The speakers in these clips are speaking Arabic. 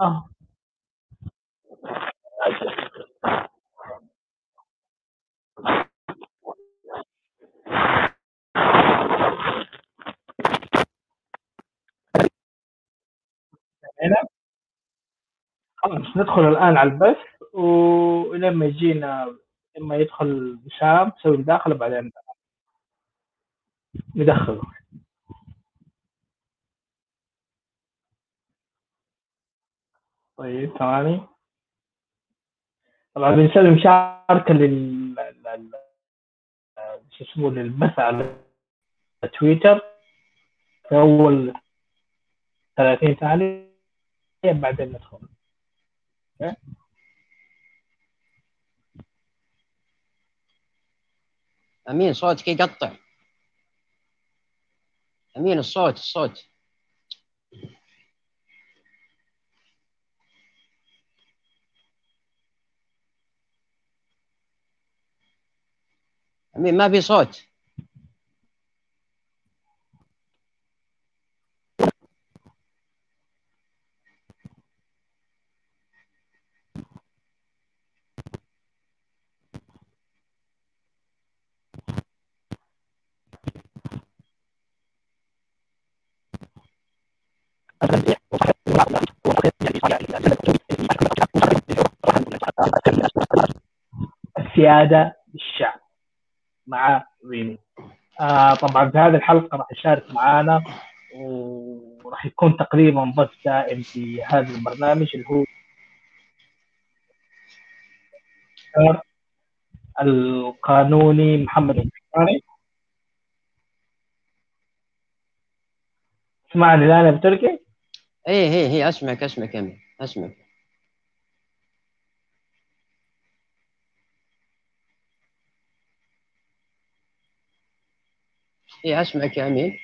اه هنا خلاص ندخل الآن على البث، ولما يجينا لما يدخل هشام نسوي مداخلة بعدين ندخله. طيب ثواني. طبعا بنسوي مشاركة لل شو اسمه للبث على تويتر في أول 30 ثانية بعدين ندخل. اوكي امين صوتك يقطع. امين الصوت امين ما في صوت. السيادة الشعب مع ريمي. طبعا في هذه الحلقة راح يشارك معانا وراح يكون تقريبا ضيف دائم في هذا البرنامج اللي هو القانوني محمد القحطاني. اسمعني الآن بتركي؟ ايه اسمعك امين اسمعك. ايه اسمعك يا امين.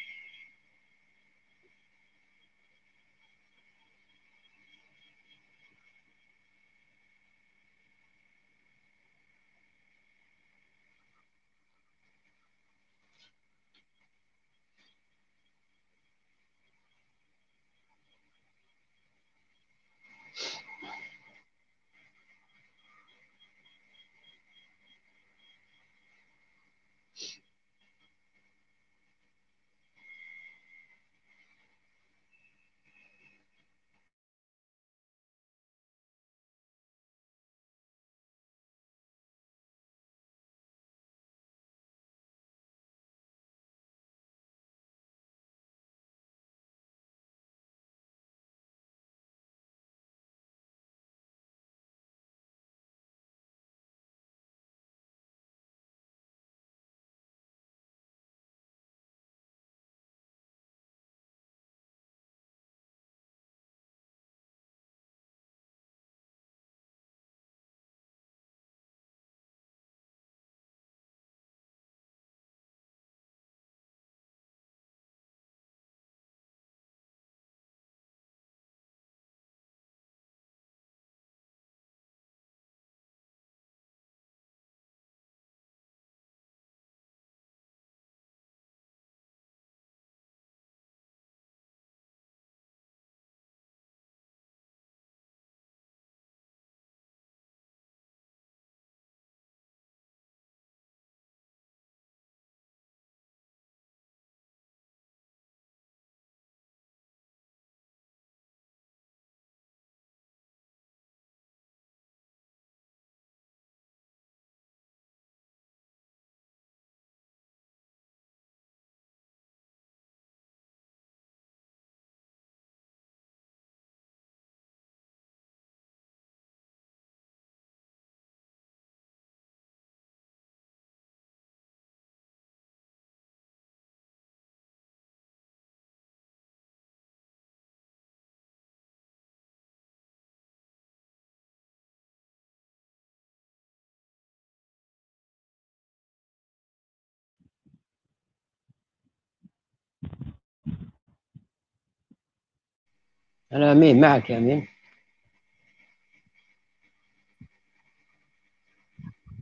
أنا أمين معك يا أمين.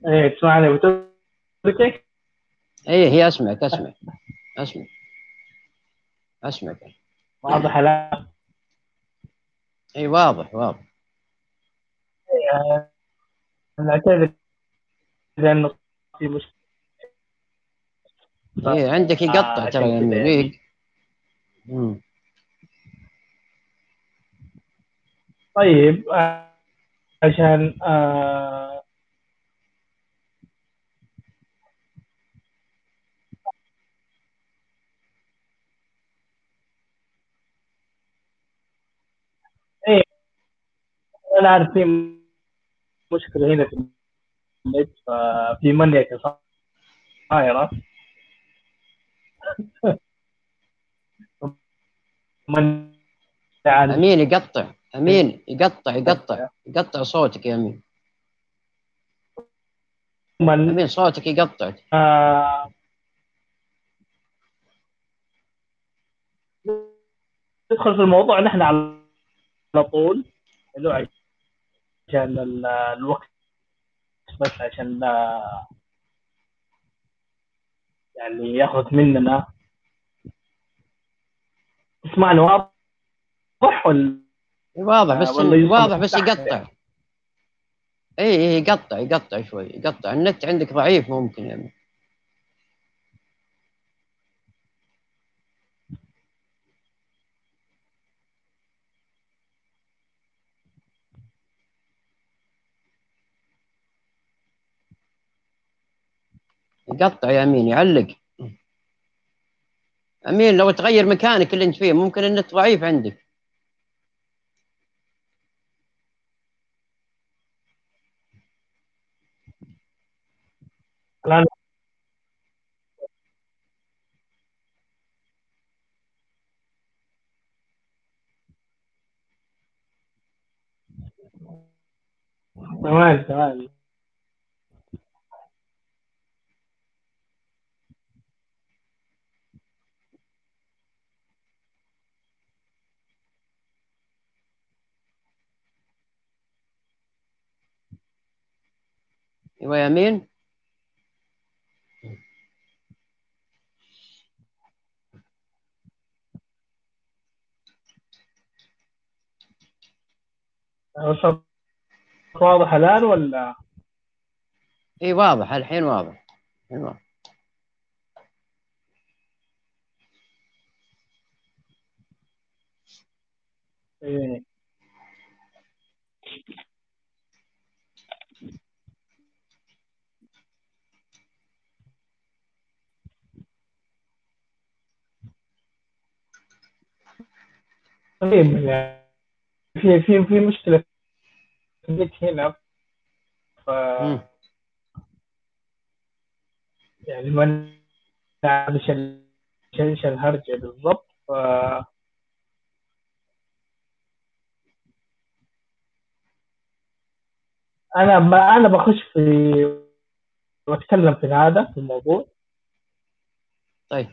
إيه تسمعني بتركي؟ إيه هي أسمعك. واضح الآن؟ اي واضح واضح. انا اعتقد لانه في مشكله اي عندك يقطع ترى النبيك. طيب عشان ايه انا عارف في مشكله هنا في النت في منيكه صايره من تعال. امين يقطع، امين يقطع يقطع يقطع صوتك يا امين. امين صوتك يقطع. ندخل في الموضوع نحن على طول له عشان الوقت بس عشان يعني ياخذ مننا. اسمعني واضح ولا واضح بس واضح بس يقطع. اي يقطع يقطع شوي يقطع. النت عندك ضعيف ممكن يعني. يقطع يا امين يعلق. امين لو تغير مكانك اللي انت فيه ممكن النت ضعيف عندك. الان تمام تمام. ايوه يا امين الصوت واضح الان ولا؟ اي واضح الحين واضح الحين واضح. اي طيب يعني في مشكلة هنا ف يعني ما نعرفش ايش الهرجة بالضبط ف انا بخش في واتكلم في هذا في الموضوع. طيب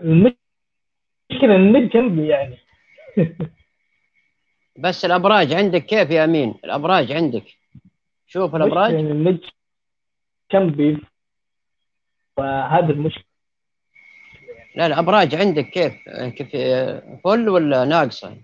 المشكلة النت جنبي يعني. بس الأبراج عندك كيف يا أمين؟ الأبراج عندك شوف الأبراج النت جنبي فهذا المشكلة. لا الأبراج عندك كيف فل ولا ناقصة؟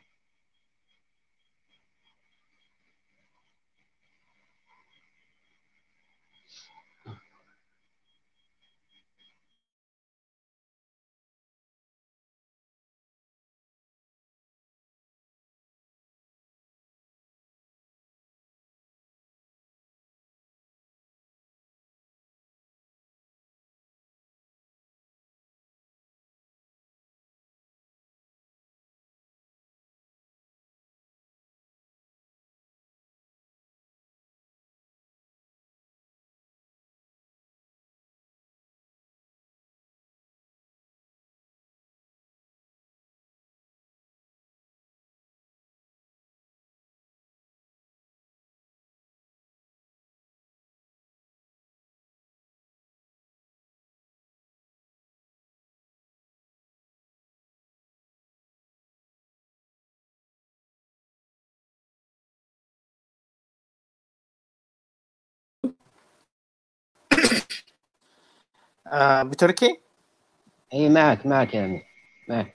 بتركي؟ اي معك يا امير، معك.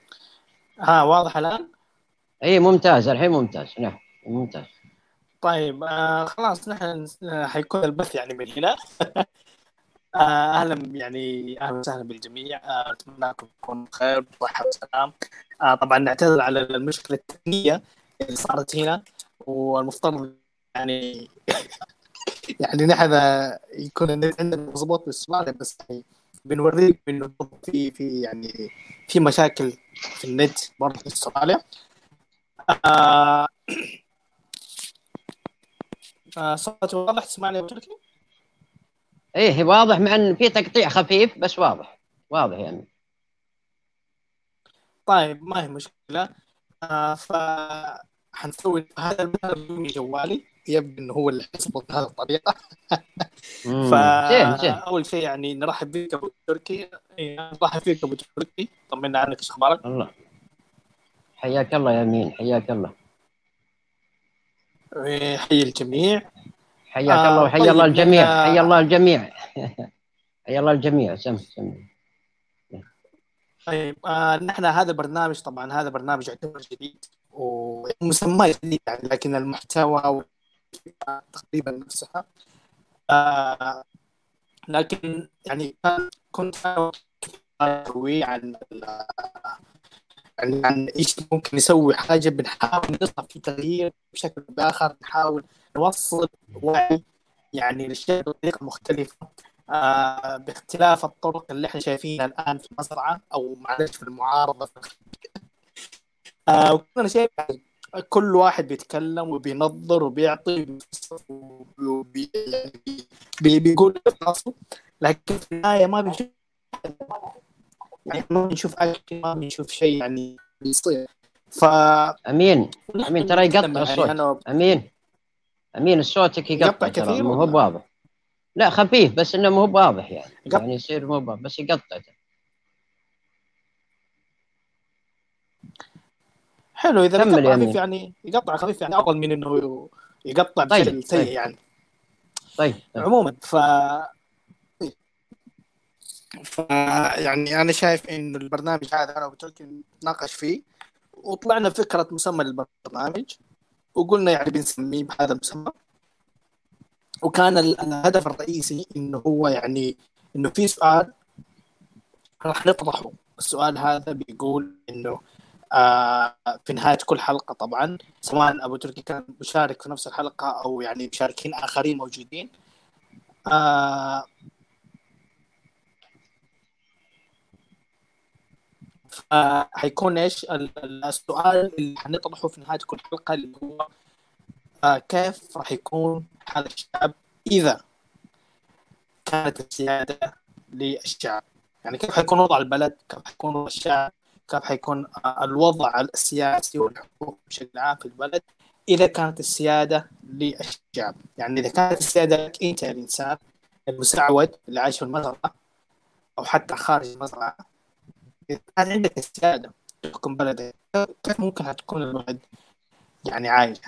واضح الان؟ اي ممتاز، الحين ممتاز، نعم ممتاز. طيب خلاص نحن حيكون البث يعني من هنا. اهلا يعني اهلا وسهلا بالجميع، اتمنى لكم تكونوا بخير وصحه وسلام. طبعا نعتذر على المشكله التقنيه اللي صارت هنا، والمفترض يعني يعني نحن يكون النت عندنا مضبوط باستمرار، بس بنوريك انه في يعني في مشاكل في النت برضه في استراليا. صوت واضح، تسمعني بتركي؟ ايه واضح، مع ان في تقطيع خفيف بس واضح يعني. طيب ما هي مشكله. فحنسوي هذا البث من جوالي، يبدو انه هو اللي حيصبر بهذه الطريقه. فاول شيء يعني نرحب بك ابو تركي، نرحب فيك ابو تركي، طمنا عنك، ايش اخبارك؟ الله حياك الله يا امين، حياك الله، حي الجميع، حياك الله وحيا طيب الله الجميع، حيا الله الجميع. حيا الله الجميع. سمي. طيب نحن هذا برنامج يعتبر جديد ومسمى جديد يعني، لكن المحتوى تقريبا نفسها. لكن يعني كنت أروي عن إيش ممكن نسوي، حاجة بنحاول نصنع في تغيير بشكل آخر، نحاول نوصل وعي يعني للشيء بطريقة مختلفة، باختلاف الطرق اللي احنا شايفينها الآن في المزرعة أو معلش في المعارضة. وكنا شايف كل واحد بيتكلم وبينظر وبيعطي وبيقول رأسه، لكن في النهاية ما بنشوف يعني ما بنشوف شيء يعني بيصير. امين ترى يقطع الصوت يعني. امين صوتك يقطع كثير، مو واضح. لا خفيف بس انه مو واضح يعني يعني يصير مو واضح بس يقطع. حلو، اذا يقطع خفيف يعني يقطع خفيف يعني افضل من انه يقطع بشكل سيء يعني. طيب. عموما ف يعني انا شايف انه البرنامج هذا انا وتركي نتناقش فيه، وطلعنا فكره مسمى للبرنامج وقلنا يعني بنسميه بهذا المسمى، وكان الهدف الرئيسي انه هو يعني انه في سؤال راح نطرحه. السؤال هذا بيقول انه في نهايه كل حلقه، طبعا سواء ابو تركي كان مشارك في نفس الحلقه او يعني مشاركين اخرين موجودين، حيكون ايش السؤال اللي حنطرحه في نهايه كل حلقه، اللي هو كيف راح يكون حال الشعب اذا كانت السياده للشعب، يعني كيف حيكون وضع البلد، كيف حيكون وضع الشعب، كيف حيكون الوضع السياسي والحقوق بشكل عام في البلد اذا كانت السياده للشعب. يعني اذا كانت السياده لك انت الانسان المسعود اللي عايش في المزرعه او حتى خارج المزرعه، إذا كان عندك السيادة تحكم بلدك، كيف ممكن هتكون البلد يعني عايشة؟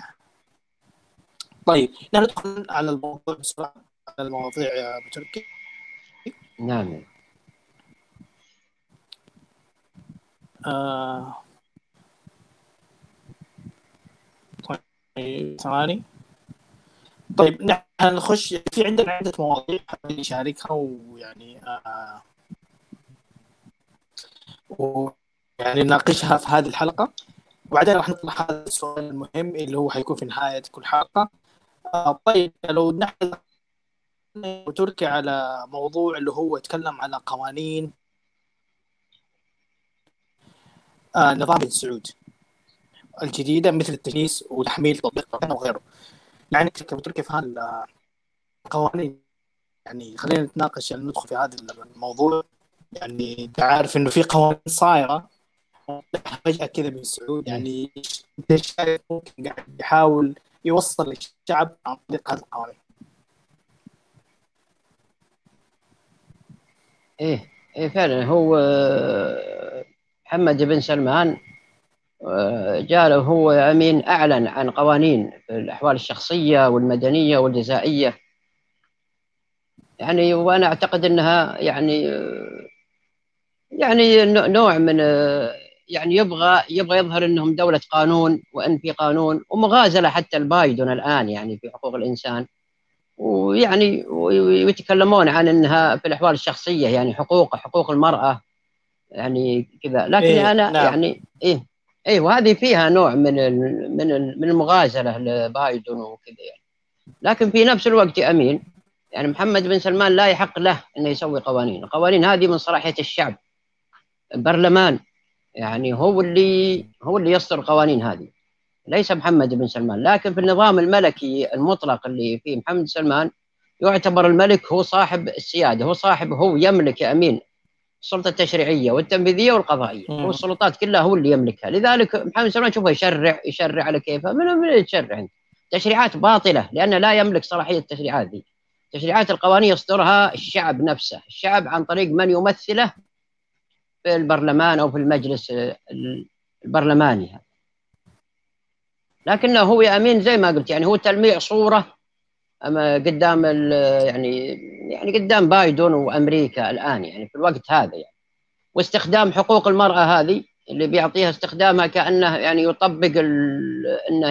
طيب ندخل على الموضوع بسرعة، على المواضيع أبو تركي. نعم. طيب ثواني. طيب نحن نخش في عندنا عدة مواضيع نشاركها، ويعني ويعني نناقشها في هذه الحلقة، وبعدين راح نطرح هذا السؤال المهم اللي هو حيكون في نهاية كل حلقة. طيب لو نحن وتركي على موضوع اللي هو يتكلم على قوانين نظام بن سعود الجديدة مثل التجنيس والتحميل تطبيقها وغيره، يعني تركي في هذه القوانين يعني خلينا نتناقش يعني ندخل في هذا الموضوع. يعني انت عارف انه في قوانين صايره فجاه كذا من السعود، يعني الشعب ممكن قاعد يحاول يوصل الشعب عن طريق هذه القوانين. ايه فعلا، هو محمد بن سلمان جاء هو امين اعلن عن قوانين في الاحوال الشخصيه والمدنيه والجزائيه يعني، وأنا أعتقد أنها يعني نوع من يعني يبغى يظهر أنهم دولة قانون وأن في قانون، ومغازلة حتى البايدن الآن يعني في حقوق الإنسان، ويعني ويتكلمون عن أنها في الأحوال الشخصية يعني حقوق المرأة يعني كذا، لكن إيه أنا نعم. يعني إيه وهذه فيها نوع من المغازلة لبايدن وكذا يعني، لكن في نفس الوقت أمين يعني محمد بن سلمان لا يحق له أنه يسوي قوانين، القوانين هذه من صلاحية الشعب، البرلمان يعني هو اللي يصدر القوانين هذه، ليس محمد بن سلمان. لكن في النظام الملكي المطلق اللي فيه محمد سلمان يعتبر الملك هو صاحب السيادة، هو يملك يا أمين السلطة التشريعية والتنفيذية والقضائية، والسلطات كلها هو اللي يملكها. لذلك محمد سلمان شوفه يشرع على كيفه، من يشرع تشريعات باطلة لأنه لا يملك صلاحية التشريعات ذي. تشريعات القوانين يصدرها الشعب نفسه، الشعب عن طريق من يمثله في البرلمان أو في المجلس البرلماني هذا. لكنه هو يا أمين زي ما قلت يعني هو تلميع صورة قدام يعني قدام بايدن وأمريكا الآن يعني في الوقت هذا يعني، واستخدام حقوق المرأة هذه اللي بيعطيها استخدامها كأنه يعني يطبق أنه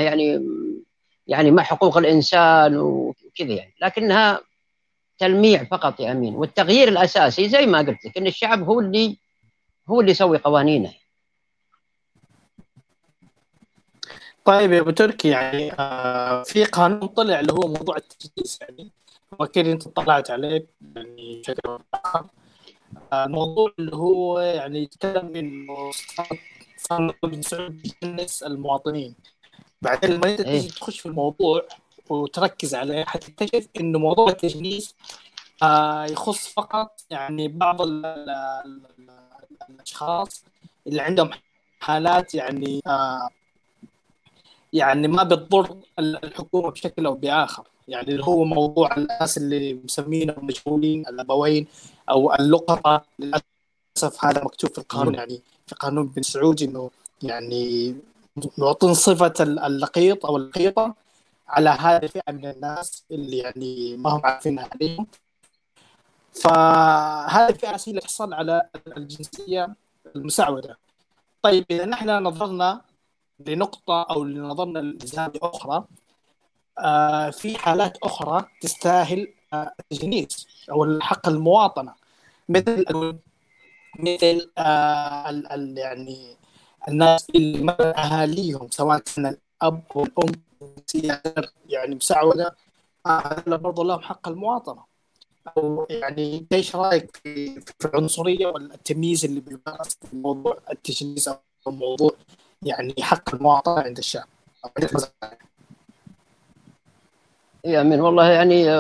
يعني مع حقوق الإنسان وكذا يعني، لكنها تلميع فقط يا أمين. والتغيير الأساسي زي ما قلت لك أن الشعب هو اللي يسوي قوانينه. طيب يا ابو تركي، يعني في قانون طلع اللي هو موضوع التجنيس، يعني واكيد انت اطلعت عليه يعني بشكل عام، الموضوع اللي هو يعني يتكلم انه صار يجنس المواطنين. بعدين لما انت تخش في الموضوع وتركز عليه حتكتشف انه موضوع التجنيس يخص فقط يعني بعض الاشخاص اللي عندهم حالات يعني ما بتضر الحكومة بشكل أو بآخر، يعني اللي هو موضوع الناس اللي مسمينه مجهولين الأبوين أو اللقطة. للأسف هذا مكتوب في القانون، يعني في قانون بن سعود إنه يعني معطين صفة اللقيط أو اللقيطة على هذه الفئة من الناس اللي يعني ما هم عارفين عليهم. فهذه الفئة اللي تحصل على الجنسية المساعدة. طيب إذا نحن نظرنا لنقطة أو لنظرنا لزاوية أخرى، في حالات أخرى تستاهل التجنيس أو حق المواطنة، مثل يعني الناس اللي من أهاليهم سواء كان الأب والأم يعني مسعودة، هذا برضو لهم حق المواطنة. أو يعني إيش رأيك في العنصرية والتمييز اللي بيمارس في موضوع التجنيس أو موضوع يعني حق المواطنة عند الشعب؟ يا أمين والله يعني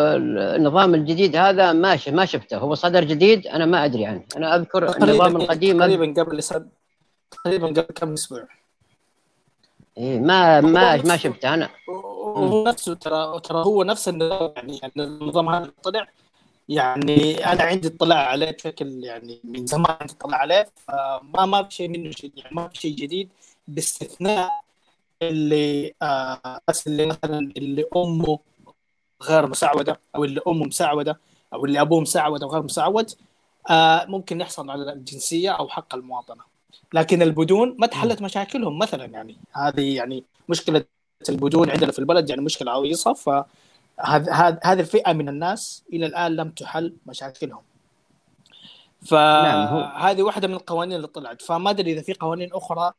النظام الجديد هذا ما شفته، هو صدر جديد أنا ما أدري عنه. أنا أذكر النظام القديم تقريبا قبل كم أسبوع. إيه ما شفته أنا. هو نفسه ترى هو نفس النظام، يعني النظام هذا طلع يعني أنا عندي اطلاع عليه بشكل يعني من زمان عندي اطلاع عليه، ما في شيء منه جديد، يعني ما في شيء جديد باستثناء اللي بس اللي مثلا اللي أمه غير مساعدة أو اللي أمه مساعدة أو اللي أبوه مساعد أو غير مساعد ممكن يحصل على الجنسية أو حق المواطنة، لكن البدون ما تحلت مشاكلهم مثلا. يعني هذه يعني مشكلة البدون عندنا في البلد يعني مشكلة عويصة، هذه الفئة من الناس إلى الآن لم تحل مشاكلهم، فهذه واحدة من القوانين اللي طلعت. فما أدري إذا في قوانين أخرى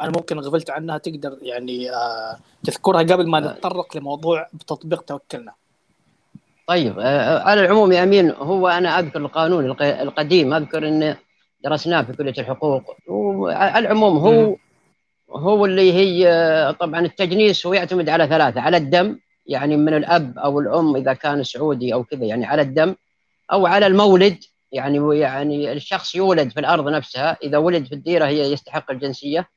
أنا ممكن غفلت عنها تقدر يعني تذكرها قبل ما نتطرق لموضوع بتطبيق توكلنا. طيب على العموم يا أمين، هو أنا أذكر القانون القديم أذكر أن درسناه في كلية الحقوق، وعلى العموم هو اللي هي طبعا التجنيس هو يعتمد على ثلاثة: على الدم يعني من الأب أو الأم إذا كان سعودي أو كذا يعني على الدم، أو على المولد يعني الشخص يولد في الأرض نفسها، إذا ولد في الديرة هي يستحق الجنسية،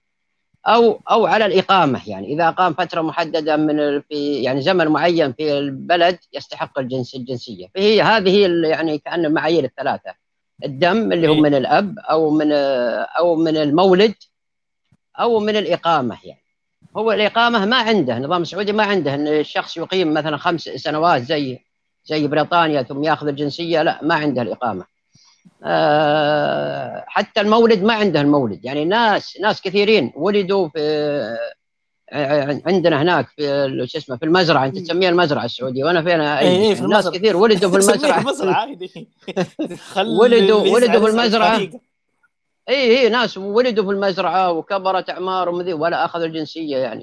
أو على الإقامة يعني إذا قام فترة محددة في يعني زمن معين في البلد يستحق الجنسية. فهي هذه يعني كأن المعايير الثلاثة: الدم اللي هو من الأب أو من المولد أو من الإقامة. يعني هو الإقامة ما عنده، النظام السعودي ما عنده أن الشخص يقيم مثلا 5 سنوات زي زي بريطانيا ثم ياخذ الجنسيه، لا ما عنده الاقامه. حتى المولد ما عنده المولد، يعني ناس كثيرين ولدوا في عندنا هناك في شو اسمه في المزرعه، انت تسميها المزرعه السعوديه وانا فينا أي في ناس كثير ولدوا في المزرعه ولدوا في المزرعه، اي ناس ولدوا في المزرعه وكبرت اعمارهم ولا اخذوا الجنسيه.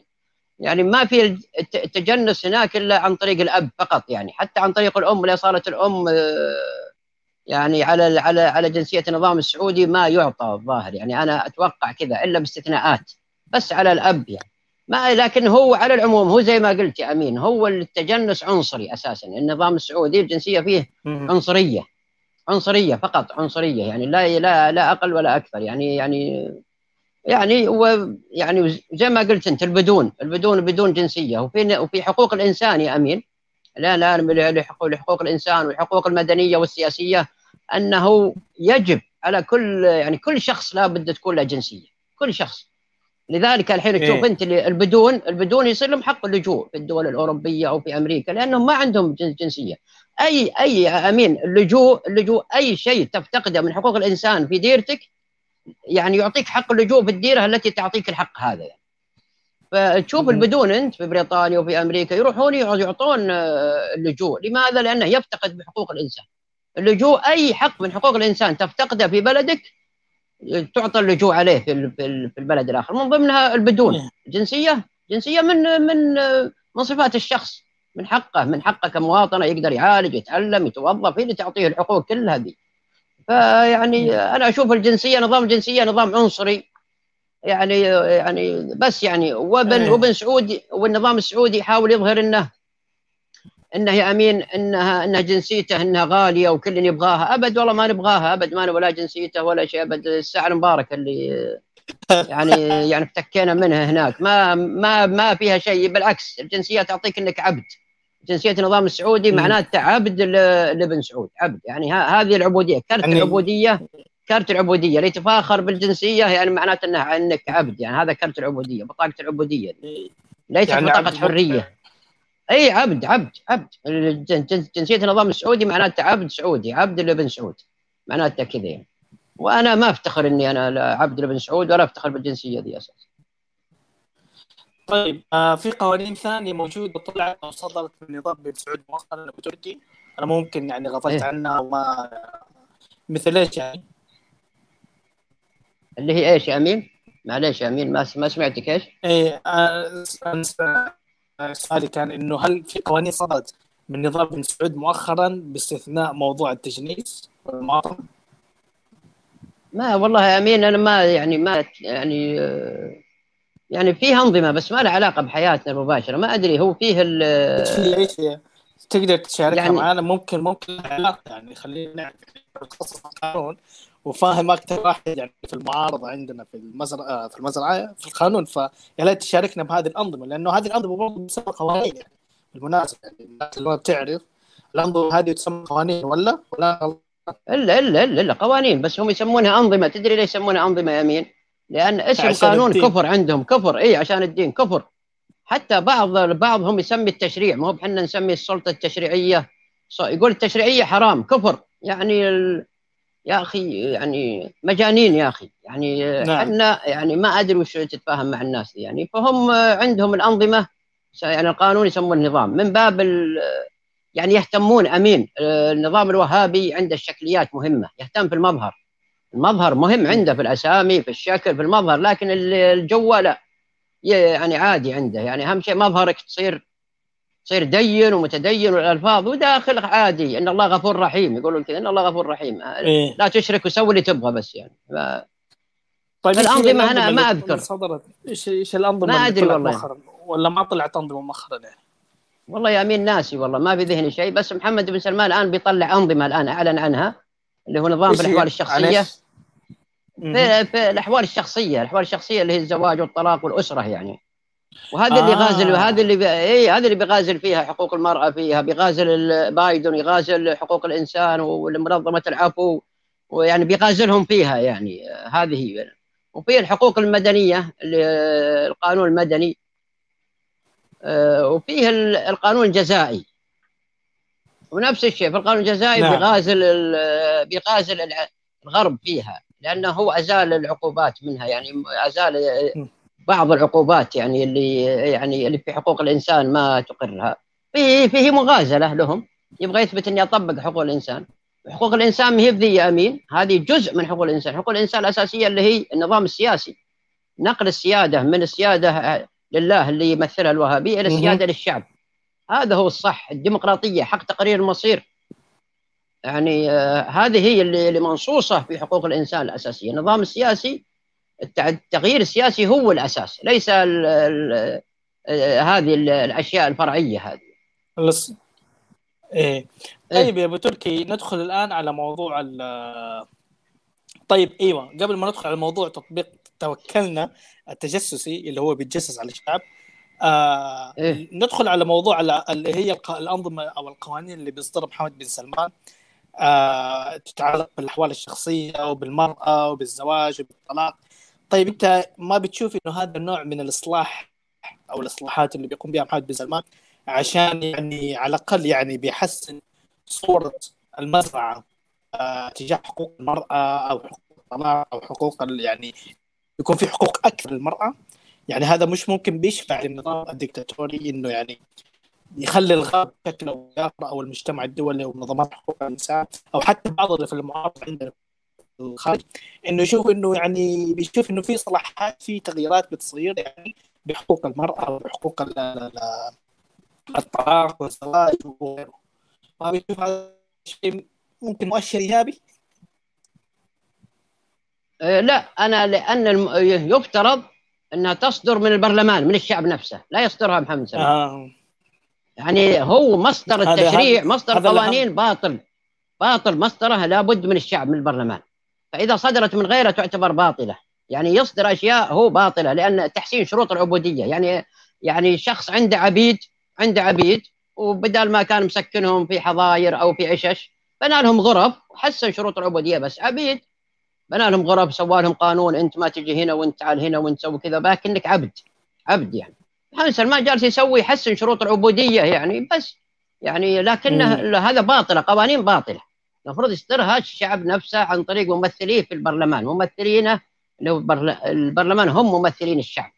يعني ما في التجنس هناك الا عن طريق الاب فقط، يعني حتى عن طريق الام اللي صارت الام يعني على جنسيه النظام السعودي ما يعطى الظاهر، يعني انا اتوقع كذا الا باستثناءات بس على الاب يعني ما، لكن هو على العموم هو زي ما قلت يا امين هو التجنس عنصري اساسا، النظام السعودي الجنسيه فيه عنصريه فقط، عنصريه يعني لا اقل ولا اكثر، يعني زي ما قلت انت البدون جنسيه. وفي حقوق الانسان يا امين، لا حقوق الانسان والحقوق المدنيه والسياسيه، انه يجب على كل يعني كل شخص لا بد تكون له جنسيه، كل شخص. لذلك الحين تشوف انت البدون يصير لهم حق اللجوء في الدول الاوروبيه او في امريكا لانهم ما عندهم جنسيه. اي امين اللجوء اي شيء تفتقده من حقوق الانسان في ديرتك يعني يعطيك حق اللجوء في الديره التي تعطيك الحق هذا يعني. فتشوف البدون انت في بريطانيا وفي امريكا يروحون يعطون اللجوء، لماذا؟ لانه يفتقد بحقوق الانسان. اللجوء اي حق من حقوق الانسان تفتقده في بلدك تعطى اللجوء عليه في البلد الاخر، من ضمنها البدون جنسيه من صفات الشخص، من حقه كمواطنه يقدر يعالج يتعلم يتوظف اللي تعطيه الحقوق كلها دي. فيعني انا اشوف الجنسيه نظام عنصري يعني بس يعني وبن سعودي، والنظام السعودي يحاول يظهر انه يا امين انها جنسيته انها غاليه وكل يبغاها. ابد والله ما نبغاها ابد، ما ولا جنسيته ولا شيء ابد. الساعه المباركه اللي يعني افتكينا منها هناك ما فيها شيء، بالعكس الجنسيه تعطيك انك عبد. جنسيه النظام السعودي معناته عبد لابن سعود، عبد يعني هذه العبوديه، كرت العبوديه اللي تفاخر بالجنسيه، يعني معناته انك عبد، يعني هذا كرت العبوديه، بطاقه العبوديه ليست يعني بطاقه حريه. اي عبد جنسيه النظام السعودي معناته عبد سعودي، عبد لابن سعود معناته كذا يعني. وانا ما افتخر اني انا عبد لابن سعود ولا افتخر بالجنسيه دي اساسا. طيب في قوانين ثانيه موجوده طلعت او صدرت من نظام بن سعود مؤخرا التركي، انا ممكن يعني غفلت عنها وما، مثل ايش يعني؟ اللي هي ايش يا امين؟ معليش يا امين ما سمعتك ايش؟ ايه سؤالي كان انه هل في قوانين صدرت من نظام بن سعود مؤخرا باستثناء موضوع التجنيس والمواطن؟ ما والله يا امين انا ما يعني فيها انظمه بس ما لها علاقه بحياتنا المباشره، ما ادري هو فيه تقدر تشاركها يعني معنا، ممكن علاقه يعني خلينا نعرف متخصص القانون وفاهم اكثر واحد يعني في المعارضه عندنا في المزرعه في القانون، فيلا تشاركنا بهذه الانظمه، لانه هذه الانظمه برضه تسمى قوانين يعني بالمناسبه، يعني ما بتعرف الانظمه هذه تسمى قوانين ولا الا قوانين، بس هم يسمونها انظمه. تدري ليش يسمونها انظمه يا امين؟ لان اسم قانون الدين. كفر عندهم، كفر اي عشان الدين كفر. حتى بعضهم يسمي التشريع، ما هو احنا نسمي السلطه التشريعيه، يقول التشريعيه حرام كفر، يعني يا اخي يعني مجانين يا اخي يعني احنا يعني ما ادري وش تتفاهم مع الناس يعني. فهم عندهم الانظمه يعني القانون يسمون نظام من باب يعني يهتمون امين. النظام الوهابي عنده الشكليات مهمه، يهتم في المظهر مهم عنده، في الاسامي في الشكل في المظهر، لكن الجو لا يعني عادي عنده، يعني اهم شيء مظهرك تصير دين ومتدين والالفاظ وداخل عادي، ان الله غفور رحيم يقولون كذا، ان الله غفور رحيم إيه؟ لا تشرك وسوي اللي تبغى بس يعني طيب الانظمه انا ما اذكر صدرت ايش الانظمه، ما ادري والله ولا ما طلعت انظمه مؤخرا يعني. والله يا امين ناسي والله ما في ذهني شيء، بس محمد بن سلمان الان بيطلع انظمه، الان اعلن عنها اللي هو نظام بالاحوال الشخصيه، في الاحوال الشخصيه اللي هي الزواج والطلاق والاسره يعني. وهذا اللي غازل، وهذا اللي هذا اللي بيغازل فيها حقوق المرأة، فيها بيغازل بايدن، يغازل حقوق الإنسان والمنظمة العفو، ويعني بيغازلهم فيها يعني هذه. وفي الحقوق المدنية القانون المدني، وفيه القانون الجزائي ونفس الشيء في القانون الجزائي بيغازل الغرب فيها، لأنه هو أزال العقوبات منها، يعني أزال بعض العقوبات يعني اللي في حقوق الإنسان ما تقرها، فيه مغازلة لهم، يبغى يثبت أن يطبق حقوق الإنسان. حقوق الإنسان ما هي بذي يا أمين، هذه جزء من حقوق الإنسان. حقوق الإنسان الأساسية اللي هي النظام السياسي، نقل السيادة من السيادة لله اللي يمثلها الوهابي إلى السيادة للشعب، هذا هو الصح. الديمقراطية حق تقرير المصير، يعني هذه هي اللي منصوصة في حقوق الإنسان الأساسية. النظام السياسي، التغيير السياسي هو الأساس، ليس هذه الأشياء الفرعية هذه. خلص. إيه. طيب يا أبو تركي، ندخل الآن على موضوع طيب أيوة، قبل ما ندخل على موضوع تطبيق توكلنا التجسسي اللي هو بيتجسس على الشعب، ندخل على موضوع اللي هي الأنظمة أو القوانين اللي بيصدرها محمد بن سلمان، تتعلق بالأحوال الشخصية وبالمرأة وبالزواج وبالطلاق. طيب أنت ما بتشوف إنه هذا النوع من الإصلاح أو الإصلاحات اللي بيقوم بها محمد بن سلمان عشان يعني على الأقل يعني بيحسن صورة المزرعة تجاه حقوق المرأة أو حقوق الطلاق أو حقوق يعني يكون في حقوق أكثر للمرأة؟ يعني هذا مش ممكن بيشفع للنظام الدكتاتوري إنه يعني يخلي الغرب بشكل أو بآخر أو المجتمع الدولي ومنظمات حقوق الإنسان أو حتى بعض اللي في المعارضة عندنا الخارج إنه يشوف إنه يعني بيشوف إنه في إصلاحات، في تغييرات بتصير يعني بحقوق المرأة وحقوق الطلاق والزواج وغيره. ما بيشوف هذا الشيء ممكن مؤشر إيجابي؟ لا، أنا لأن يفترض أنها تصدر من البرلمان، من الشعب نفسه، لا يصدرها محمد سلمان. يعني هو مصدر التشريع، مصدر القوانين باطل، مصدرها لابد من الشعب، من البرلمان. فإذا صدرت من غيره تعتبر باطلة، يعني يصدر أشياء هو باطلة، لأن تحسين شروط العبودية، يعني شخص عنده عبيد وبدل ما كان مسكنهم في حظاير أو في عشش بنى لهم غرف وحسن شروط العبودية، بس عبيد بنى لهم غرف، سوى لهم قانون انت ما تجي هنا وانت تعال هنا وانت سوي كذا، لكنك عبد. يعني محمد سلمان جالس يسوي يحسن شروط العبوديه يعني، بس يعني لكنه هذا باطله، قوانين باطله المفروض يصدرها الشعب نفسه عن طريق ممثليه في البرلمان. ممثلينه البرلمان هم ممثلين الشعب،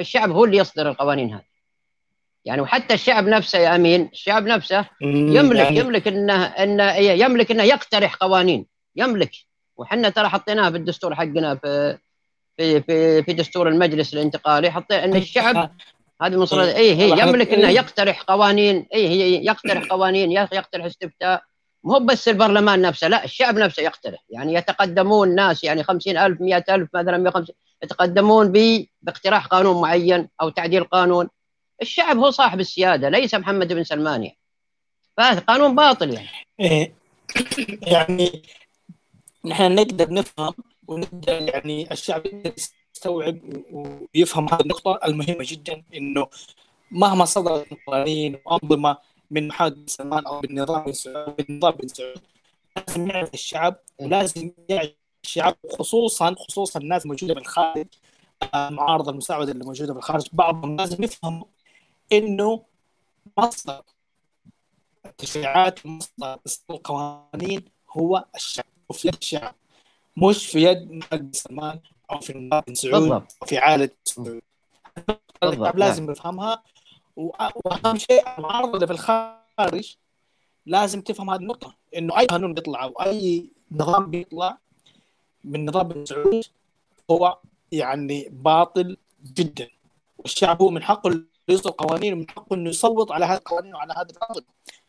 الشعب هو اللي يصدر القوانين هذه يعني. وحتى الشعب نفسه يا امين، الشعب نفسه يملك انه يقترح قوانين، يملك. وحنا ترى حطيناها في الدستور حقنا، في دستور المجلس الانتقالي، حطينا ان الشعب هذه مصر يملك انه يقترح قوانين، يقترح استفتاء، مو بس البرلمان نفسه، لا، الشعب نفسه يقترح. يعني يتقدمون ناس، يعني 50,000 100,000 مثلا 150 يتقدمون باقتراح قانون معين او تعديل قانون. الشعب هو صاحب السيادة، ليس محمد بن سلمان. فقانون باطل يعني نحن نقدر نفهم ونقدر يعني الشعب يستوعب ويفهم هذه النقطة المهمة جدا، إنه مهما صدرت قوانين وأنظمة من محمد بن سلمان أو بالنظام السعودي، لازم يعرف الشعب، ولازم يعرف الشعب خصوصا الناس الموجودة بالخارج، معارضة المساعدة اللي موجودة بالخارج، بعضهم لازم يفهم إنه مصدر التشريعات ومصدر القوانين هو الشعب، في يد الشعب، مش في يد محمد بن سلمان أو في النظام السعودي أو في عائلة السعودي. الشعب لازم يفهمها، وأهم شيء المعارضة اللي في الخارج لازم تفهم هذه النقطة، إنه أي قانون بيطلع أو أي نظام بيطلع من نظام السعودي هو يعني باطل جدا، والشعب هو من حقه يصدر قوانين، ومن حقه إنه يصوت على هذه القوانين وعلى هذا الباطل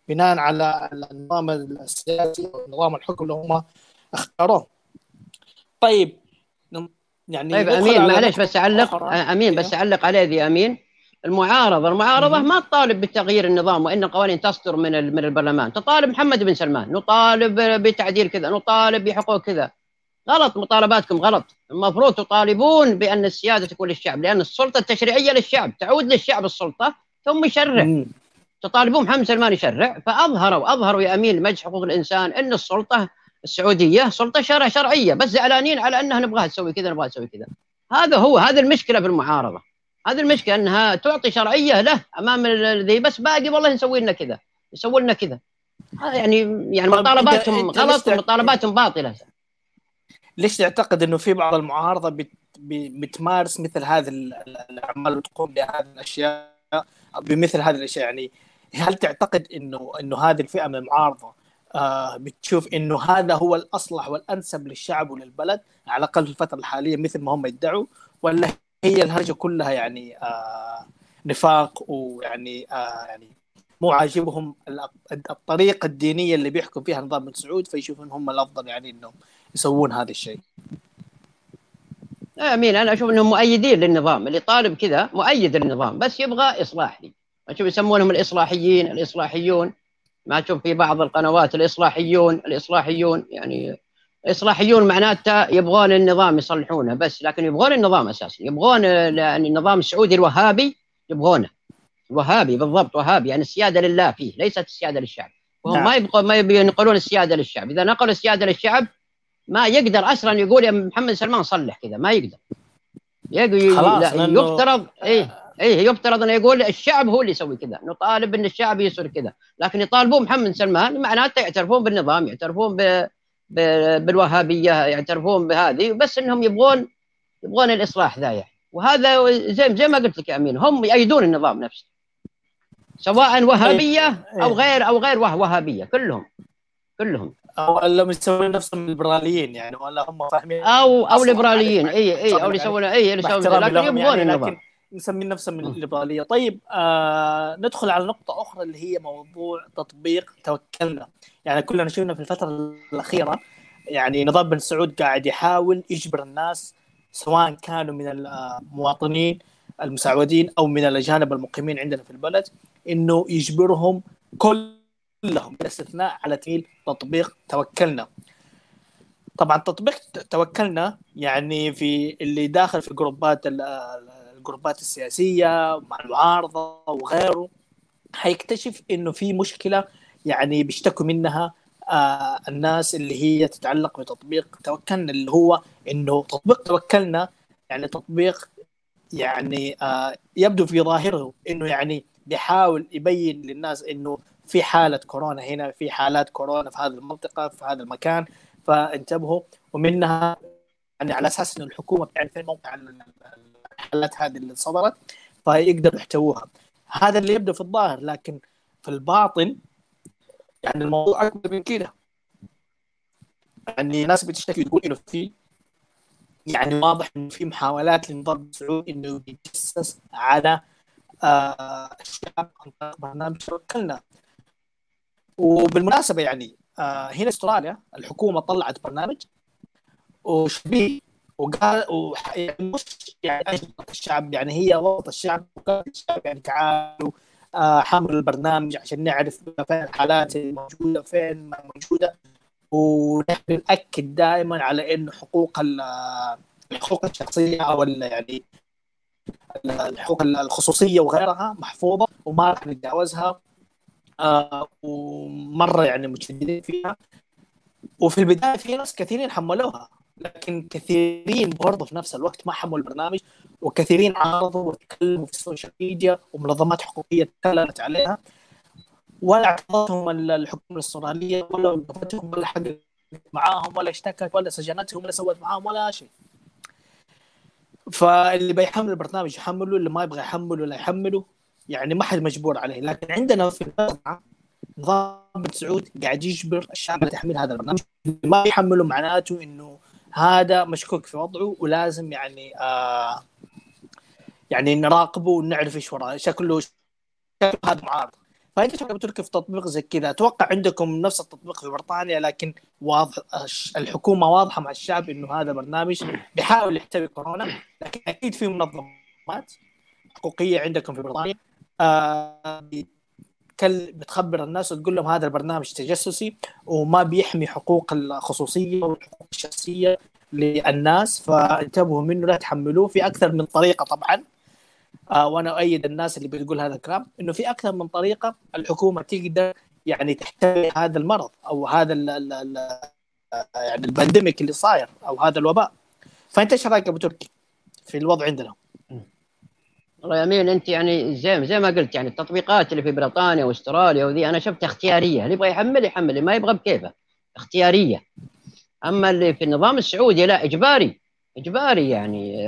بناء على النظام السياسي ونظام الحكم اللي هم اختاروه. طيب يعني امين، معلش بس اعلق، امين بس اعلق عليه يا امين. المعارضه ما تطالب بتغيير النظام وان القوانين تصدر من البرلمان، تطالب محمد بن سلمان، نطالب بتعديل كذا، نطالب بحقوق كذا. غلط، مطالباتكم غلط. المفروض تطالبون بان السياده تكون للشعب، لان السلطه التشريعيه للشعب، تعود للشعب السلطه ثم يشرع. تطالبون محمد سلمان يشرع، فأظهروا يا أمين مجلس حقوق الإنسان أن السلطة السعودية سلطة شرعية، بس زعلانين على أنها نبغاها تسوي كذا. هذا المشكلة في المعارضة، هذه المشكلة أنها تعطي شرعية له أمام ذي، بس باقي والله نسوي لنا كذا يعني مطالباتهم غلط ومطالباتهم باطلة. ليش تعتقد أنه في بعض المعارضة بتمارس مثل هذه الأعمال وتقوم بهذه الأشياء بمثل هذه الأشياء؟ يعني هل تعتقد أنه هذه الفئة من المعارضة بتشوف أنه هذا هو الأصلح والأنسب للشعب وللبلد على الأقل في الفترة الحالية مثل ما هم يدعوا، ولا هي الهرجة كلها يعني نفاق ويعني يعني مو عاجبهم الطريقة الدينية اللي بيحكم فيها نظام السعود فيشوفون هم الأفضل يعني أنهم يسوون هذا الشيء؟ أمين أنا أشوف أنهم مؤيدين للنظام، اللي طالب كذا مؤيد للنظام بس يبغى إصلاح. أشوف يسمونهم الإصلاحيين الإصلاحيون، ما أشوف في بعض القنوات الإصلاحيون يعني إصلاحيون معناتها يبغون النظام يصلحونه بس، لكن يبغون النظام أساسا، يبغون النظام السعودي الوهابي، يبغونه وهابي بالضبط، وهابي يعني السيادة لله فيه ليست السيادة للشعب، وهم ما ينقلون السيادة للشعب. إذا نقلوا السيادة للشعب ما يقدر أصلا يقول يا محمد سلمان صلح كذا، ما يقدر يفترض يفترض أن يقول الشعب هو اللي يسوي كذا، نطالب أن الشعب يصير كذا، لكن يطالبون محمد سلمان معناته يعترفون بالنظام، يعترفون بالوهابية، يعترفون بهذه، بس أنهم يبغون الإصلاح ذا يعني. وهذا زي ما قلت لك يا أمين، هم يأيدون النظام نفسه سواء وهابية أو غير وهابية، كلهم أو اللي يسوون نفسهم ليبراليين يعني، ولا هم فاهمين أو ليبراليين أو يسوون لكن يبغون النظام، يسمون نفسهم الليبرالية. طيب ندخل على نقطة أخرى اللي هي موضوع تطبيق توكلنا. يعني كلنا شفنا في الفترة الأخيرة يعني نظام بن سعود قاعد يحاول يجبر الناس سواء كانوا من المواطنين المسعودين أو من الأجانب المقيمين عندنا في البلد إنه يجبرهم كلهم باستثناء على تطبيق توكلنا. طبعا تطبيق توكلنا يعني في اللي داخل في الجروبات السياسية مع المعارضة وغيره حيكتشف إنه في مشكلة يعني بيشتكوا منها الناس اللي هي تتعلق بتطبيق توكلنا، اللي هو إنه تطبيق توكلنا يعني تطبيق يعني يبدو في ظاهره إنه يعني بيحاول يبين للناس إنه في حالة كورونا هنا، في حالات كورونا في هذه المنطقة في هذا المكان فانتبهوا، ومنها يعني على أساس إنه الحكومة يعني في موقع الحالات هذه اللي صدرت فيقدروا يحتووها. هذا اللي يبدو في الظاهر، لكن في الباطن يعني الموضوع أكبر من كده. يعني ناس بتشتكي تقول إنه في يعني واضح إنه في محاولات لنظام السعود إنه يتجسس على الشعب عن طريق برنامج توكلنا. وبالمناسبة يعني هنا استراليا الحكومة طلعت برنامج وشبيه وقال مش يعني أجبرت الشعب، يعني هي ضغط الشعب وقالت الشعب يعني تعالوا حملوا البرنامج عشان نعرف فين الحالات الموجودة فين ما موجودة، ونحن نأكد دائما على إنه حقوق الشخصية أو يعني الحقوق الخصوصية وغيرها محفوظة وما راح نتجاوزها، ومرة يعني متشددين فيها. وفي البداية في ناس كثيرين حملوها، لكن كثيرين برضه في نفس الوقت ما حملوا البرنامج، وكثيرين عارضوا وتكلموا في السوشيال ميديا ومنظمات حقوقية تكلمت عليها، ولا اعترضتهم الحكومة الاسترالية ولا وقفتهم ولا حققت معاهم ولا اشتكت ولا سجنتهم ولا سوت معاهم ولا شيء. فاللي بيحمل البرنامج يحمله، اللي ما يبغى يحمله لا يحمله، يعني ما حد مجبور عليه. لكن عندنا في الوضع نظام بن سعود قاعد يجبر الشعب على تحميل هذا البرنامج، اللي ما يحمله معناته إنه هذا مشكوك في وضعه ولازم يعني يعني نراقبه ونعرف ايش وراه شكله هذا معارض. فانت شكلك بتركب في تطبيق زي كذا. اتوقع عندكم نفس التطبيق في بريطانيا، لكن واضح الحكومه واضحه مع الشعب انه هذا برنامج بيحاول يحتوي كورونا، لكن اكيد في منظمات حقوقيه عندكم في بريطانيا بتخبر الناس وتقول لهم هذا البرنامج تجسسي وما بيحمي حقوق الخصوصية والحقوق الشخصية للناس فانتبهوا منه لا تحملوه. في أكثر من طريقة طبعا، وأنا أؤيد الناس اللي بتقول هذا الكلام إنه في أكثر من طريقة الحكومة تقدر يعني تحتوي هذا المرض أو هذا يعني البانديميك اللي صاير أو هذا الوباء. فأنت إيش رأيك أبو تركي في الوضع عندنا؟ والله يا امين انت يعني زي ما قلت يعني التطبيقات اللي في بريطانيا واستراليا وذي انا شفتها اختياريه، اللي يبغى يحمل اللي ما يبغى بكيفه اختياريه. اما اللي في النظام السعودي لا اجباري يعني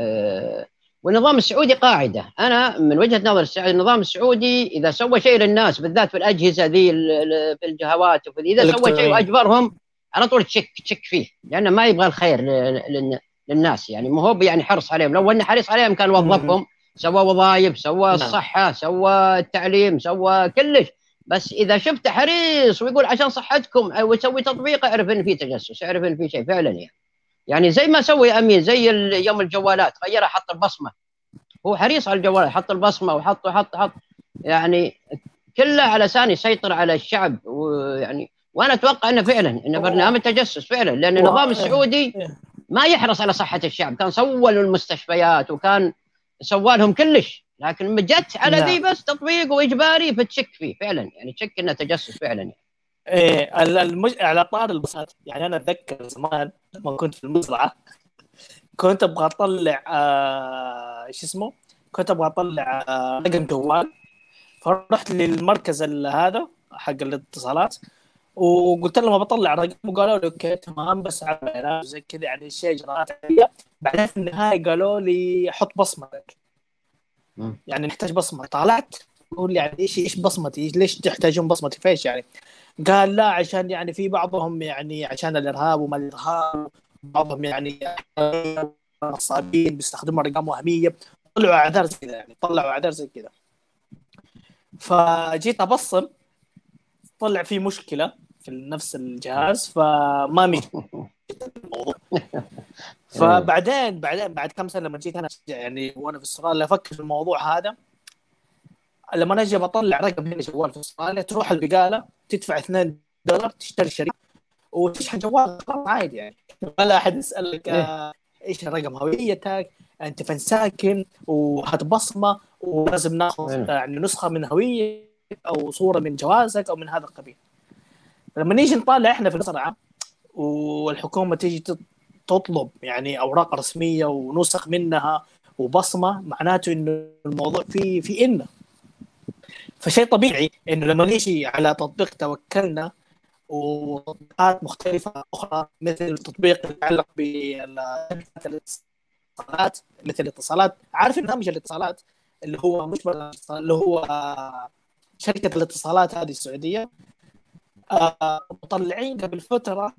والنظام السعودي قاعده، انا من وجهه نظر النظام السعودي اذا سوى شيء للناس بالذات في الاجهزه ذي في الجهوات وفي اذا سوى شيء واجبرهم على طول تشك فيه، لانه ما يبغى الخير للناس يعني ما هو يعني حرص عليهم، لو انه حريص عليهم كان وظفهم سوى وظائف سوى الصحه سوى التعليم سوى كلش، بس اذا شفت حريص ويقول عشان صحتكم او يسوي تطبيق اعرف ان في تجسس، اعرف ان في شيء فعلا يعني زي ما سوي امين زي يوم الجوالات غيره حط البصمه، هو حريص على الجوال حط البصمه وحط حط حط يعني كله علشان يسيطر على الشعب، ويعني وانا اتوقع انه فعلا انه برنامج تجسس فعلا، لان النظام السعودي ما يحرص على صحه الشعب، كان سووا المستشفيات وكان سوى لهم كلش، لكن جت على ذي بس تطبيق واجباري فتشك فيه فعلا يعني تشك انه تجسس فعلا يعني. ايه على طار البصمات يعني انا اتذكر زمان لما كنت في المزرعه كنت ابغى اطلع كنت ابغى اطلع رقم جوال، فرحت للمركز هذا حق الاتصالات وقلت لهم بطلع رقم، وقالوا لي اوكي تمام بس على العلاج زي كذا يعني شيء اجراءات عاديه، بعدين في النهايه قالوا لي حط بصمتك يعني نحتاج بصمه، طلعت قول لي يعني ايش بصمتي ليش تحتاجون بصمتي فيش يعني، قال لا عشان يعني في بعضهم يعني عشان الارهاب وما الارهاب بعضهم يعني نصابين بيستخدموا ارقام وهميه، طلعوا اعذار زي كذا يعني فجيت ابصم طلع في مشكله في نفس الجهاز فما مشيت الموضوع. فبعدين بعد كم سنه لما جيت انا يعني وانا في استراليا افكر في الموضوع هذا، لما اجي بطلع رقم هنا جوال في استراليا تروح البقاله تدفع $2 تشتري شريك وتشحن جوال عادي يعني ولا احد يسالك ايش رقم هويتك انت فين ساكن وهتبصمه ولازم ناخذ يعني نسخه من هويه او صوره من جوازك او من هذا القبيل. لما نيجي نطالع احنا في المزرعه والحكومه تيجي تطلب يعني اوراق رسميه ونسخ منها وبصمه، معناته انه الموضوع في إنه فشيء طبيعي انه لما نيجي على تطبيق توكلنا وتطبيقات مختلفه اخرى مثل تطبيق يتعلق بالاتصالات مثل الاتصالات، عارف برنامج الاتصالات اللي هو مش اللي هو شركة الاتصالات هذه السعودية مطلعين قبل فترة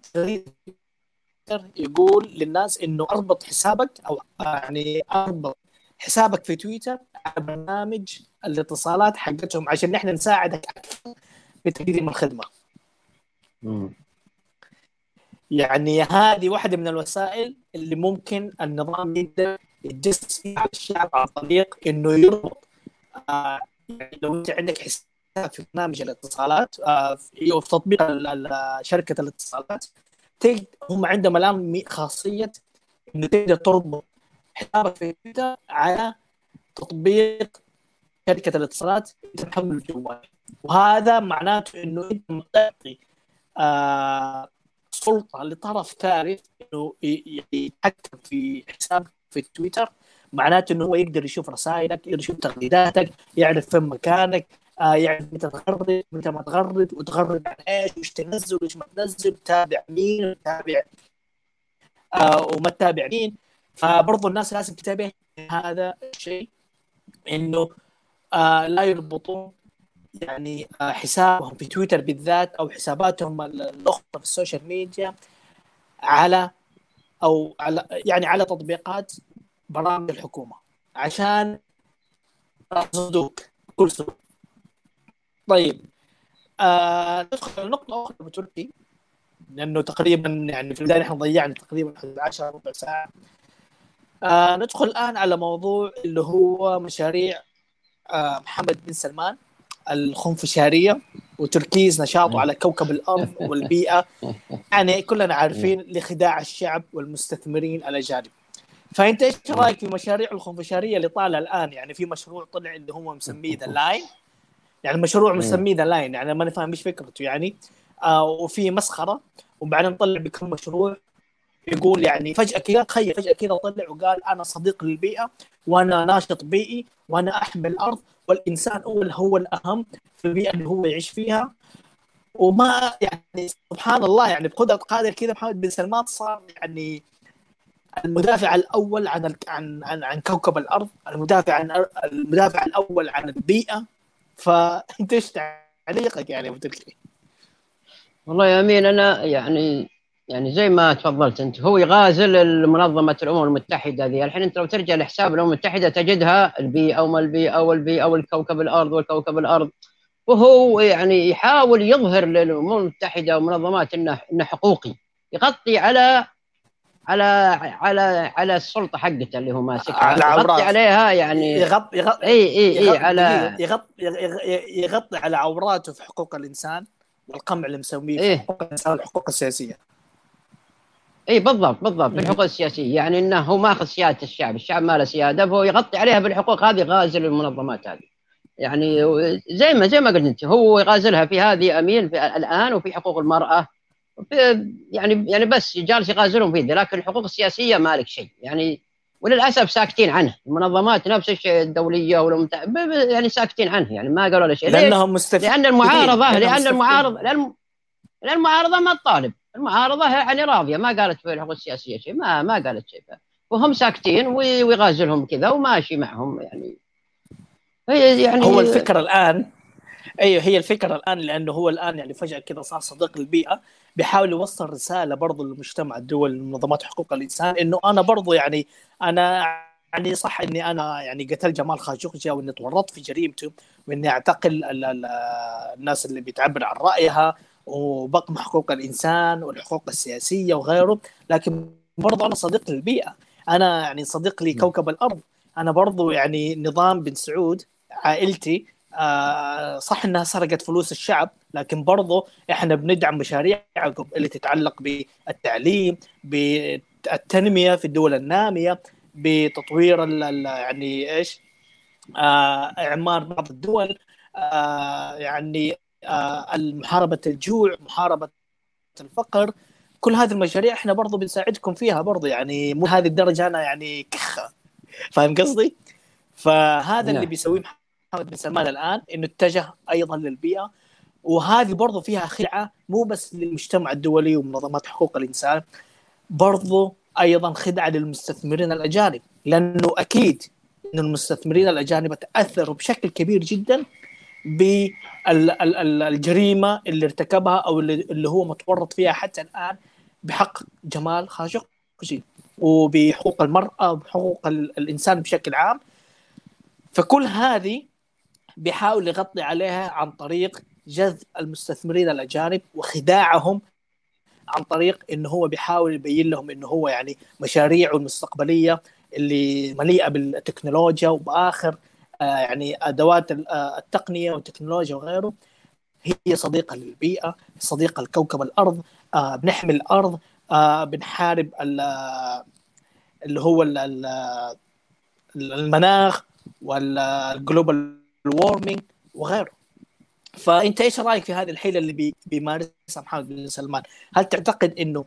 يقول للناس إنه أربط حسابك أو يعني أربط حسابك في تويتر على برنامج الاتصالات حقتهم عشان نحن نساعدك أكثر بتقديم الخدمة. يعني هذه واحدة من الوسائل اللي ممكن النظام يقدر يجسس فيها على الشعب عن طريق إنه يربط يعني لو أنت عندك حساب في برنامج الاتصالات أو في تطبيق شركة الاتصالات هم عندهم الآن خاصية إنه تقدر تربط حسابك في تويتر على تطبيق شركة الاتصالات تحمل الجوال، وهذا معناته إنه أنت معطي سلطة لطرف ثالث إنه يتحكم في حسابك في تويتر، معناته إنه هو يقدر يشوف رسائلك يقدر يشوف تغريداتك يعرف فين مكانك يعرف متى تغرد متى ما تغرد وتغرد عن إيش وش تنزل وش ما تنزل تابع مين وتابع وما تتابع مين. فبرضو الناس لازم تتابع هذا الشيء إنه لا يربطون يعني حسابهم في تويتر بالذات أو حساباتهم الأخرى في السوشيال ميديا على أو على يعني على تطبيقات برامج الحكومة عشان صدوق كل سوق. طيب ندخل لنقطة أخرى بتركي لأنه تقريبا يعني في البداية نحن ضيعنا تقريبا 11 ربع ساعة. ندخل الآن على موضوع اللي هو مشاريع محمد بن سلمان الخنفشارية وتركيز نشاطه على كوكب الأرض والبيئة، يعني كلنا عارفين لخداع الشعب والمستثمرين الأجانب. فأنت إيش رأيك في مشاريع الخنفشارية اللي طالع الآن؟ يعني في مشروع طلع اللي هم مسميه ذا لاين، يعني مشروع مسميه ذا لاين يعني ما نفهم إيش فكرته يعني وفي مسخرة، وبعدين طلع بكم مشروع يقول يعني فجأة كذا تخيل فجأة كذا طلع وقال أنا صديق للبيئة وأنا ناشط بيئي وأنا أحب الأرض والإنسان هو الأهم في البيئة اللي هو يعيش فيها. وما يعني سبحان الله يعني بقدرة قادر كذا محمد بن سلمان صار يعني المدافع الأول عن كوكب الأرض، المدافع الأول عن البيئة. فأنت إيش تعليقك يعني أبو تركي؟ والله يا أمين أنا يعني زي ما تفضلت أنت، هو يغازل المنظمة الأمم المتحدة ذي. الحين أنت لو ترجع لحساب الأمم المتحدة تجدها البيئة وما البيئة والبيئة والكوكب الأرض والكوكب الأرض، وهو يعني يحاول يظهر للأمم المتحدة ومنظمات إنه حقوقي، يغطي على على على السلطة حقته اللي هو ماسكها، يغطي عليها يعني يغطي على عوراته في حقوق الإنسان والقمع اللي مسويه في حقوق الإنسان والحقوق السياسية. اي بالضبط بالحقوق السياسيه، يعني انه هو ماخذ سياده الشعب ما له سياده، فهو يغطي عليها بالحقوق هذه، غازل المنظمات هذه يعني زي ما قلت انت، هو يغازلها في هذه امين في الان وفي حقوق المراه يعني بس جالس يغازلهم فيه، لكن الحقوق السياسيه مالك شيء يعني، وللاسف ساكتين عنه المنظمات نفس الشيء الدوليه يعني ساكتين عنه يعني ما قالوا له شيء لأن المعارضه ما تطالب، المعارضة يعني راضية ما قالت في الحقوق السياسية شيء، ما قالت شيء، وهم ساكتين ويغازلهم كذا وماشي معهم يعني هو الفكرة الآن. أيوه هي الفكرة الآن، لأنه هو الآن يعني فجأة كذا صار صديق البيئة، بيحاول يوصل رسالة برضو للمجتمع الدول المنظمات حقوق الإنسان إنه أنا برضو يعني أنا صح إني أنا يعني قتل جمال خاشقجي وإني تورطت في جريمته وإني أعتقل الناس اللي بتعبر عن رأيها وبقم حقوق الإنسان والحقوق السياسية وغيره، لكن برضو أنا صديق للبيئة، أنا يعني صديق لكوكب الأرض، أنا برضو يعني نظام بن سعود عائلتي صح إنها سرقت فلوس الشعب، لكن برضو إحنا بندعم مشاريع اللي تتعلق بالتعليم بالتنمية في الدول النامية بتطوير يعني إيش إعمار بعض الدول يعني محاربة الجوع محاربة الفقر، كل هذه المشاريع احنا برضو بنساعدكم فيها برضو يعني مو هذه الدرجة أنا يعني كخة فاهم قصدي. فهذا اللي بيسويه محمد بن سلمان الآن إنه اتجه أيضا للبيئة، وهذه برضو فيها خدعة مو بس للمجتمع الدولي ومنظمات حقوق الإنسان، برضو أيضا خدعة للمستثمرين الأجانب، لأنه أكيد إن المستثمرين الأجانب تأثروا بشكل كبير جدا بالجريمة اللي ارتكبها أو اللي هو متورط فيها حتى الآن بحق جمال خاشقجي وبحقوق المرأة وبحقوق الإنسان بشكل عام. فكل هذه بيحاول يغطي عليها عن طريق جذب المستثمرين الأجانب وخداعهم، عن طريق إنه هو بيحاول يبين لهم إنه هو يعني مشاريعه المستقبلية اللي مليئة بالتكنولوجيا وبآخر يعني أدوات التقنية والتكنولوجيا وغيره هي صديقة للبيئة، صديقة لكوكب الأرض، بنحمي الأرض، بنحارب اللي هو المناخ والجلوبال وورمينج وغيره. فأنت إيش رأيك في هذه الحيلة اللي بيمارسها محمد بن سلمان؟ هل تعتقد إنه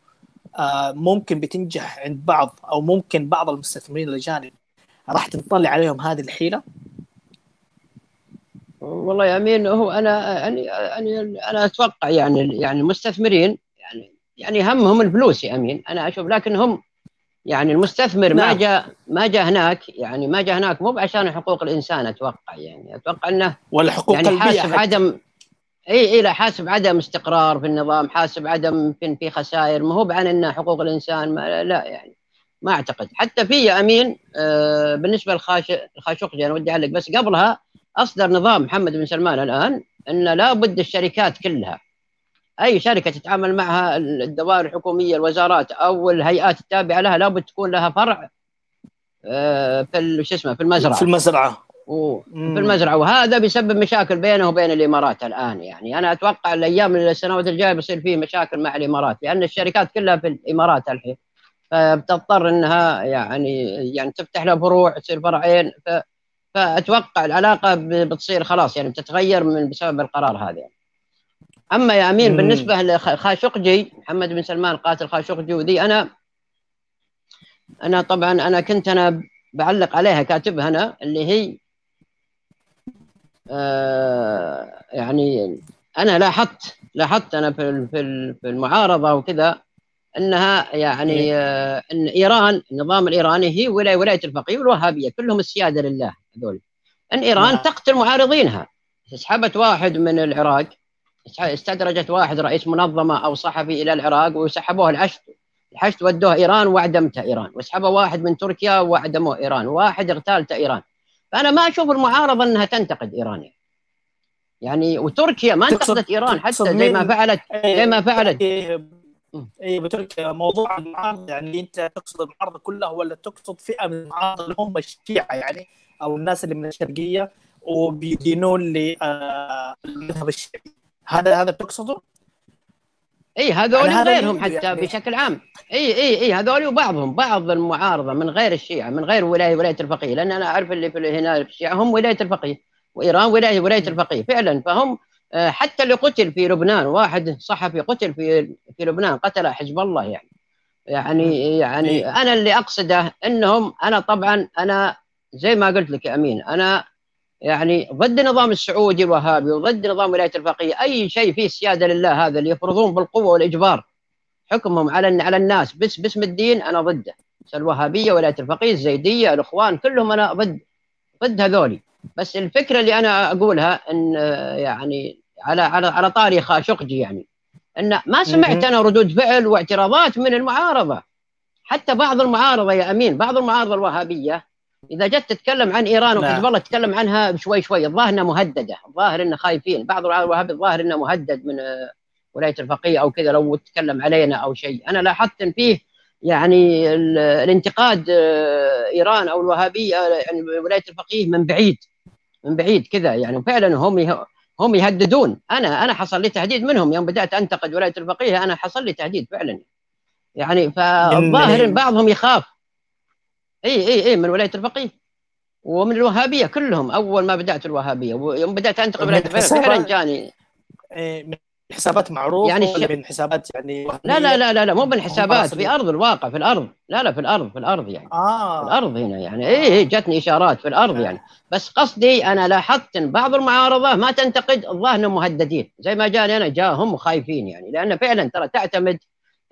ممكن بتنجح عند بعض أو ممكن بعض المستثمرين الأجانب راح تطلع عليهم هذه الحيلة؟ والله يا أمين هو أنا أتوقع يعني المستثمرين يعني همهم الفلوس يا أمين أنا أشوف، لكن هم يعني المستثمر نعم. ما جاء هناك مو عشان حقوق الإنسان، أتوقع يعني أتوقع أنه ولا حقوق يعني حاسب عدم لا حاسب عدم استقرار في النظام، حاسب عدم في خسائر، ما هو عن أنه حقوق الإنسان لا يعني ما أعتقد. حتى في يا أمين بالنسبة لخاشقجي أنا ودي أعلق بس قبلها، أصدر نظام محمد بن سلمان الآن أن لا بد الشركات كلها أي شركة تتعامل معها الدوائر الحكومية الوزارات أو الهيئات التابعة لها لا بد تكون لها فرع في المزرعة في المزرعة وهذا بيسبب مشاكل بينه وبين الإمارات الآن. يعني أنا أتوقع الأيام السنوات الجاية بيصير فيه مشاكل مع الإمارات، لأن الشركات كلها في الإمارات الحين بتضطر انها يعني تفتح لها فروع، تصير فرعين، فاتوقع العلاقه بتصير خلاص يعني بتتغير بسبب القرار هذا يعني. اما يا امين بالنسبه لخاشقجي محمد بن سلمان قاتل خاشقجي وذي، انا أنا طبعا أنا كنت بعلق عليها كاتبها أنا اللي هي يعني أنا لاحظت أنا في المعارضة وكذا أنها يعني أن إيران النظام الإيراني هي ولاية الفقيه والوهابية كلهم السيادة لله هذول. أن إيران تقتل معارضينها. سحبت واحد من العراق، استدرجت واحد رئيس منظمة أو صحفي إلى العراق وسحبوه الحشد. الحشد ودوه إيران وعدمته إيران، وسحبوا واحد من تركيا وعدموه إيران، واحد اغتالته إيران. فأنا ما أشوف المعارضة أنها تنتقد إيران يعني وتركيا ما انتقدت إيران حتى زي ما فعلت اي بتركيا. موضوع المعارضة يعني أنت تقصد المعارضة كلها ولا تقصد فئة من المعارضة اللي هم الشيعة يعني أو الناس اللي من الشرقية وبيدينون للمذهب الشيعي؟ هذا تقصده؟ اي هذول يعني غيرهم حتى يعني بشكل عام اي هذول وبعضهم بعض المعارضه من غير الشيعه من غير ولايه الفقيه، لان انا اعرف اللي في هنا الشيعه هم ولايه الفقيه وايران ولايه الفقيه فعلا. فهم حتى اللي قتل في لبنان واحد صحفي قتل في لبنان قتل حزب الله يعني انا اللي اقصده انهم انا طبعا انا زي ما قلت لك يا امين انا يعني ضد النظام السعودي الوهابي وضد نظام ولاية الفقيه، أي شيء فيه سيادة لله هذا اللي يفرضون بالقوة والإجبار حكمهم على الناس بس باسم الدين أنا ضده. الوهابية ولاية الفقيه الزيدية الإخوان كلهم أنا ضد هذولي. بس الفكرة اللي أنا أقولها إن يعني على طاري خاشقجي يعني إن ما سمعت أنا ردود فعل واعتراضات من المعارضة. حتى بعض المعارضة يا أمين بعض المعارضة الوهابية إذا جت تتكلم عن إيران وحزب الله تتكلم عنها بشوي شوي الظاهرنا مهددة، الظاهر إنه خايفين بعض الوهاب الظاهر إنه مهدد من ولاية الفقيه أو كذا لو تتكلم علينا أو شيء. أنا لاحظت إن فيه يعني الانتقاد إيران أو الوهابية يعني ولاية الفقيه من بعيد كذا يعني فعلا هم يهددون. أنا حصل لي تهديد منهم يوم بدأت أنتقد ولاية الفقيه أنا حصل لي تهديد فعلا يعني. فالظاهر إن بعضهم يخاف اي من ولاية الفقيه ومن الوهابية كلهم. اول ما بدأت الوهابية ويوم بدأت انتقد ولاية الفقيه فعلا جاني من حسابات معروف يعني من حسابات يعني لا مو من حسابات في ارض الواقع في الارض لا في الارض يعني في الارض هنا يعني اي جتني اشارات في الارض يعني. بس قصدي انا لاحظت ان بعض المعارضة ما تنتقد الظاهر انهم مهددين زي ما جاني انا جاهم خايفين يعني لان فعلا ترى تعتمد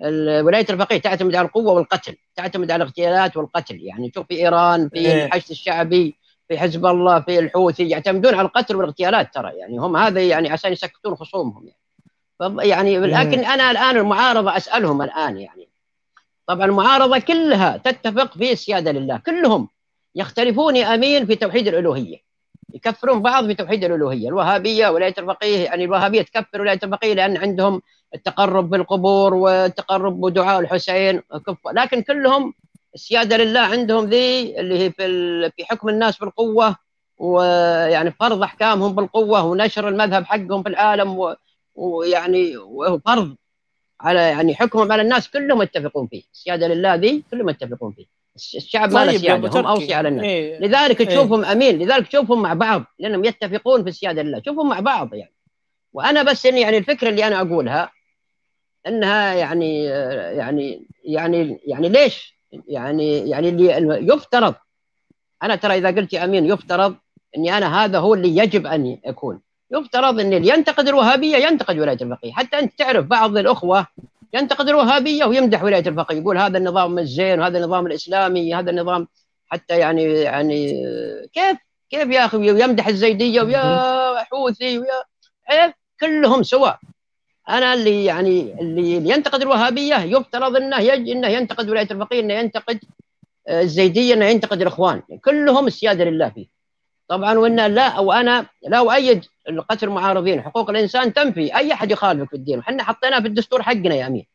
ولاية الفقيه تعتمد على القوة والقتل تعتمد على الاغتيالات والقتل يعني. شوف في إيران في الحشد الشعبي في حزب الله في الحوثي يعتمدون على القتل والاغتيالات ترى يعني هم هذا يعني عشان يسكتون خصومهم يعني لكن أنا الآن المعارضة أسألهم الآن يعني طبعا المعارضة كلها تتفق في السيادة لله كلهم يختلفون يا أمين في توحيد الألوهية يكفرون بعض في توحيد الألوهية. الوهابية ولاية الفقيه يعني الوهابية تكفر ولاية الفقيه لأن عندهم التقرب بالقبور والتقرب بدعاء الحسين لكن كلهم السيادة لله عندهم ذي اللي هي في حكم الناس بالقوة ويعني فرض أحكامهم بالقوة ونشر المذهب حقهم في العالم ويعني وفرض على يعني حكمهم على الناس كلهم يتفقون فيه السيادة لله ذي كلهم يتفقون فيه. الشعب ما له سيادة هم أوصي على الناس لذلك تشوفهم أمين لذلك تشوفهم مع بعض لأنهم يتفقون في السيادة لله تشوفهم مع بعض يعني. وأنا بس يعني الفكرة اللي أنا أقولها انها يعني ليش يعني اللي يفترض انا ترى اذا قلت يا امين يفترض اني انا هذا هو اللي يجب ان اكون يفترض ان اللي ينتقد الوهابيه ينتقد ولايه الفقيه. حتى انت تعرف بعض الاخوه ينتقد الوهابيه ويمدح ولايه الفقيه يقول هذا النظام الزين وهذا النظام الاسلامي هذا النظام حتى يعني كيف يا اخي يمدح الزيديه ويا حوثي ويا كلهم سواء. أنا اللي يعني اللي ينتقد الوهابية يفترض إنه ينتقد ولاية الفقيه إنه ينتقد الزيدية إنه ينتقد الإخوان كلهم السيادة لله فيه طبعا. وأنا لا أؤيد قتل معارضين حقوق الإنسان تنفي أي أحد يخالفك في الدين وحنا حطيناه في الدستور حقنا يا أمين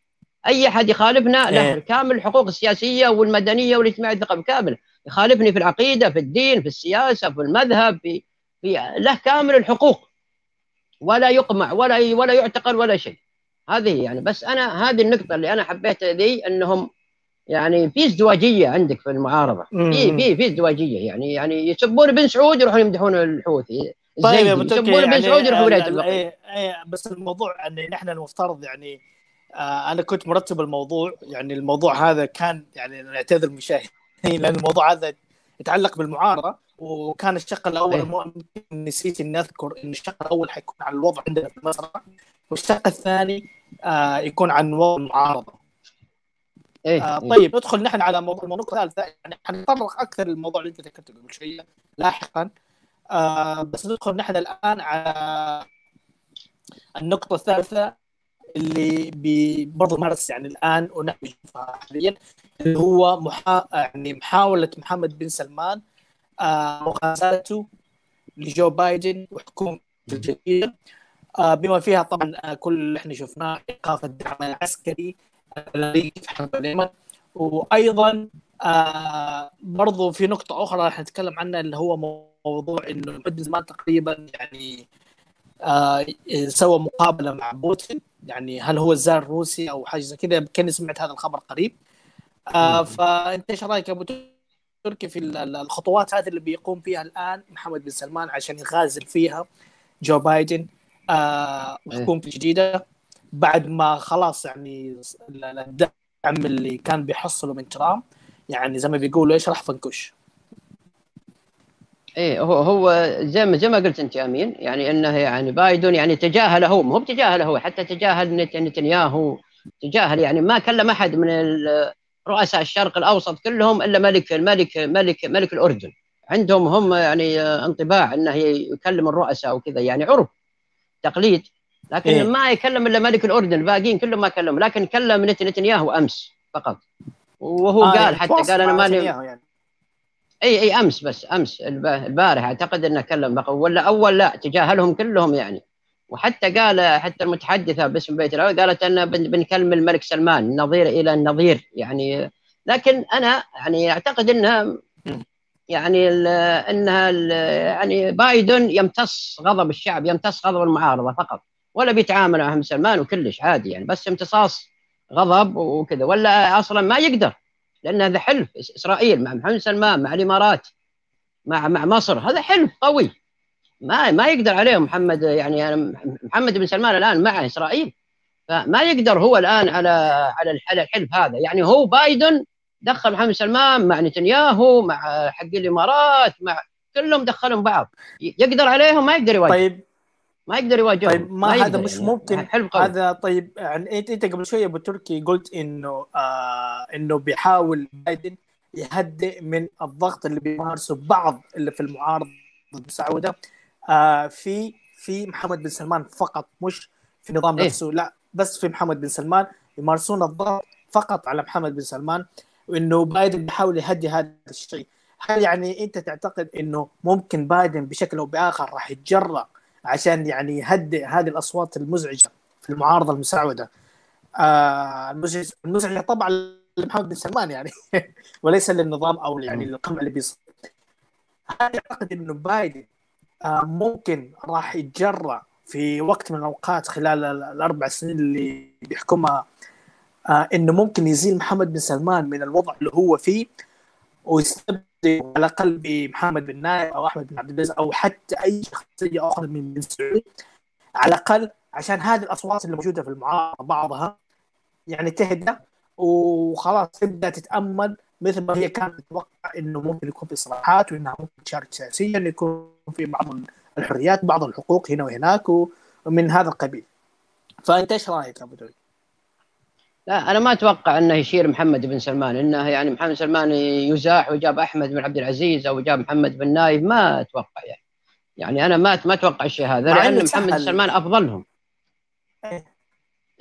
أي أحد يخالفنا له كامل الحقوق السياسية والمدنية والاجتماعية كامل يخالفني في العقيدة في الدين في السياسة في المذهب في له كامل الحقوق ولا يقمع ولا يعتقل ولا شيء. هذه يعني بس أنا هذه النقطة اللي أنا حبيتها ذي أنهم يعني في ازدواجية عندك في المعارضة في ازدواجية يعني يسبون بن سعود يروحون يمدحون الحوثي. طيب يسبون بن سعود يروحون ولاية الفقيه. بس الموضوع أن نحن المفترض يعني انا كنت مرتب الموضوع، يعني الموضوع هذا كان، يعني نعتذر المشاهدين لان الموضوع هذا يتعلق بالمعارضه، وكان الشق الاول ممكن نسيت ان اذكر ان الشق الاول حيكون عن الوضع عندنا في مصر، والشق الثاني يكون عن وضع المعارضه. طيب ندخل نحن على موضوع النقطه الثالثه، يعني حنتطرق اكثر للموضوع اللي انت ذكرته قبل شويه لاحقا، بس ندخل نحن الان على النقطه الثالثه اللي برضه مارس يعني الآن ونحن نشوفها حاليا، اللي هو محاولة محمد بن سلمان مغازلته لجو بايدن وحكومة الجديدة، بما فيها طبعا كل اللي احنا شفناه، إيقاف الدعم العسكري الذي في حرب اليمن، وأيضا برضه في نقطة أخرى راح نتكلم عنها اللي هو موضوع إنه محمد بن سلمان تقريبا يعني سوى مقابلة مع بوتين، يعني هل هو الزار الروسي أو حاجة زي كده، كأني سمعت هذا الخبر قريب. فأنت إيش رأيك أبو تركي في الخطوات هذه اللي بيقوم فيها الآن محمد بن سلمان عشان يغازل فيها جو بايدن وحكومة جديدة، بعد ما خلاص يعني الدعم اللي كان بيحصله من ترامب يعني زي ما بيقولوا إيش راح فنكش؟ ايه هو زي ما قلت انت يا امين، يعني انه يعني بايدن يعني تجاهله، مو بتجاهله هو، حتى تجاهل نتنياهو، تجاهل يعني ما كلم احد من رؤساء الشرق الاوسط كلهم الا ملك الاردن، عندهم هم يعني انطباع انه يكلم الرؤساء وكذا، يعني عرف تقليد، لكن إيه؟ ما يكلم الا ملك الاردن، الباقيين كلهم ما كلم، لكن كلم نتنياهو امس فقط، وهو قال حتى قال انا ماني اي امس، بس امس البارح اعتقد انه كلم بقى ولا اول، لا تجاهلهم كلهم يعني، وحتى قال حتى المتحدثه باسم بيت العرب قالت ان بنكلم الملك سلمان نظير الى النظير يعني، لكن انا يعني اعتقد انها يعني بايدن يمتص غضب الشعب، يمتص غضب المعارضه فقط، ولا بيتعامل مع سلمان وكلش عادي يعني، بس امتصاص غضب وكذا، ولا اصلا ما يقدر، لأن هذا حلف إسرائيل مع محمد سلمان مع الإمارات مع مصر، هذا حلف قوي ما يقدر عليه محمد، يعني محمد بن سلمان الآن مع إسرائيل، فما يقدر هو الآن على الحلف هذا، يعني هو بايدن دخل محمد سلمان مع نتنياهو مع حق الإمارات مع كلهم دخلهم بعض، يقدر عليهم ما يقدر يواجه. طيب ما يقدر يواجهه. طيب ما هذا مش ممكن هذا. طيب يعني انت قبل شويه ابو تركي قلت انه انه بيحاول بايدن يهدئ من الضغط اللي بيمارسه بعض اللي في المعارضه المسعوده في محمد بن سلمان فقط، مش في نظام نفسه، لا بس في محمد بن سلمان يمارسون الضغط فقط على محمد بن سلمان، وانه بايدن بيحاول يهدئ هذا الشيء. هل يعني انت تعتقد انه ممكن بايدن بشكل او باخر راح يتجرأ عشان يعني يهدئ هذه الأصوات المزعجة في المعارضة المسعودة المزعجة طبعا لمحمد بن سلمان يعني وليس للنظام أو يعني للقمع اللي بيصير؟ هل أعتقد أنه بايدن ممكن راح يتجرأ في وقت من الأوقات خلال الأربع سنين اللي بيحكمها أنه ممكن يزيل محمد بن سلمان من الوضع اللي هو فيه ويستبدل على الأقل بمحمد بن نايف أو أحمد بن عبد العزيز أو حتى أي شخصية أخرى من السعودية، على الأقل عشان هذه الأصوات اللي موجودة في المعارضة بعضها يعني تهدى وخلاص تبدأ تتأمل، مثل ما هي كانت تتوقع إنه ممكن يكون في صراعات وإنها ممكن تشارك سياسيا، يكون في بعض الحريات بعض الحقوق هنا وهناك ومن هذا القبيل. فأنت إيش رأيك أبو دولي؟ لا أنا ما أتوقع أنه يشير محمد بن سلمان، أنه يعني محمد سلمان يزاح وجاب أحمد بن عبد العزيز أو جاب محمد بن نايف، ما أتوقع يعني أنا ما أتوقع الشيء هذا، لأن محمد بن سلمان أفضلهم.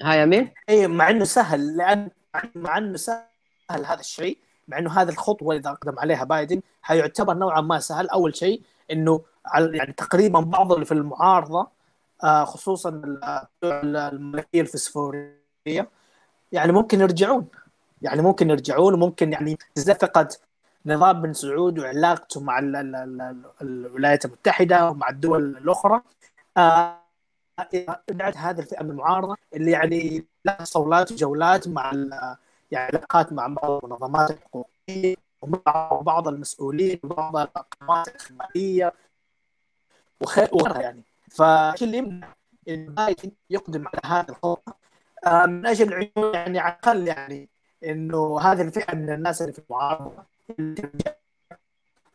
هاي أمين؟ إيه مع أنه سهل، لأن مع أنه سهل هذا الشيء، مع أنه هذه الخطوة إذا أقدم عليها بايدن هيعتبر نوعا ما سهل. أول شيء أنه يعني تقريبا بعض اللي في المعارضة خصوصا الملكية الفسفورية يعني ممكن يرجعون وممكن يعني تزداد ثقة نظام بن سعود وعلاقته مع الولايات المتحدة ومع الدول الأخرى بعد هذه الفئة من المعارضة اللي يعني لها صولات وجولات مع يعني علاقات مع بعض المنظمات الحقوقية ومع بعض المسؤولين وبعض القوات الخمالية وغيرها يعني، فشو اللي يمنع إن بايدن يقدم على هذا الخطة من أجل العيون يعني على الأقل يعني إنه هذه الفئة من الناس اللي في المعارضة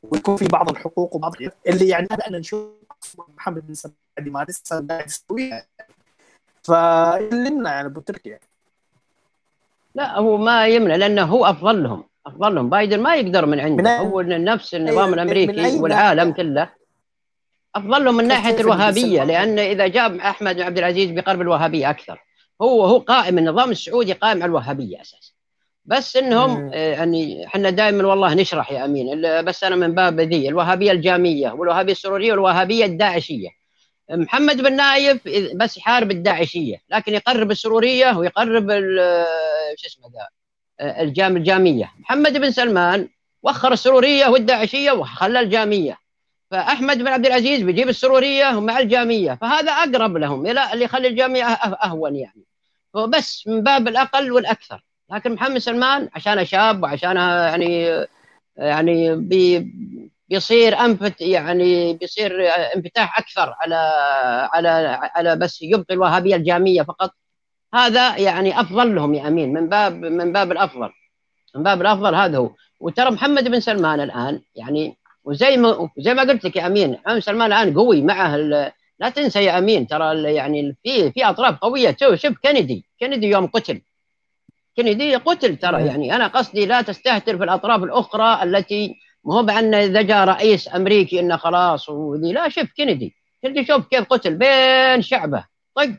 ويكون في بعض الحقوق وبعض اللي يعني أنا نشوف محمد بن سلمان ما لسه قاعد يسويها فاللي منع يعني بتركيا. لا هو ما يمنع لأنه هو أفضل لهم بايدن ما يقدر من عنده هو نفس النظام الأمريكي والعالم كله أفضل لهم من ناحية الوهابية لأن إذا جاب أحمد بن عبد العزيز بقرب الوهابية أكثر هو قائم النظام السعودي قائم على الوهابية أساسا بس إنهم يعني إحنا دائما والله نشرح يا أمين بس أنا من باب ذي الوهابية الجامية والوهابية السرورية والوهابية الداعشية. محمد بن نايف بس يحارب الداعشية لكن يقرب السرورية ويقرب الجامية. محمد بن سلمان وخر السرورية والداعشية وخلى الجامية فأحمد بن عبد العزيز بيجيب السرورية ومع الجامية فهذا أقرب لهم إلى اللي يخلي الجامية أهون يعني بس من باب الأقل والأكثر. لكن محمد سلمان عشان شاب وعشان يعني بيصير أنفت يعني بيصير انفتاح أكثر على بس يبقي الوهابية الجامية فقط هذا يعني أفضل لهم يا أمين من باب الأفضل هذا هو. وترى محمد بن سلمان الآن يعني وزي ما قلت لك يا أمين محمد سلمان الآن قوي معه لا تنسى يا أمين ترى يعني في أطراف قوية شوف كندي يوم قتل كندي قتل ترى يعني أنا قصدي لا تستهتر في الأطراف الأخرى التي مو بأن إذا جاء رئيس أمريكي إنه خلاص وذي لا شوف كندي شوف كيف قتل بين شعبه طق.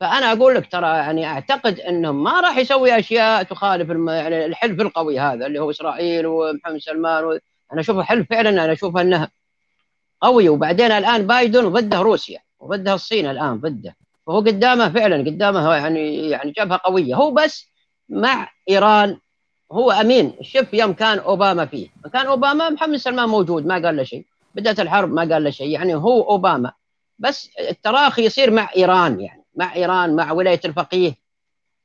فأنا أقول لك ترى يعني أعتقد أنهم ما راح يسوي أشياء تخالف يعني الحلف القوي هذا اللي هو إسرائيل ومحمد سلمان أنا أشوف الحلف فعلا أنا أشوف أنه قوي. وبعدين الآن بايدن ضده روسيا وضده الصين الآن ضده وهو قدامه فعلا قدامه يعني جبهة قوية هو بس مع إيران هو أمين. شوف يوم كان أوباما فيه كان أوباما محمد سلمان موجود ما قال له شيء بدأت الحرب ما قال له شيء يعني هو أوباما بس التراخي يصير مع إيران مع ولاية الفقيه.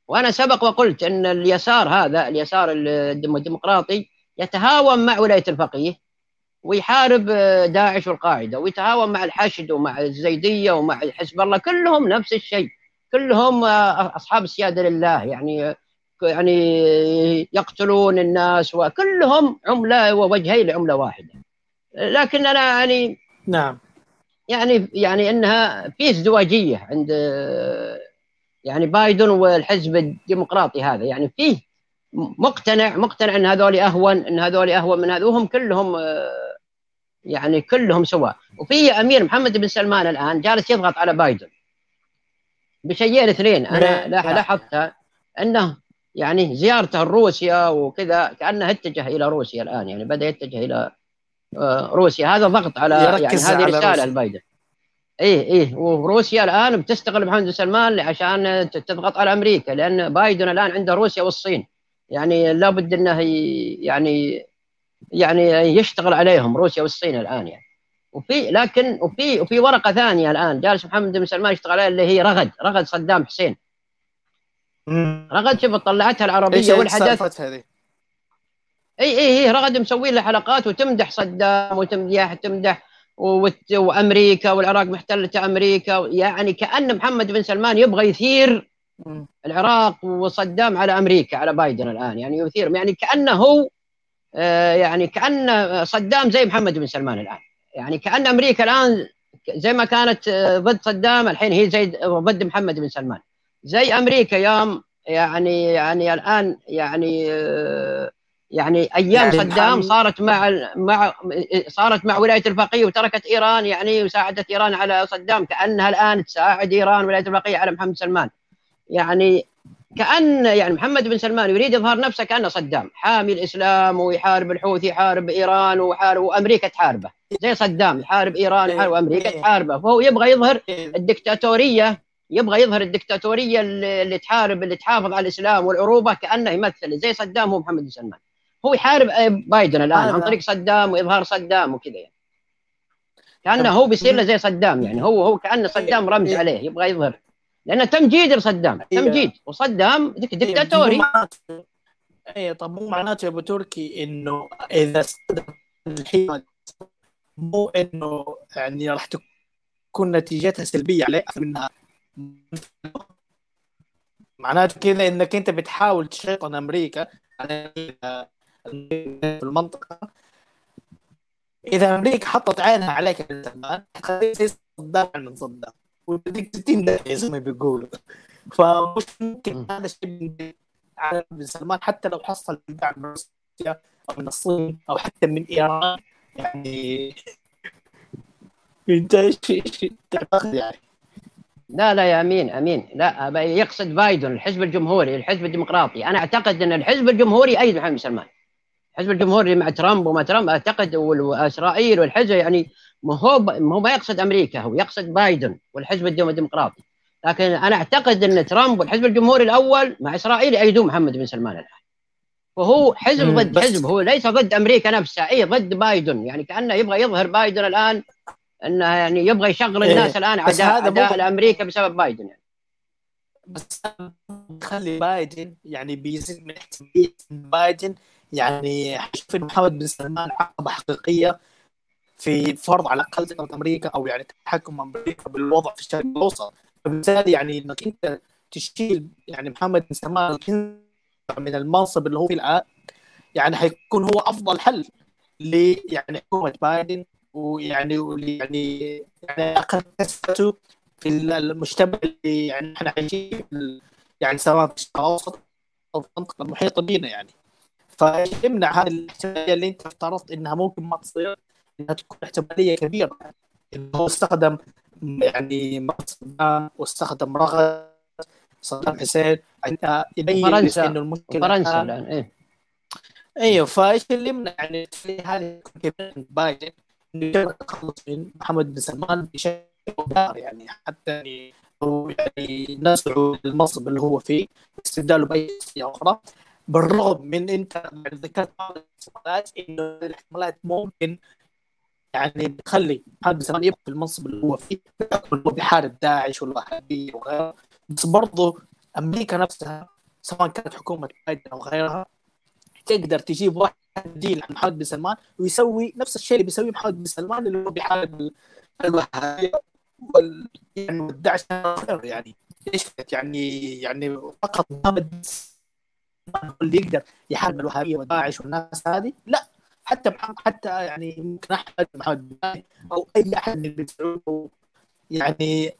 وأنا سبق وقلت أن اليسار هذا اليسار الديمقراطي يتهاون مع ولاية الفقيه ويحارب داعش والقاعدة ويتهاون مع الحشد ومع الزيدية ومع حزب الله كلهم نفس الشيء كلهم أصحاب السيادة لله يعني يقتلون الناس وكلهم عملة ووجهي لعملة واحدة. لكن أنا يعني نعم يعني إنها في ازدواجية عند يعني بايدن والحزب الديمقراطي هذا يعني فيه مقتنع إن هذولي أهون من هذول وهم كلهم يعني كلهم سواء. وفي أمير محمد بن سلمان الآن جالس يضغط على بايدن بشيئين اثنين أنا لاحظتها أنه يعني زيارته لروسيا وكذا كأنه اتجه إلى روسيا الآن يعني بدأ يتجه إلى روسيا هذا ضغط على يعني هذه رسالة البايدن إيه وروسيا الآن بتستغل محمد بن سلمان عشان تضغط على أمريكا لأن بايدن الآن عنده روسيا والصين يعني لا بد أنه يعني يشتغل عليهم روسيا والصين الآن يعني. وفي ورقة ثانية الآن جالس محمد بن سلمان يشتغل عليها اللي هي رغد صدام حسين رغد شوف طلعتها العربية والحدث هذه اي رغد مسوي له حلقات وتمدح صدام وتمدح وامريكا والعراق محتلته امريكا يعني كأن محمد بن سلمان يبغى يثير العراق وصدام على امريكا على بايدن الان يعني يثير يعني كأنه هو يعني كأن صدام زي محمد بن سلمان الان يعني كأن امريكا الان زي ما كانت ضد صدام الحين هي زي ضد محمد بن سلمان زي امريكا يوم يعني الان يعني ايام صدام صارت مع ولايه الفقيه وتركت ايران يعني وساعدت ايران على صدام كانها الان تساعد ايران ولايه الفقيه على محمد سلمان يعني كان يعني محمد بن سلمان يريد يظهر نفسه كانه صدام حامي الاسلام ويحارب الحوثي يحارب ايران وامريكا تحاربه زي صدام يحارب ايران يحارب امريكا تحاربه فهو يبغى يظهر الدكتاتوريه اللي تحافظ على الإسلام والعروبة كأنه يمثل زي صدام هو محمد بن سلمان هو يحارب بايدن الآن عن طريق صدام وإظهار صدام وكذا يعني. كأنه هو بيصير له زي صدام يعني هو كأنه صدام رمز عليه يبغى يظهر لأنه تمجيد لصدام تمجيد وصدام دكتاتوري. طب مو معناته يا أبو تركي إنه إذا استدعى الحين مو إنه يعني راح تكون نتيجتها سلبية عليه منها معناته كده انك انت بتحاول تشيطن امريكا في المنطقه. اذا امريكا حطت عينها عليك من زمان هتخليك صدام من صدام وبديك 60 دقيقه زي ما بيقولوا. فمش ممكن هذا الشيء على بن سلمان حتى لو حصل دعم من روسيا او من الصين او حتى من ايران. يعني انت ايش تعتقد يعني؟ لا يا امين لا يقصد بايدن الحزب الجمهوري الحزب الديمقراطي. انا اعتقد ان الحزب الجمهوري ايد محمد سلمان. الحزب الجمهوري مع ترامب وما ترامب اعتقد واسرائيل والحزب يعني ما هو ما يقصد امريكا، هو يقصد بايدن والحزب الديمقراطي. لكن انا اعتقد ان ترامب والحزب الجمهوري الاول مع اسرائيل ايدوا محمد بن سلمان الحين، وهو حزب ضد حزب، هو ليس ضد امريكا نفسها، اي ضد بايدن. يعني كانه يبغى يظهر بايدن الان انه يعني يبغى يشغل الناس الان عداء لامريكا بسبب بايدن يعني. بس خلي بايدن يعني بيزيد من احتماليه بايدن يعني حشف محمد بن سلمان عقبه حقيقيه في فرض على الاقل سيطره امريكا او يعني تحكم امريكا بالوضع في الشرق الاوسط. فبالتالي يعني انك انت تشيل يعني محمد بن سلمان من المنصب اللي هو فيه الان يعني حيكون هو افضل حل ل يعني حكومه بايدن، ويعني يعني اقل كثافته في المجتمع اللي يعني احنا عايشين يعني سواء في الشرق الاوسط او في المنطقه المحيطه بينا يعني. فيمنع هذه الاحتماليه اللي انت افترضت انها ممكن ما تصير، انها تكون احتماليه كبيره انه هو استخدم يعني مصدام واستخدم رغد صدام حسين انت يبين انه المشكله فرنسا الان ايوه. فايش اللي يمنع يعني هذه كبيره بايدن نقدر نخلص من محمد بن سلمان بشكل مباشر يعني حتى يعني نسعوا المنصب اللي هو فيه استبداله باي شيء اخرى. بالرغم من انت ذكرت بعض الاحتمالات انه الاحتمالات ممكن يعني بتخلي محمد بن سلمان يبقى في المنصب اللي هو فيه بحارب داعش والوهابيه وغيره، بس برضه امريكا نفسها سواء كانت حكومه بايدن او غيرها تقدر تجيب واحد بديل عن محمد بن سلمان ويسوي نفس الشيء اللي بيسويه محمد بن سلمان اللي هو بحارب الوهابيه والداعش يعني. ايش يعني فقط محمد اللي يقدر يحارب الوهابيه والداعش والناس هذه؟ لا، حتى يعني ممكن احد محمد او اي احد من بيسعوده يعني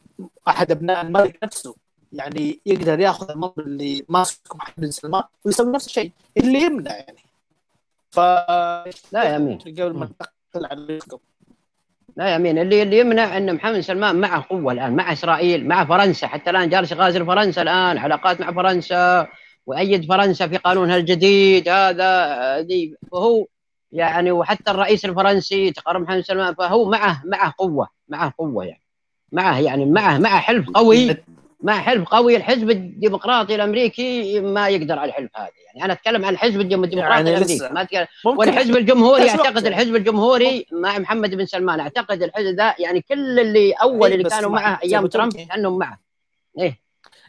احد ابناء الملك نفسه يعني يقدر ياخذ المنصب اللي ماسكه محمد بن سلمان ويسوي نفس الشيء اللي يمنع يعني. ف لا يا امين قبل ما تقل عليكم لا يا امين اللي يمنع ان محمد سلمان معه قوه الان مع اسرائيل مع فرنسا، حتى الان جالس يغازل فرنسا الان، علاقات مع فرنسا وايد فرنسا في قانونها الجديد هذا دي، وهو يعني وحتى الرئيس الفرنسي تقرر محمد سلمان. فهو معه قوه معه حلف قوي الحزب الديمقراطي الامريكي ما يقدر على الحلف هذا يعني. انا اتكلم عن الحزب الديمقراطي الامريكي ما اتكلم والحزب الجمهوري. اعتقد الحزب الجمهوري مع محمد بن سلمان اعتقد الحزب ذا يعني كل اللي اول اللي كانوا معه ايام ترامب انهم معه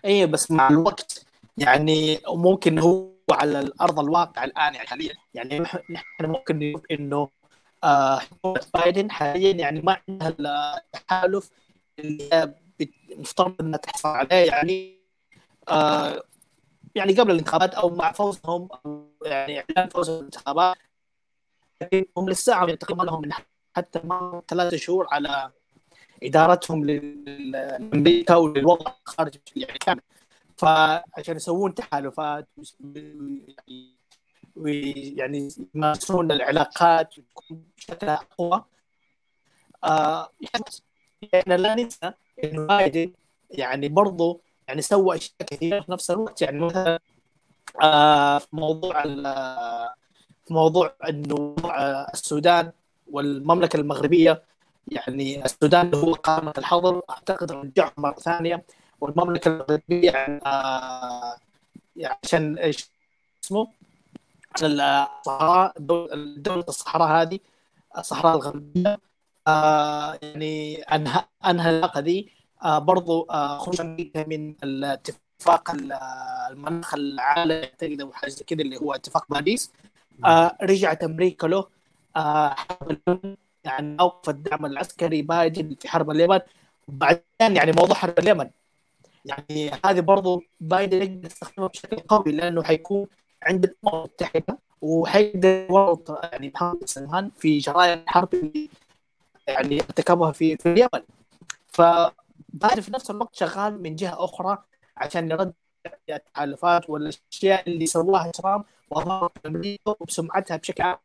ايه بس مع الوقت يعني ممكن هو على الارض الواقع الان يعني حاليا يعني نحن ممكن نقول انه حكومه بايدن حاليا يعني ما عندها التحالف اللي مفترض انها تحصل عليه يعني يعني قبل الانتخابات او مع فوزهم أو يعني اعلان فوز الانتخابات. لكن هم لسه عم ينتقم لهم من حتى ما 3 شهور على ادارتهم لامريكا والوضع الخارجي يعني كامل. فعشان يسوون تحالفات ويعني يمارسون العلاقات بشكل أقوى. إحنا لا ننسى إنه بايدن يعني برضو يعني سوى أشياء كثيرة في نفس الوقت يعني مثلا في موضوع إنه السودان والمملكة المغربية يعني السودان اللي هو قائمة الحظر أعتقد رجعهم مرة ثانية، والمملكة المغربية يعني عشان إيش اسمه الصحراء دولة الصحراء هذه الصحراء الغربية يعني أنها العلاقة ذي برضو خروج أمريكا من الاتفاق المناخ العالمي تقدر وحاجة كده اللي هو اتفاق باريس رجعت أمريكا له يعني أوقف الدعم العسكري بايدن في حرب اليمن. وبعدين يعني موضوع حرب اليمن يعني هذه برضو بايدن يقدر يستخدمها بشكل قوي، لأنه حيكون عند الأمم المتحدة وحيقدر يورط يعني محمد بن سلمان في جرايم الحرب اللي يعني ارتكبها في اليمن. فبايدن في نفس الوقت شغال من جهة أخرى عشان يرد التحالفات والأشياء اللي سواها ترامب وأضرت أمريكا وبسمعتها بشكل عام.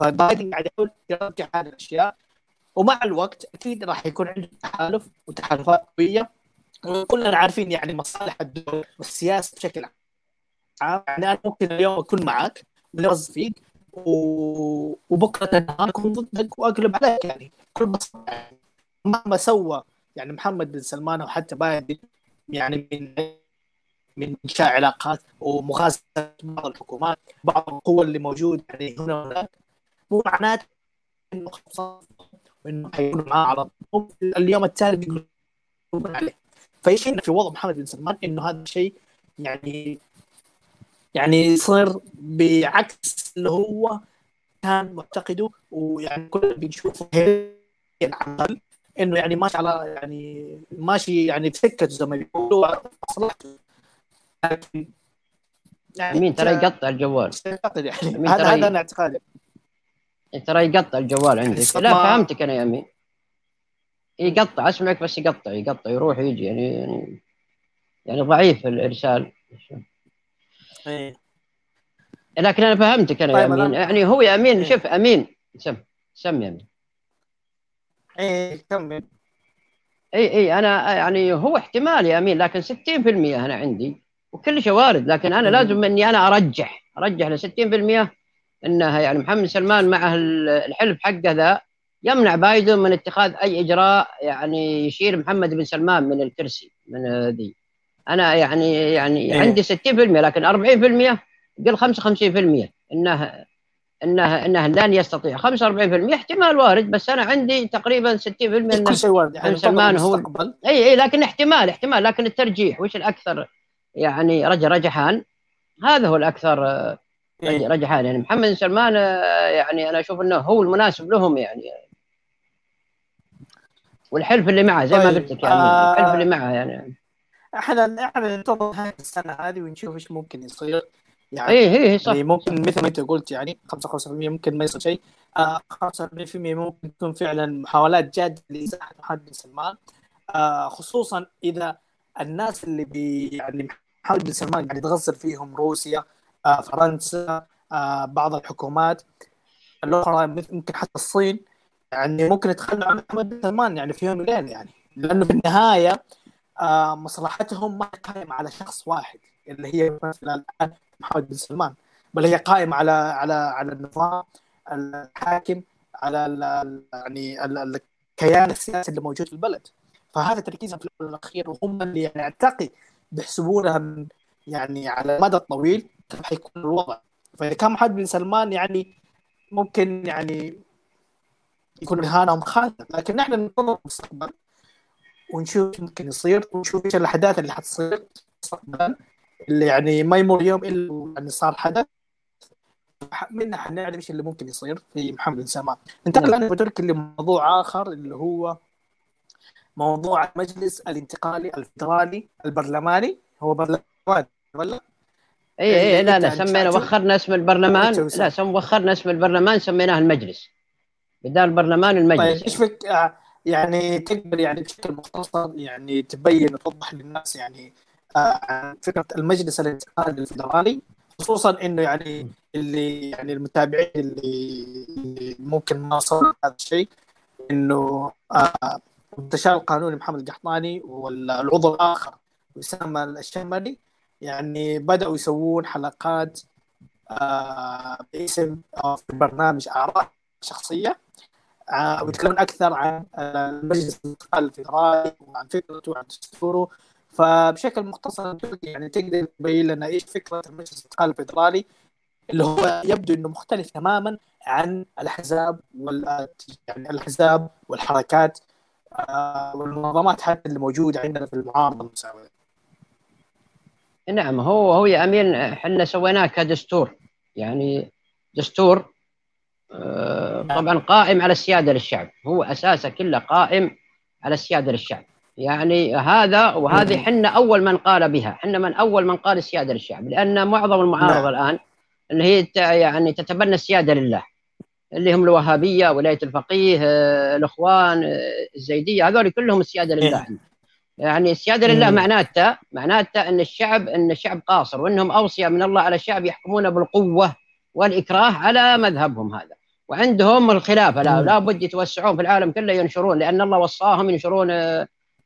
فبايدن قاعد يحاول يرجع هذه الأشياء، ومع الوقت أكيد راح يكون عنده تحالف وتحالفات قوية، وكلنا عارفين يعني مصالح الدول والسياسة بشكل عام. يعني أنا ممكن اليوم أكون معك ونغز فيك وبكرة أنا أكون ضدك وأقلب عليك، يعني كل بصراحة مهما سوى يعني محمد بن سلمان وحتى بايدن يعني من إنشاء علاقات ومغازلة بعض الحكومات بعض القوى اللي موجودة يعني هنا وهناك، مو معناته إنه خلاص وإنه حيكون معاه على طول اليوم التالي يقولون عليه. فيشين في وضع محمد بن سلمان إنه هذا الشيء يعني يصير بعكس اللي هو كان معتقده، ويعني كل بنشوفه العمل إنه يعني ماشي على يعني ماشي يعني بسكة زي ما بيقولوا مصلحته. يعني مين ترى يقطع الجوال؟ هذا أنا اعتقادي. ترى يقطع الجوال عندك؟ لا فهمتك أنا يا أمي. يقطع أسمعك بس يقطع يروح يجي يعني ضعيف الإرسال. إيه. لكن أنا فهمتك أنا يا أمين. يعني هو يا أمين شوف أمين سم يا أمين. إيه كمل. اي انا يعني هو احتمال يا امين، لكن 60% هنا عندي وكل شيء وارد، لكن انا لازم اني انا ارجح ل 60% انها يعني محمد سلمان مع الحلف حقه ذا يمنع بايدن من اتخاذ اي اجراء يعني يشير محمد بن سلمان من الكرسي من ذي. انا يعني عندي 60%، لكن 40% قل 55% انها لن يستطيع. 45% احتمال وارد، بس انا عندي تقريبا 60% انه بن سلمان هو المستقبل. اي لكن احتمال، لكن الترجيح وش الاكثر يعني رجحان، هذا هو الاكثر رجحان. يعني محمد بن سلمان يعني انا اشوف انه هو المناسب لهم، يعني والحلف اللي معه زي ما قلت لك، يعني الحلف اللي معه يعني احنا ننتظر هذه السنه هذه ونشوف ايش ممكن يصير. يعني إيه ممكن مثل ما أنت قلت يعني 5% ممكن ما يصير شيء، 45% ممكن تكون فعلا محاولات جادة لإزاحة محمد بن سلمان، خصوصا إذا الناس اللي يعني محمد بن سلمان يعني تغزر فيهم روسيا، فرنسا، بعض الحكومات الأخرى ممكن حتى الصين، يعني ممكن يتخلوا عن محمد بن سلمان يعني في يوم وليلة، يعني لأنه في النهاية مصلحتهم ما قائمة على شخص واحد اللي هي مثلا محمد بن سلمان، بل هي قائمة على النظام الحاكم، على يعني الكيان السياسي اللي موجود في البلد. فهذا تركيزهم في الأخير، وهم اللي يعني أعتقد بيحسبونها من يعني على المدى الطويل راح يكون الوضع. فإذا كان محمد بن سلمان يعني ممكن يعني يكون رهانهم خاسر، لكن نحن ننتظر المستقبل ونشوف ممكن يصير، ونشوف إيش الأحداث اللي حتصير مستقبلا، اللي يعني ما يمر يوم إلا يعني صار حدث منها حنعرف إيش اللي ممكن يصير في محمد بن سلمان. ننتقل الآن بترك لموضوع آخر، اللي هو موضوع المجلس الانتقالي الفدرالي البرلماني. هو برلمان ولا؟ إيه لا سمينا وخرنا اسم البرلمان، وخرنا اسم البرلمان سميناه المجلس بدال البرلمان المجلس. طيب إيش فيك يعني تقدر يعني بشكل مختصر يعني تبين وتوضح للناس يعني عن فكرة المجلس الانتقالي الفدرالي، خصوصا إنه يعني اللي يعني المتابعين اللي ممكن ما صار هذا الشيء، إنه مستشار القانوني محمد القحطاني والعضو الآخر وسام الشمري يعني بدأوا يسوون حلقات باسم أو في برنامج آراء شخصية، ويتكلمون أكثر عن المجلس الانتقالي الفدرالي وعن فكرته وعن دستوره. فبشكل مختصر يعني تقدر تبين لنا إيش فكرة المجلس الانتقالي الفدرالي، اللي هو يبدو إنه مختلف تماماً عن الأحزاب يعني الأحزاب والحركات والمنظمات حتى اللي موجودة عندنا في المعارضة المساوية. نعم هو يا أمين إحنا سويناه كدستور، يعني دستور طبعاً قائم على السيادة للشعب، هو أساسه كله قائم على السيادة للشعب. يعني هذا وهذه حنا أول من قال بها، حنا من أول من قال السيادة للشعب، لأن معظم المعارضة الآن اللي هي يعني تتبنى السيادة لله، اللي هم الوهابية، ولاية الفقيه، الإخوان، الزيدية، هذول كلهم السيادة لله. يعني السيادة لله معناته أن الشعب قاصر، وأنهم أوصية من الله على الشعب يحكمون بالقوة والإكراه على مذهبهم هذا، وعندهم الخلافة لابد يتوسعون في العالم كله ينشرون، لأن الله وصاهم ينشرون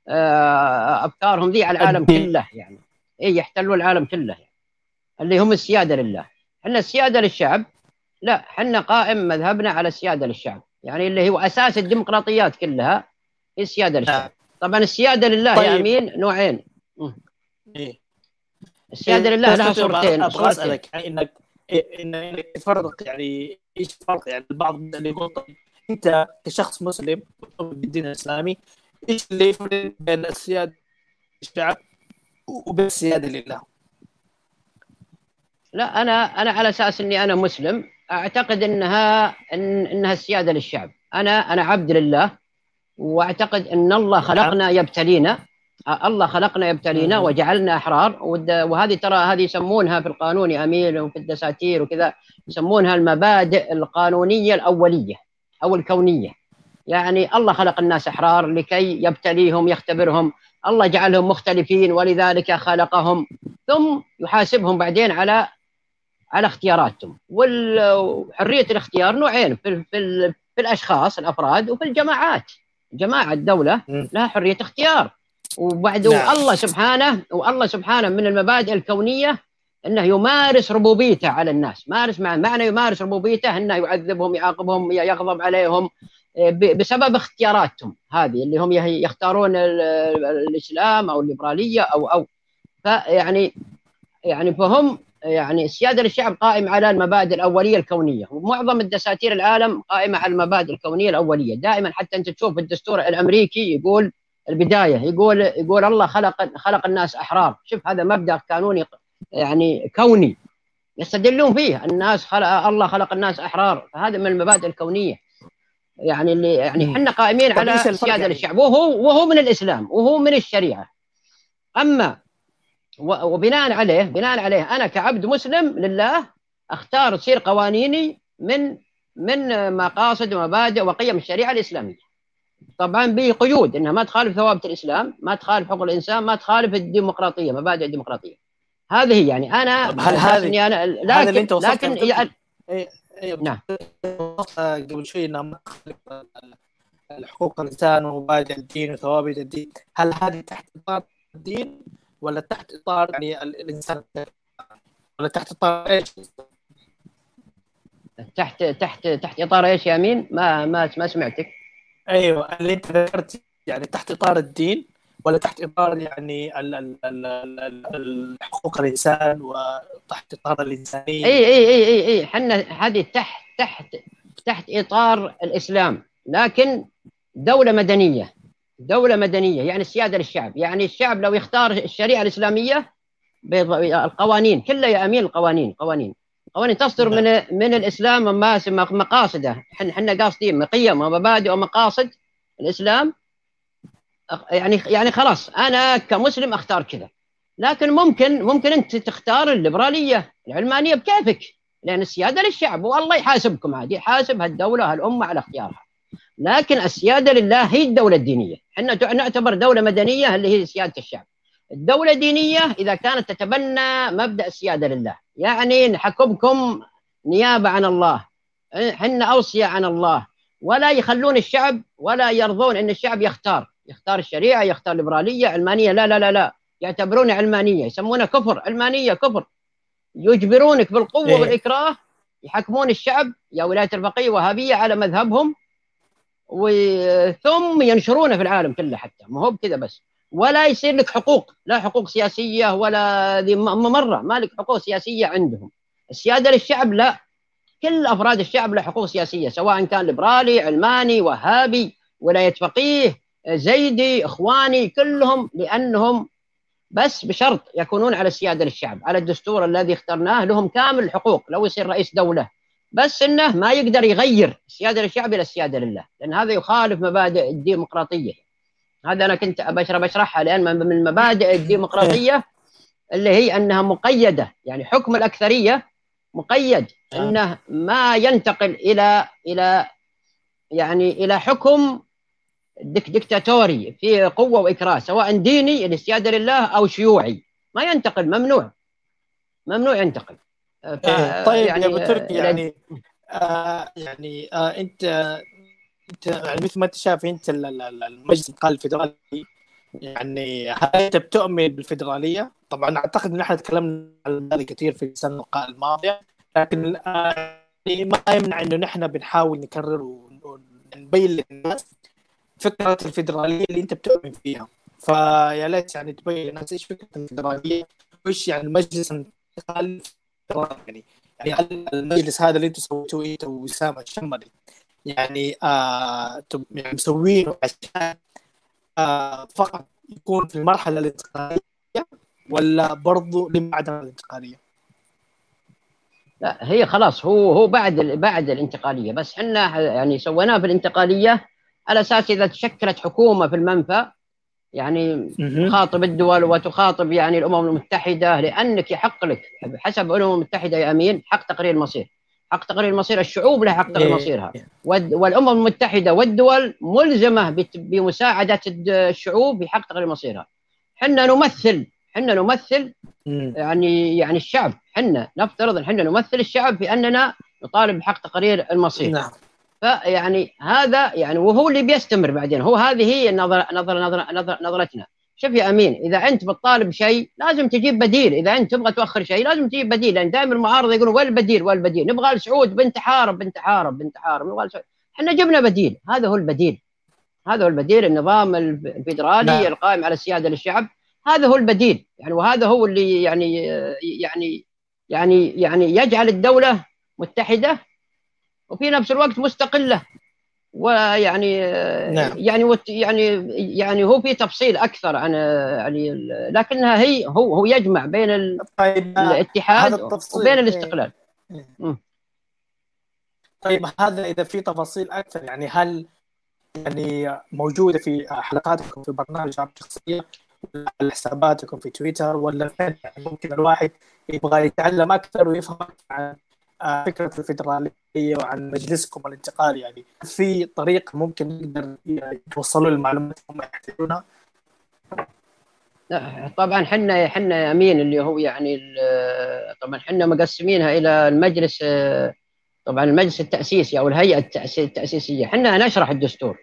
أفكارهم ذي على العالم كله، يعني يحتلوا العالم كله، يعني اللي هم السيادة لله. احنا السيادة للشعب لا، احنا قائم مذهبنا على السيادة للشعب، يعني اللي هو أساس الديمقراطيات كلها هي السيادة للشعب. طبعا السيادة لله يا أمين نوعين. السيادة لله لها صورتين. أبغى أسألك إنك تفرق، يعني إيش الفرق؟ يعني البعض اللي يقول أنت كشخص مسلم بالدين الإسلامي إيش اللي يفرق بين السيادة للشعب وبين السيادة لله؟ لا، أنا على أساس إني أنا مسلم أعتقد إنها السيادة للشعب. أنا عبد لله، وأعتقد أن الله خلقنا يبتلينا، وجعلنا أحرار، وهذه ترى هذه يسمونها في القانون يا أمين وفي الدساتير وكذا، يسمونها المبادئ القانونية الأولية أو الكونية. يعني الله خلق الناس أحرار لكي يبتليهم يختبرهم، الله جعلهم مختلفين ولذلك خلقهم، ثم يحاسبهم بعدين على اختياراتهم. وحرية الاختيار نوعين، في الأشخاص الأفراد وفي الجماعات. جماعة الدولة لها حرية اختيار، وبعد والله سبحانه من المبادئ الكونية أنه يمارس ربوبيته على الناس. معنى يمارس ربوبيته أنه يعذبهم، يعاقبهم، يغضب عليهم بسبب اختياراتهم هذه، اللي هم يختارون الإسلام أو الليبرالية أو يعني فهم، يعني السيادة للشعب قائمة على المبادئ الأولية الكونية، ومعظم الدساتير العالم قائمة على المبادئ الكونية الأولية دائما. حتى أنت تشوف الدستور الأمريكي يقول البداية، يقول الله خلق الناس أحرار. شوف هذا مبدأ قانوني يعني كوني يستدلون فيه، الله خلق الناس أحرار، فهذا من المبادئ الكونية. يعني اللي يعني احنا قائمين على السيادة للشعب، وهو من الإسلام وهو من الشريعة. أما وبناء عليه أنا كعبد مسلم لله أختار تصير قوانيني من مقاصد ومبادئ وقيم الشريعة الإسلامية، طبعا بقيود إنها ما تخالف ثوابت الإسلام، ما تخالف حقوق الإنسان، ما تخالف الديمقراطية، مبادئ الديمقراطية هذه. يعني أنا نعم قبل شوي إنها ما تخالف الحقوق الإنسان ومبادئ الدين وثوابت الدين، هل هذه تحت إطار الدين ولا تحت إطار يعني الإنسان ولا تحت إطار إيش؟ تحت إطار إيش يا أمين؟ ما سمعتك. أيوة اللي أنت ذكرت، يعني تحت إطار الدين ولا تحت إطار يعني الحقوق الإنسان وتحت إطار الإنسانية؟ أي حنا هذه تحت إطار الإسلام، لكن دولة مدنية يعني السيادة للشعب. يعني الشعب لو يختار الشريعة الإسلامية، القوانين كلها يا أمين، القوانين تصدر من الإسلام ومقاصده. احنا قاصدين قيم ومبادئ ومقاصد الإسلام، يعني خلاص أنا كمسلم أختار كذا. لكن ممكن أنت تختار الليبرالية العلمانية بكيفك، لأن السيادة للشعب والله يحاسبكم عادي، يحاسب هالدولة هالأمة على اختيارها. لكن السيادة لله هي الدولة الدينية. احنا نعتبر دولة مدنية اللي هي سيادة الشعب. الدولة دينية إذا كانت تتبنى مبدأ السيادة لله، يعني نحكمكم نيابة عن الله، حنا أوصية عن الله، ولا يخلون الشعب ولا يرضون أن الشعب يختار الشريعة، يختار ليبرالية علمانية. لا لا لا لا، يعتبرون علمانية، يسمونه كفر، علمانية كفر، يجبرونك بالقوة والإكراه، يحكمون الشعب يا ولاية الفقيه وهابية على مذهبهم، ثم ينشرونه في العالم كله. حتى ما هو بكذا بس، ولا يصير لك حقوق، لا حقوق سياسية ولا ذي مرة ما لك حقوق سياسية عندهم. السيادة للشعب لا، كل أفراد الشعب له حقوق سياسية، سواء كان ليبرالي، علماني، وهابي، ولاية فقيه، زيدي، إخواني، كلهم، لأنهم بس بشرط يكونون على السيادة للشعب، على الدستور الذي اخترناه. لهم كامل الحقوق لو يصير رئيس دولة، بس إنه ما يقدر يغير السيادة للشعب إلى السيادة لله، لأن هذا يخالف مبادئ الديمقراطية. هذا أنا كنت بشرحها لأن من مبادئ الديمقراطية اللي هي أنها مقيدة، يعني حكم الأكثرية مقيد، أنه ما ينتقل إلى يعني إلى حكم ديكتاتوري في قوة وإكراس، سواء ديني الاستيادة لله أو شيوعي، ما ينتقل، ممنوع ينتقل. طيب يعني يا أبو تركي، يعني أنت يعني مثل ما أنت شايف، أنت المجلس الانتقالي الفدرالي، يعني هل أنت بتؤمن بالفدرالية؟ طبعا أعتقد أن نحن تكلمنا عن ذلك كثير في السنة الماضية، لكن ما يمنع أنه نحن بنحاول نكرر ونبين للناس فكرة الفدرالية اللي أنت بتؤمن فيها. فيا ليت يعني تبين للناس إيش فكرة الفدرالية، وإيش يعني المجلس الانتقالي الفدرالي، يعني المجلس هذا اللي أنتم سويتوه أنت وسام الشمري، يعني مسوينه عشان فقط يكون في المرحلة الانتقالية، ولا برضو لبعد الانتقالية؟ لا، هي خلاص هو بعد الانتقالية، بس احنا يعني سويناه في الانتقالية على أساس إذا تشكلت حكومة في المنفى، يعني تخاطب الدول وتخاطب يعني الأمم المتحدة، لأنك يحق لك حسب الأمم المتحدة يا أمين حق تقرير المصير، الشعوب لها حق تقرير مصيرها، والأمم المتحدة والدول ملزمة بمساعدة الشعوب بحق تقرير مصيرها. حنا نمثل يعني الشعب، حنا نفترض ان حنا نمثل الشعب بأننا نطالب بحق تقرير المصير. نعم. فيعني هذا يعني وهو اللي بيستمر بعدين، هو هذه هي نظرتنا. شوف يا أمين، إذا أنت بتطالب شيء لازم تجيب بديل، إذا أنت تبغى تؤخر شيء لازم تجيب بديل، لأن دائما المعارضة يقولون والبديل، نبغى السعود بنتحارب، نبغى السعود. إحنا جبنا بديل، هذا هو البديل النظام الفيدرالي القائم على السيادة للشعب، هذا هو البديل يعني، وهذا هو اللي يعني يجعل الدولة متحدة وفي نفس الوقت مستقلة، ويعني يعني هو في تفصيل اكثر عن يعني، لكنها هي هو يجمع بين الاتحاد وبين الاستقلال. طيب هذا اذا في تفاصيل اكثر، يعني هل يعني موجوده في حلقاتكم في برنامج عبد الشخصيه، ولا حساباتكم في تويتر، ولا ممكن الواحد يبغى يتعلم اكثر ويفهم عن فكرة الفدرالية وعن مجلسكم الانتقالي، يعني في طريقة ممكن نقدر يوصلوا المعلومات هم يحتاجونها؟ طبعا حنا أمين اللي هو يعني طبعا حنا مقسمينها إلى المجلس، طبعا المجلس التأسيسي أو الهيئة التأسيسية، حنا نشرح الدستور،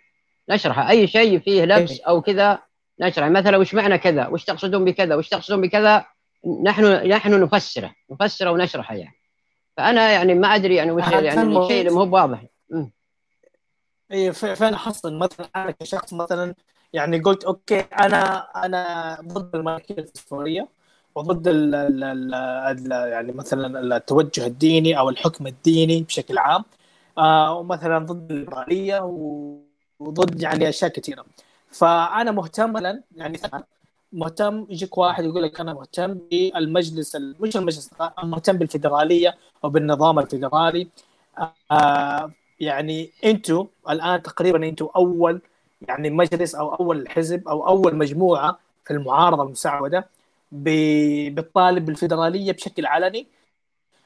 نشرح أي شيء فيه لبس أو كذا، نشرح مثلا وش معنى كذا، وش تقصدون بكذا، نحن نفسره ونشرحه يعني. فأنا يعني ما أدري يعني وش يعني الشيء اللي مو واضح. إيه، فأنا حصل مثلا أنا كشخص مثلا يعني قلت أوكي أنا ضد الملكية الدستورية وضد ال يعني مثلا التوجه الديني أو الحكم الديني بشكل عام، ومثلا ضد الليبرالية وضد يعني أشياء كثيرة. فأنا مهتم يعني يجيك واحد يقول لك أنا مهتم بالمجلس، مش المجلس، مهتم بالفيدرالية وبالنظام الفيدرالي. يعني أنتوا الآن تقريبا أول يعني مجلس أو أول حزب أو أول مجموعة في المعارضة المسعودة بتطالب بالفيدرالية بشكل علني،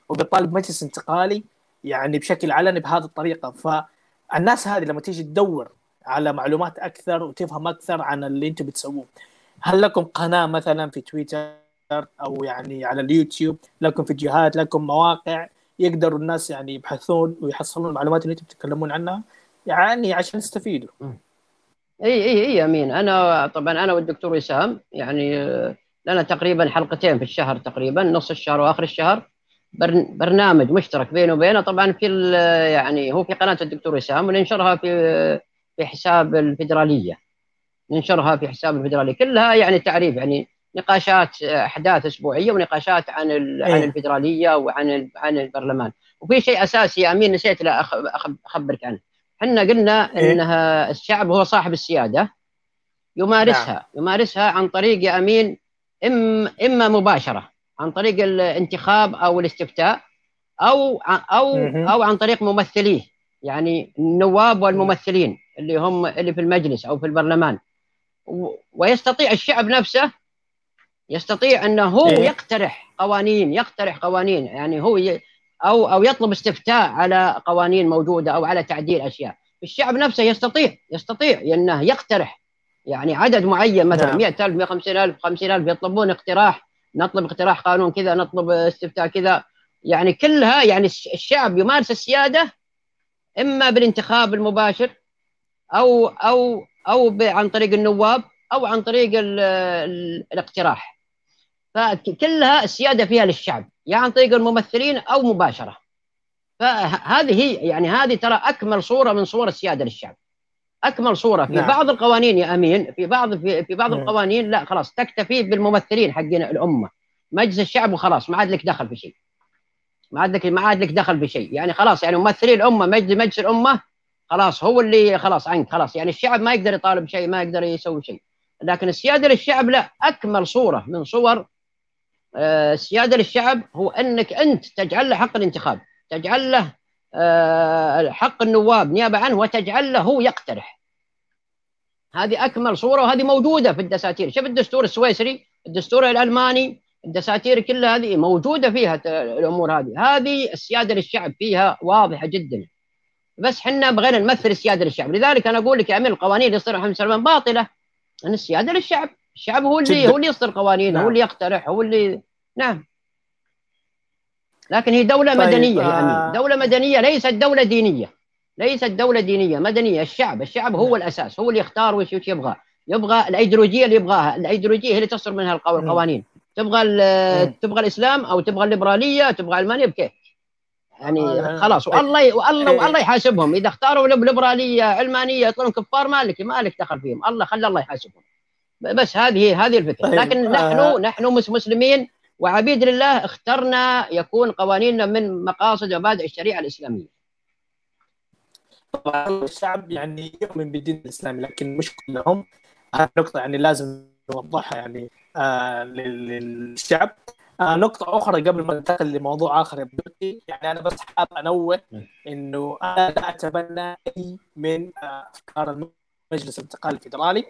وبتطالب مجلس انتقالي يعني بشكل علني بهذه الطريقة. فالناس هذه لما تيجي تدور على معلومات أكثر وتفهم أكثر عن اللي أنتوا بتسووه، هل لكم قناة مثلا في تويتر أو يعني على اليوتيوب، لكم فيديوهات، لكم مواقع يقدروا الناس يعني يبحثون ويحصلون المعلومات اللي أنتم تتكلمون عنها يعني عشان يستفيدوا؟ أي أمين، أنا طبعا أنا والدكتور وسام يعني لنا تقريبا حلقتين في الشهر، تقريبا نص الشهر وآخر الشهر، برنامج مشترك بينه وبينه، طبعا في يعني هو في قناة الدكتور وسام، وننشرها في حساب الفيدرالية، كلها يعني تعريف، يعني نقاشات، أحداث أسبوعية ونقاشات عن الفيدرالية وعن البرلمان. وفي شيء أساسي يا أمين نسيت لا أخبرك عنه، حنا قلنا إنها الشعب هو صاحب السيادة، يمارسها عن طريق يا أمين إما مباشرة عن طريق الانتخاب أو الاستفتاء، أو عن طريق ممثليه، يعني النواب والممثلين اللي هم اللي في المجلس أو في البرلمان. ويستطيع الشعب نفسه يستطيع أنه هو يقترح قوانين يعني هو أو يطلب استفتاء على قوانين موجودة أو على تعديل أشياء. الشعب نفسه يستطيع أنه يقترح يعني عدد معين مثلا 100,000 150,000 50,000 يطلبون اقتراح، نطلب اقتراح قانون كذا، نطلب استفتاء كذا، يعني كلها يعني الشعب يمارس السيادة إما بالانتخاب المباشر أو عن طريق النواب أو عن طريق الاقتراح. فكلها السيادة فيها للشعب، يعني عن طريق الممثلين أو مباشرة. فهذه هي يعني هذه ترى أكمل صورة من صور السيادة للشعب، أكمل صورة. في بعض القوانين يا أمين في بعض القوانين لا خلاص تكتفي بالممثلين حقين الأمة، مجلس الشعب وخلاص، ما عاد لك دخل في شيء، ما عاد لك دخل بشيء، يعني خلاص يعني ممثلي الامه مجلس الامه خلاص هو اللي خلاص عنك خلاص، يعني الشعب ما يقدر يطالب شيء، ما يقدر يسوي شيء. لكن السياده للشعب لا، اكمل صوره من صور السياده للشعب هو انك انت تجعل له حق الانتخاب، تجعل له حق النواب نيابه عنه، وتجعل له هو يقترح. هذه اكمل صوره، وهذه موجوده في الدساتير. شوف الدستور السويسري، الدستور الالماني، الدساتير كلها هذه موجودة فيها الأمور هذه. هذه السيادة للشعب فيها واضحة جدا، بس حنا بغينا نمثل السيادة للشعب. لذلك أنا أقول لك يا أمير القوانين اللي يصدرها محمد سلمان باطلة، أن السيادة للشعب، الشعب هو اللي يصدر قوانين، هو اللي يقترح، هو اللي لكن هي دولة مدنية يا أمير، دولة مدنية، ليست دولة دينية، ليست دولة دينية، مدنية. الشعب هو الأساس، هو اللي يختار وش يبغى الأيديولوجية اللي يبغاها، الأيديولوجية هي اللي تصدر منها القوانين. تبغى الاسلام او تبغى الليبراليه، تبغى المانيا، بكيف يعني خلاص. والله يحاسبهم اذا اختاروا الليبراليه علمانيه يطلعون كفار، مالك دخل فيهم، الله خلى الله يحاسبهم. بس هذه الفكره. لكن نحن مسلمين وعبيد لله، اخترنا يكون قوانيننا من مقاصد ومبادئ الشريعه الاسلاميه. طبعا الشعب يعني يؤمن بالدين الاسلامي، لكن مش كلهم. هذه نقطه يعني لازم نوضحها يعني للشعب. نقطة أخرى قبل ما ننتقل لموضوع آخر يا بدوي، يعني أنا بس حاب أنوه إنه أنا لا أتبنى أي من أفكار المجلس الانتقالي الفدرالي،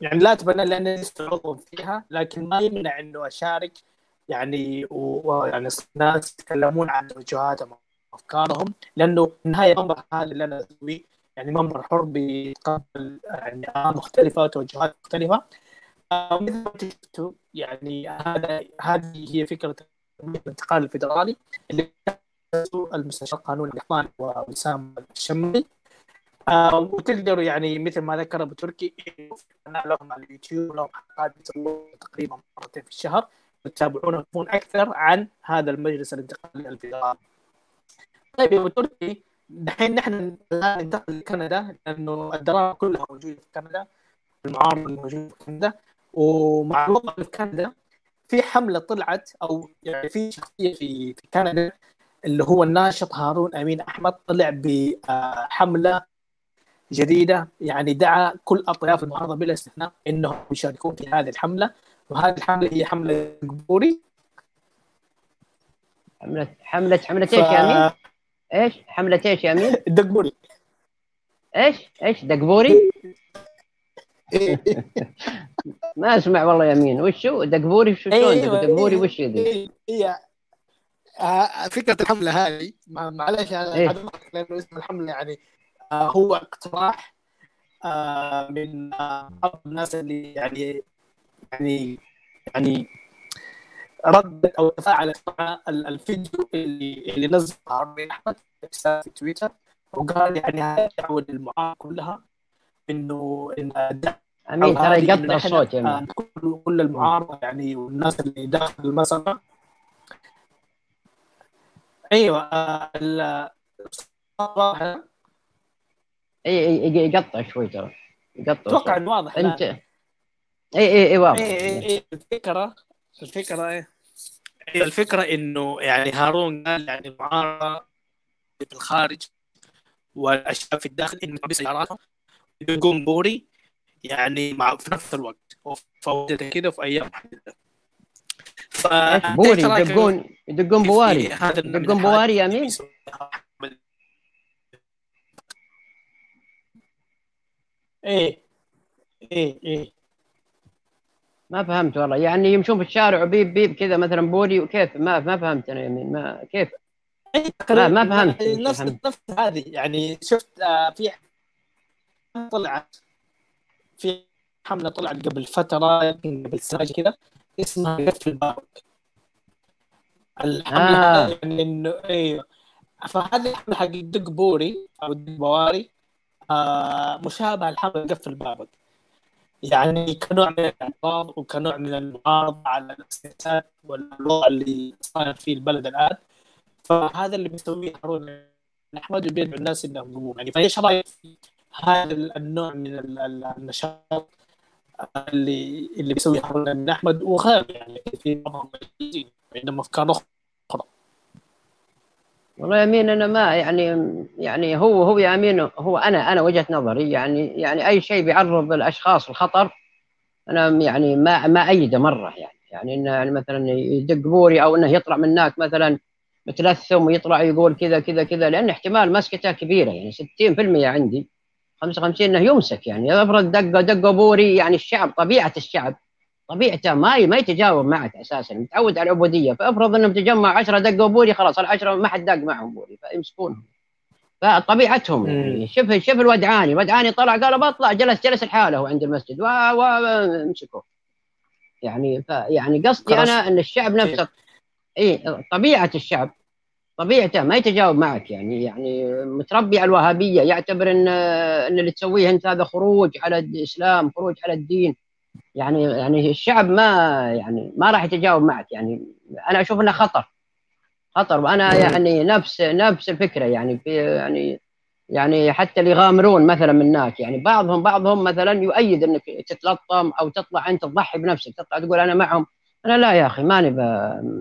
يعني لا أتبنى لأنني لست عضوا فيها، لكن ما يمنع إنه أشارك يعني ويعني الناس يتكلمون عن توجهاتهم وأفكارهم، لأنه النهاية منبر هذا اللي أنا أسويه يعني منبر حر بيتقبل يعني آراء مختلفة وتوجهات مختلفة. ومثل ما شفتوا يعني هذه هي فكرة الانتقال الفدرالي اللي أسسه المستشار قانون القحطاني ووسام الشمري. وتقدروا يعني مثل ما ذكر أبو تركي لهم على اليوتيوب، لهم حلقات تقريبا مرتين في الشهر، وتتابعون وتكون أكثر عن هذا المجلس الانتقالي الفدرالي. طيب أبو تركي، دحين نحن الآن ندخل لكندا، لأنه الدراهم كلها موجودة في كندا، المعارض الموجودة في كندا، ومع الوضع في كندا في حملة طلعت، أو يعني في شخصية في كندا اللي هو الناشط هارون أحمد طلع بحملة جديدة، يعني دعا كل أطياف المعارضة بلا استثناء إنهم يشاركون في هذه الحملة، وهذه الحملة هي حملة جمهوري. حملة يعني ايش؟ حملة ايش يا امين؟ دقبوري. ايش دقبوري؟ ما اسمع والله يا امين، وشو دقبوري؟ شو دقبوري؟ وش ذي؟ هي فكرة الحملة هذه، معلش انا لانه اسم الحملة يعني هو اقتراح من بعض الناس اللي يعني ردت أو تفاعلت مع الفيديو اللي نزل هارون أحمد في تويتر، وقال يعني هذا يعود المعارضة كلها إنه أمين ترى يقطع الصوت يعني كل المعارضة يعني والناس اللي داخل المسرح. أيوة الصراحة يقطع شوي ترى، يقطع. أتوقع إنه واضح أنت. أي واضح. أي الفكرة إنه يعني هارون قال يعني المعارضة في الخارج والأشياء في الداخل إنه بسياراتهم يقوم بوري يعني مع في نفس الوقت وفوتة كده في أيام محددة. بوري يدقون بواري، يدقون بواري يا مين؟ ايه ايه ايه ما فهمت والله، يعني يمشون في الشارع وبيب بيب كذا مثلا بولي وكيف، ما فهمت انا يعني ما كيف ما فهمت نفس هذه يعني. شفت في طلعت في حملة طلعت قبل فترة يمكن قبل سنة كذا اسمها قفل بابك الحملة يعني انه ايوه. فهذه الحملة حق الدق بوري او الدق بواري مشابهة لحملة قفل بابك، يعني كنوع من الاعتراض وكنوع من المعارضة على السياسات والوضع اللي صار فيه البلد الآن. فهذا اللي بيسويه هارون أحمد وبيدعو الناس انهم يقومون يعني. فايش رايك في هذا النوع من النشاط اللي بيسويه هارون أحمد وغيره يعني في بعضهم عندهم افكار اخرى؟ والله يا امين انا ما يعني هو يا امين هو انا وجهة نظري يعني اي شيء بيعرض الاشخاص الخطر انا يعني ما ايده مره يعني انه يعني مثلا يدق بوري او انه يطلع من هناك مثلا متلثم ويطلع يقول كذا كذا كذا، لان احتمال مسكته كبيره يعني 60% عندي 55 انه يمسك يعني. افرض دقه بوري يعني الشعب طبيعته ما يتجاوب معك اساسا، متعود على العبوديه. فافرض انهم تجمع 10 دقه بوري خلاص ال10 ما حد دق معهم بوري فيمسكونهم، فطبيعتهم يعني. شوف الودعاني طلع قال بطلع جلس لحاله عند المسجد ومسكوه يعني. يعني قصدي انا ان الشعب نفسه طبيعة الشعب طبيعته ما يتجاوب معك يعني متربي على الوهابية، يعتبر ان اللي تسويه انت هذا خروج على الاسلام خروج على الدين يعني الشعب ما راح يتجاوب معك يعني. انا اشوف انه خطر وانا يعني نفس الفكرة يعني في يعني حتى اللي يغامرون مثلا من هناك يعني بعضهم مثلا يؤيد انك تتلطم او تطلع انت تضحي بنفسك، تطلع تقول انا معهم. أنا لا يا أخي ماني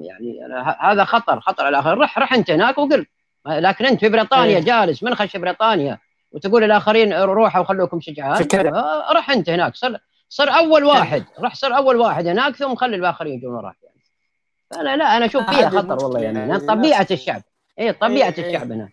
يعني أنا هذا خطر على الآخرين. رح أنت هناك وقل، لكن أنت في بريطانيا جالس منخش بريطانيا وتقول للآخرين روحوا وخلوكم شجعان. رح أنت هناك صر أول واحد، رح صر أول واحد هناك ثم خلي الآخرين يجون وراك يعني. أنا لا أنا أشوف فيها خطر والله يعني طبيعة الشعب طبيعة الشعب هنا.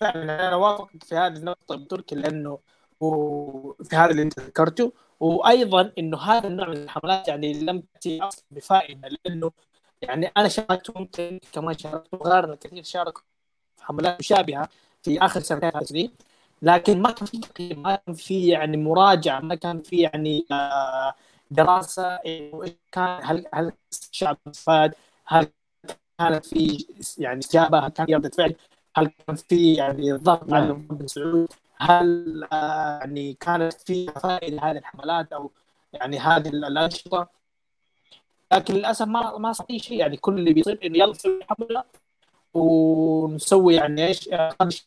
فعلا أنا وافق في هذه النقطة بتركي لأنه وفي هذا اللي أنت ذكرته، وايضا انه هذا النوع من الحملات يعني لم تاتي اصلا بفائده، لانه يعني انا شاركت وانت كمان شاركت وغيرنا كثير شاركوا في حملات مشابهه في اخر سنتين هذه، لكن ما كان في تقييم، ما كان في يعني مراجعه، ما كان في يعني دراسه وايش كان، هل الشعب استفاد، هل كانت في يعني استجابه، هل كان رده فعل، هل كان في يعني ضغط على النظام السعودي، هل يعني كانت في فائدة هذه الحملات أو يعني هذه الأنشطة؟ لكن للأسف ما صار شيء يعني. كل اللي بيصير إنه يلا نسوي حملة ونسوي يعني إيش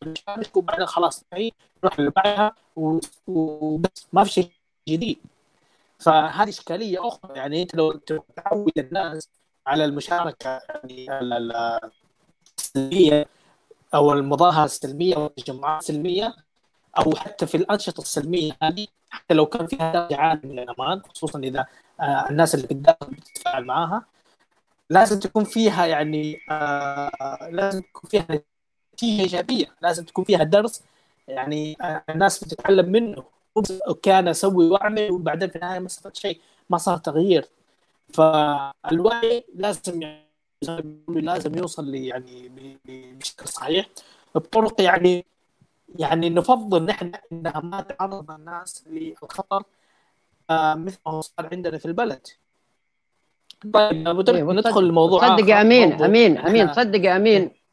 نشارك وبعدين خلاص نروح اللي بعدها وبس، ما في شيء جديد. فهذه إشكالية أخرى يعني. أنت لو تعود الناس على المشاركة يعني السلبية أو المظاهرة السلمية أو التجمعات السلمية أو حتى في الأنشطة السلمية هذه، حتى لو كان فيها دعاية من الأمان، خصوصاً إذا الناس اللي قدامك بتتفاعل معها، لازم تكون فيها يعني لازم تكون فيها نتيجة إيجابية، لازم تكون فيها درس يعني الناس بتتعلم منه. وكان أسوي وأعمل وبعدين في النهاية ما صار شيء، ما صار تغيير. فالوعي لازم يوصل لي يعني بشكل صحيح بطرق يعني نفضل نحن انها ما تعرض الناس للخطر مثل ما صار عندنا في البلد. طيب ندخل الموضوع. صدق يا امين صدق يا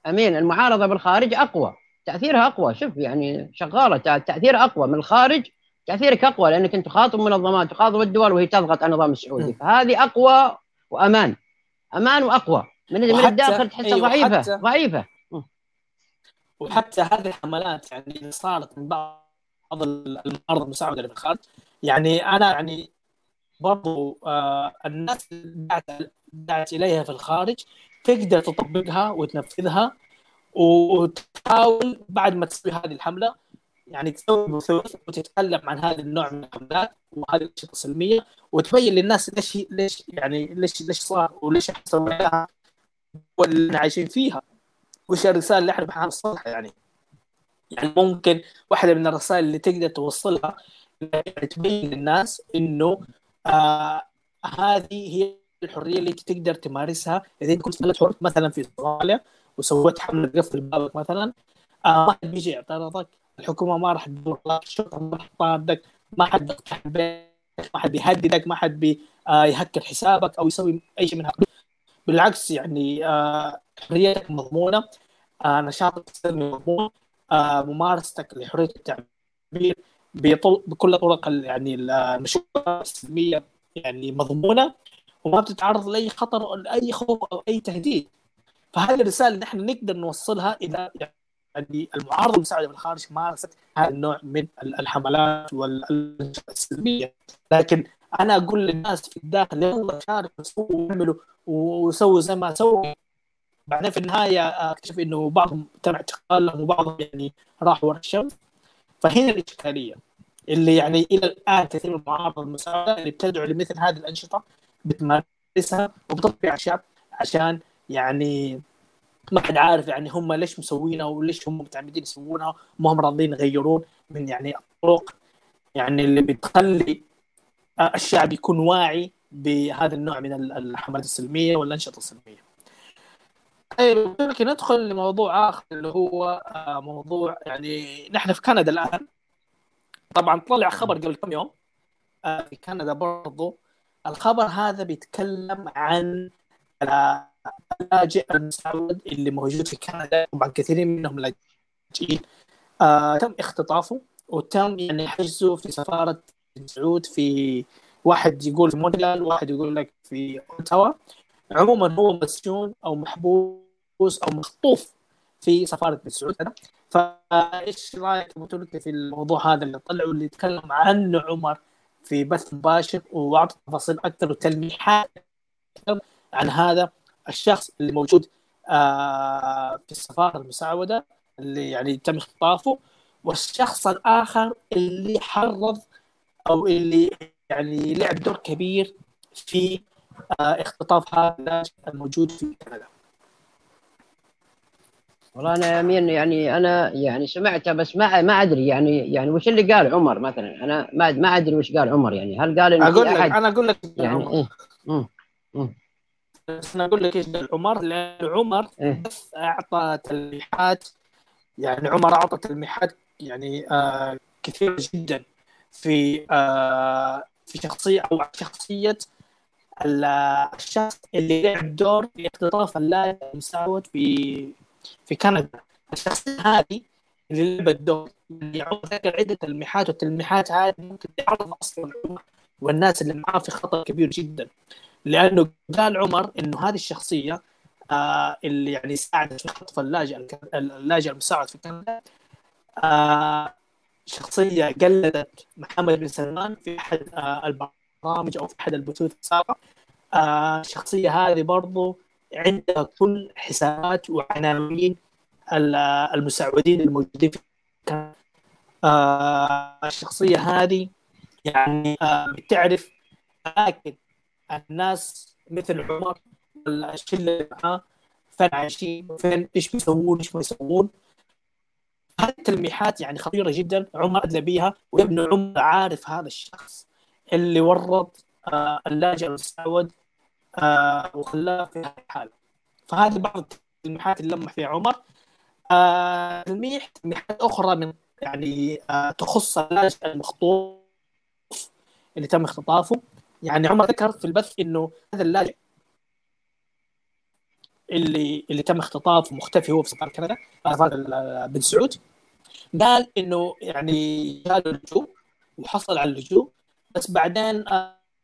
امين المعارضه بالخارج اقوى، تاثيرها اقوى. شوف يعني شغاله تاثير اقوى من الخارج، تاثيرك اقوى لانك انت تخاطب منظمات تخاطب الدول وهي تضغط على النظام السعودي، فهذه اقوى وامان واقوى من الداخل. تحسها ضعيفه. وحتى هذه الحملات يعني صارت من بعض المعارضة المساعدة في الخارج يعني. أنا يعني برضو الناس دعت إليها في الخارج تقدر تطبقها وتنفذها وتحاول بعد ما تسوي هذه الحملة يعني تسوي بثوث وتتكلم عن هذا النوع من الحملات وهذه الأشياء السلمية وتبين للناس ليش صار وليش حصل لها واللي عايشين فيها وش الرسالة اللي احنا بنحاول نوصلها يعني. يعني ممكن واحدة من الرسائل اللي تقدر توصلها تبين للناس إنه هذه هي الحرية اللي تقدر تمارسها إذا كنت ثلاث حر مثلا في استراليا وسويت حملة قفل بابك مثلا، ما حد بيجي يعترضك، الحكومة ما راح تدور لك، الشرطة ما راح تطاردك، ما حد يفتح البيت، ما حد بيهددك، ما حد بيهكر حسابك أو يسوي أي شيء من هذا. بالعكس يعني حريتك مضمونة، نشاطك مضمون، ممارستك لحرية التعبير بكل طرق يعني المشروعات السلمية يعني مضمونة، وما بتتعرض لأي خطر أو أي خوف أو أي تهديد. فهذه الرسالة نحن نقدر نوصلها إذا يعني المعارضة المساعدة من الخارج مارست هذا النوع من الحملات والمشروعات السلمية. لكن أنا أقول للناس في الداخل يلا شاركوا وعملوا وسووا زي ما سووا، بعدين في النهاية اكتشف إنه بعضهم تم اعتقالهم وبعضهم يعني راح وراء الشمس. فهنا الإشكالية اللي يعني إلى الآن كثير من المعارضة المساعدة اللي بتدعو لمثل هذه الأنشطة بتمارسها وبتطبع الشعب عشان يعني ما حد عارف يعني هم ليش مسوينها وليش هم متعمدين يسوونها وما هم راضين يغيرون من يعني الطرق يعني اللي بتخلي الشعب يكون واعي بهذا النوع من الحملات السلمية والأنشطة السلمية. طيب ممكن ندخل لموضوع آخر اللي هو موضوع يعني نحن في كندا الآن. طبعا طلع خبر قبل كم يوم في كندا برضو، الخبر هذا بيتكلم عن اللاجئ المستعود اللي موجود في كندا. طبعا كثيرين منهم لاجئين تم اختطافه وتم يعني حجزه في سفارة السعود، في واحد يقول في مونتريال واحد يقول لك في أوتاوا. عموما هو مسجون او محبوس او مخطوف في سفاره السعوديه. فايش رايك ابو تركي في الموضوع هذا اللي طلعوا اللي يتكلم عنه عمر في بث مباشر واعطى تفاصيل اكثر وتلميحات عن هذا الشخص اللي موجود في السفاره المسعوده اللي يعني تم اختطافه، والشخص الاخر اللي حرض او اللي يعني لعب دور كبير في اختطاف هذا الموجود في كندا؟ والله أنا أمين يعني أنا يعني سمعتها بس ما أدري يعني وش اللي قال عمر مثلا. أنا ما أدري وش قال عمر، يعني هل قال إنه في أحد؟ أنا أقول لك يعني إيه؟ بس أنا أقول لك إيش قال عمر، لأن عمر بس أعطى تلميحات. يعني عمر أعطى تلميحات يعني كثيرة جدا في شخصية أو شخصية الشخص اللي لعب دور في اختطاف اللاجئ المسعود في كندا. الشخص هذه اللي لعب الدور يعود ذكر عدة تلميحات، والتلميحات هذه ممكن تعرض أصلا عمر والناس اللي معاه في خطر كبير جدا، لأنه قال عمر إنه هذه الشخصية اللي يعني ساعدت في خطف اللاجئ المسعود في كندا شخصية قلدت محمد بن سلمان في أحد برامج أو في أحد البثوث السابقة. الشخصية هذه برضو عندها كل حسابات وعناوين المسعودين الموجودين في كندا. الشخصية هذه يعني بتعرف أكيد الناس مثل عمر والشلة معاه فين عايشين وفين إيش بيسوون إيش ما يسوون. هذه التلميحات يعني خطيرة جدا، عمر أدلى بيها، وابن عمر عارف هذا الشخص اللي ورط اللاجئ المسعود وخلاه في هذه الحالة. فهذه بعض التلميحات اللي لمح فيها عمر. تلميحات أخرى من يعني تخص اللاجئ المخطوف اللي تم اختطافه. يعني عمر ذكر في البث إنه هذا اللاجئ اللي تم اختطافه مختفي هو في سفارة كندا بن سعود، قال إنه يعني جاله اللجوء وحصل على اللجوء، بس بعدين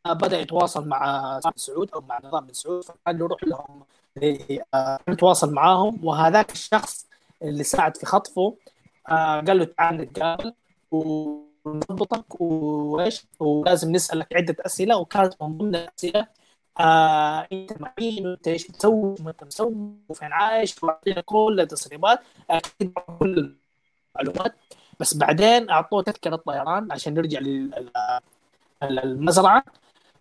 بدأ يتواصل مع سعود أو مع نظام بن سعود، فقال له روح لهم يتواصل معاهم. وهذاك الشخص اللي ساعد في خطفه قال له تعال نتقابل ونضبطك وإيش ولازم نسألك عدة أسئلة، وكانت من ضمن الأسئلة أنت معين وأنت إيش بتسوي وأنت مسوي وفين عايش، وعطينا كل التصريبات أكيد كل المعلومات. بس بعدين أعطوه تذكرة طيران عشان نرجع المزرعة.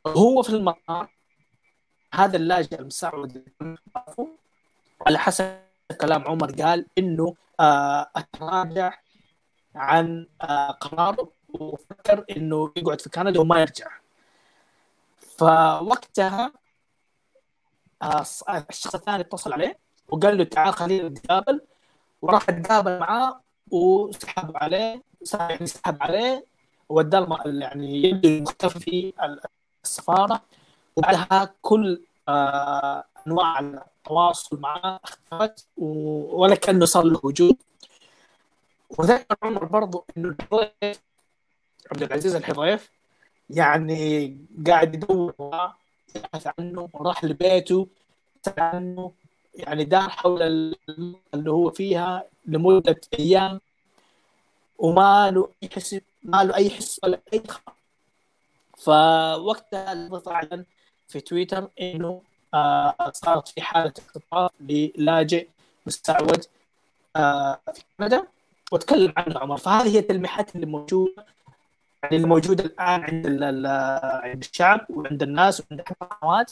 هو في المطار هذا اللاجئ المسعود على حسب كلام عمر قال إنه أتراجع عن قراره وفكر انه يقعد في كندا وما يرجع. فوقتها الشخص الثاني اتصل عليه وقال له تعال خلينا نتقابل، وراح اتقابل معاه وسحب عليه، وداه يعني يبدو مختفي السفارة. وبعدها كل أنواع التواصل معه اختفت ولا كأنه صار له وجود. وذكر عمر برضو إنه الحضيف عبد العزيز الحضيف يعني قاعد يدور يبحث عنه، وراح لبيته سأل عنه، يعني دار حول اللي هو فيها لمدة أيام وما له أي حس، ولا أي خبر. فوقتها الضغط أعلن في تويتر إنه صارت في حالة اختطاف للاجئ مستعود في كندا، وتكلم عنه عمر. فهذه هي التلميحات اللي موجودة، يعني الموجودة الآن عند الشعب وعند الناس وعند الحكومات،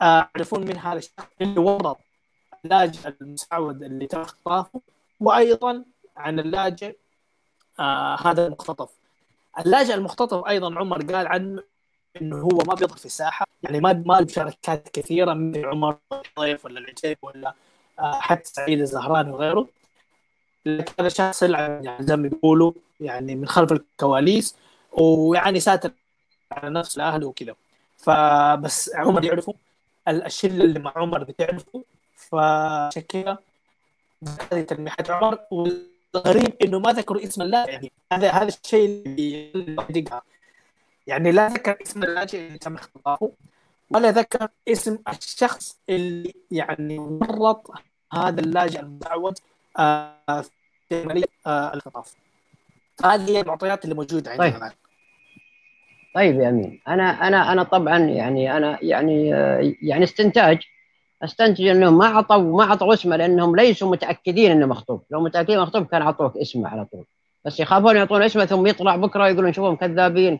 يعرفون من هذا الشخص اللي ورط اللاجئ المستعود اللي تم اختطافه، وأيضا عن اللاجئ هذا المختطف. اللاجئ المختطف أيضا عمر قال عنه إنه هو ما بيظهر في الساحة، يعني ما بشركات كثيرة من عمر الضيف ولا العتيب ولا حتى سعيد الزهراني وغيره، لكن هذا شخص يعني زي ما بيقولوا يعني من خلف الكواليس، ويعني ساتر على نفس الأهل وكذا. فبس عمر يعرفه، الشلة اللي مع عمر بتعرفه، فشكلها هذه تلميحات عمر. والغريب إنه ما ذكروا اسم اللاجئ، يعني هذا الشيء اللي بدقها، يعني لا ذكر اسم اللاجئ اللي تم اختطافه ولا ذكر اسم الشخص اللي يعني ورط هذا اللاجئ المتعود في عملية الاختطاف. هذه هي المعطيات اللي موجودة عندنا. طيب. طيب يا أمين، أنا طبعا يعني أنا استنتج أنهم ما عطوا اسمه لأنهم ليسوا متأكدين أنه مخطوف. لو متأكدين مخطوف كان عطوك اسمه على طول، بس يخافون يعطون اسمه ثم يطلع بكرة يقولون شوفهم كذابين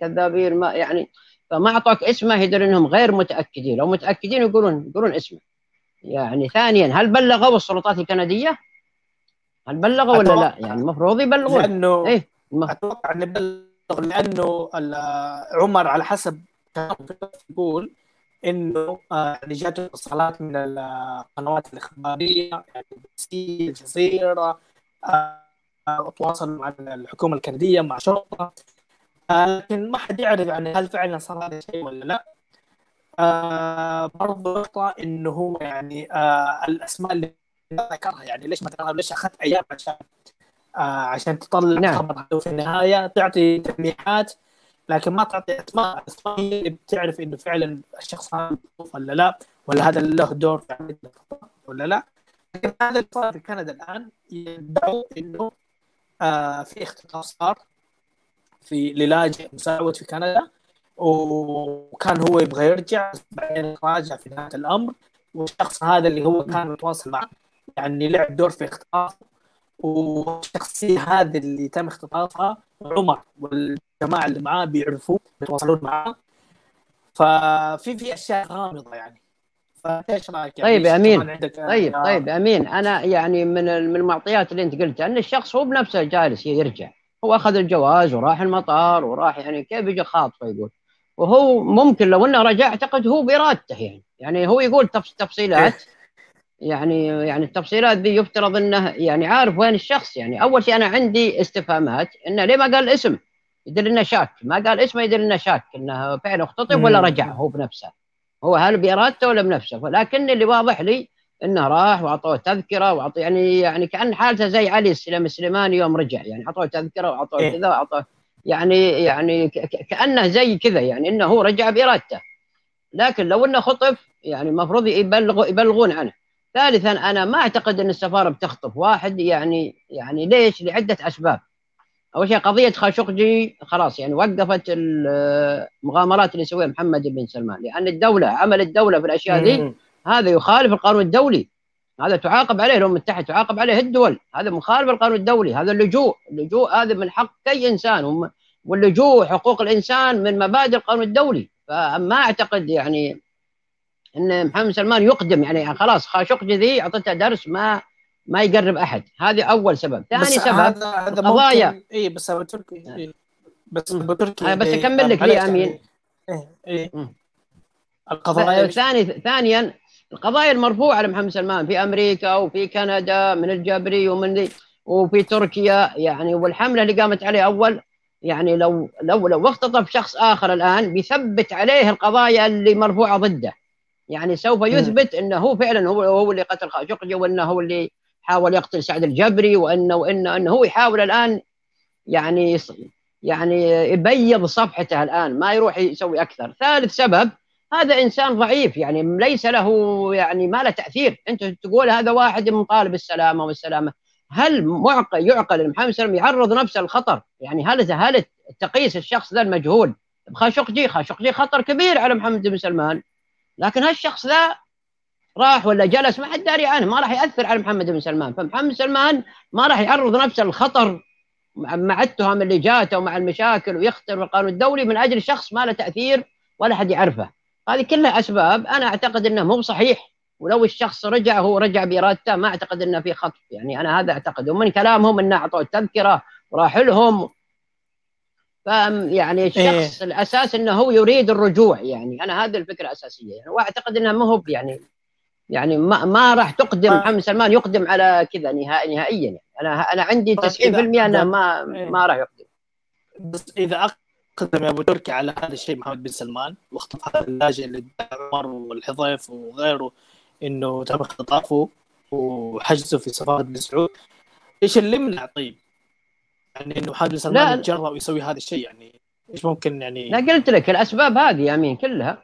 ما يعني. فما عطوك اسمه يدل أنهم غير متأكدين، لو متأكدين يقولون اسمه. يعني ثانيا، هل بلغوا السلطات الكندية؟ هل بلغوا ولا لا؟ يعني المفروض يبلغون، لأنه أتوقع أن بلغ، لأنه عمر على حسب كلام يقول إنه جاءت اتصالات من القنوات الإخبارية، يعني الجزيرة، تواصل مع الحكومة الكندية مع شرطة، لكن ما حد يعرف يعني هل فعلا صار هذا الشيء ولا لا. برضو نقطة إنه هو يعني الأسماء اللي ذكرها، يعني ليش مثلا أخذت أيام عشان تطلع الخبر في النهاية، تعطي تلميحات لكن ما تعطي أسماء اللي بتعرف إنه فعلا الشخص هذا ولا لا، ولا هذا له دور في عملية ولا لا. لكن هذا اللي صار في كندا الآن، يدعوا إنه في اختطاف صار في للاجئ مساعد في كندا، وكان هو يبغى يرجع، بعدين راجع في نهاية الأمر، والشخص هذا اللي هو كان متواصل معه يعني لعب دور في اختطافه. والشخصية هذه اللي تم اختطافها عمر والجماعة اللي معاه بيعرفوه، بيتواصلون معاه. ففي أشياء غامضة يعني. فايش رأيك؟ طيب يا أمين، طيب يا أمين، أنا يعني من المعطيات اللي أنت قلتها أن الشخص هو بنفسه جالس يرجع، هو أخذ الجواز وراح المطار وراح، يعني كيف يجي خاطفه يقول، وهو ممكن لو أنه رجع أعتقد هو بإرادته يعني هو يقول تفصيلات يعني التفصيلات دي يفترض أنه يعني عارف وين الشخص. يعني أول شيء أنا عندي استفهامات أنه ليه ما قال اسم، يدل أنه شاك، ما قال اسمه يدل أنه شاك أنه فعلا اختطف ولا رجع هو بنفسه، هو هل بإرادته ولا بنفسه. ولكن اللي واضح لي أنه راح وعطوه تذكرة وعطوه يعني كأن حالته زي علي السليماني يوم رجع، يعني عطوه تذكرة وعطوه كذا وعطوه يعني كأنه زي كذا، يعني أنه هو رجع بإرادته. لكن لو أنه خطف يعني مفروض يبلغون عنه. ثالثا، أنا ما أعتقد أن السفارة بتخطف واحد، يعني ليش؟ لعدة أسباب. أول شيء قضية خاشقجي خلاص يعني وقفت المغامرات اللي سويها محمد بن سلمان، لأن الدولة عمل الدولة في الأشياء دي هذا يخالف القانون الدولي، هذا تعاقب عليه الأمم المتحدة، تعاقب عليه الدول، هذا مخالف القانون الدولي. هذا اللجوء هذا من حق أي إنسان، واللجوء حقوق الإنسان من مبادئ القانون الدولي. فما أعتقد يعني ان محمد سلمان يقدم، يعني خلاص خاشقجي ذي اعطته درس، ما ما يقرب احد، هذا اول سبب. ثاني سبب قضايا اي بس ابو تركي بس اكمل لك ليه امين. القضايا ثانيا القضايا المرفوعه على محمد سلمان في امريكا وفي كندا من الجبري ومن وفي تركيا يعني، والحمله اللي قامت عليه اول يعني لو اختطف شخص اخر الان بيثبت عليه القضايا اللي مرفوعه ضده، يعني سوف يثبت انه هو فعلا هو اللي قتل خاشقجي وانه هو اللي حاول يقتل سعد الجبري وانه هو يحاول الان يعني يبيض صفحته الان، ما يروح يسوي اكثر. ثالث سبب هذا انسان ضعيف يعني ليس له يعني ما له تاثير، انت تقول هذا واحد مطالب السلامه والسلامه، هل يعقل محمد سلمان يعرض نفسه للخطر؟ يعني هل تقيس الشخص ذا المجهول خاشقجي خطر كبير على محمد بن سلمان، لكن هالشخص ذا راح ولا جلس ما حد داري عنه، ما راح يأثر على محمد بن سلمان، فمحمد سلمان ما راح يعرض نفسه للخطر مع التهم اللي جاته ومع المشاكل ويخترق القانون الدولي من أجل شخص ما له تأثير ولا حد يعرفه. هذه كلها أسباب أنا أعتقد أنه مو صحيح، ولو الشخص رجع بإرادته ما أعتقد أنه في خطف، يعني أنا هذا أعتقد، ومن كلامهم أنه أعطوا التذكرة وراح لهم، يعني الشخص الأساس أنه هو يريد الرجوع، يعني أنا هذه الفكرة الأساسية يعني، وأعتقد أنها ما هو يعني ما راح تقدم محمد سلمان يقدم على كذا نهائيا يعني. أنا عندي 90% أنه ما راح يقدم. بس إذا قدم أبو تركي على هذا الشيء محمد بن سلمان واختطف هذا اللاجئ اللي عمر والحضيف وغيره إنه تم اختطافه وحجزه في سفارة السعودية، إيش اللي منع طيب؟ يعني إنه محمد بن سلمان يتجرأ ويسوي هذا الشيء، يعني إيش ممكن يعني؟ لا قلت لك الأسباب هذه يا أمين كلها،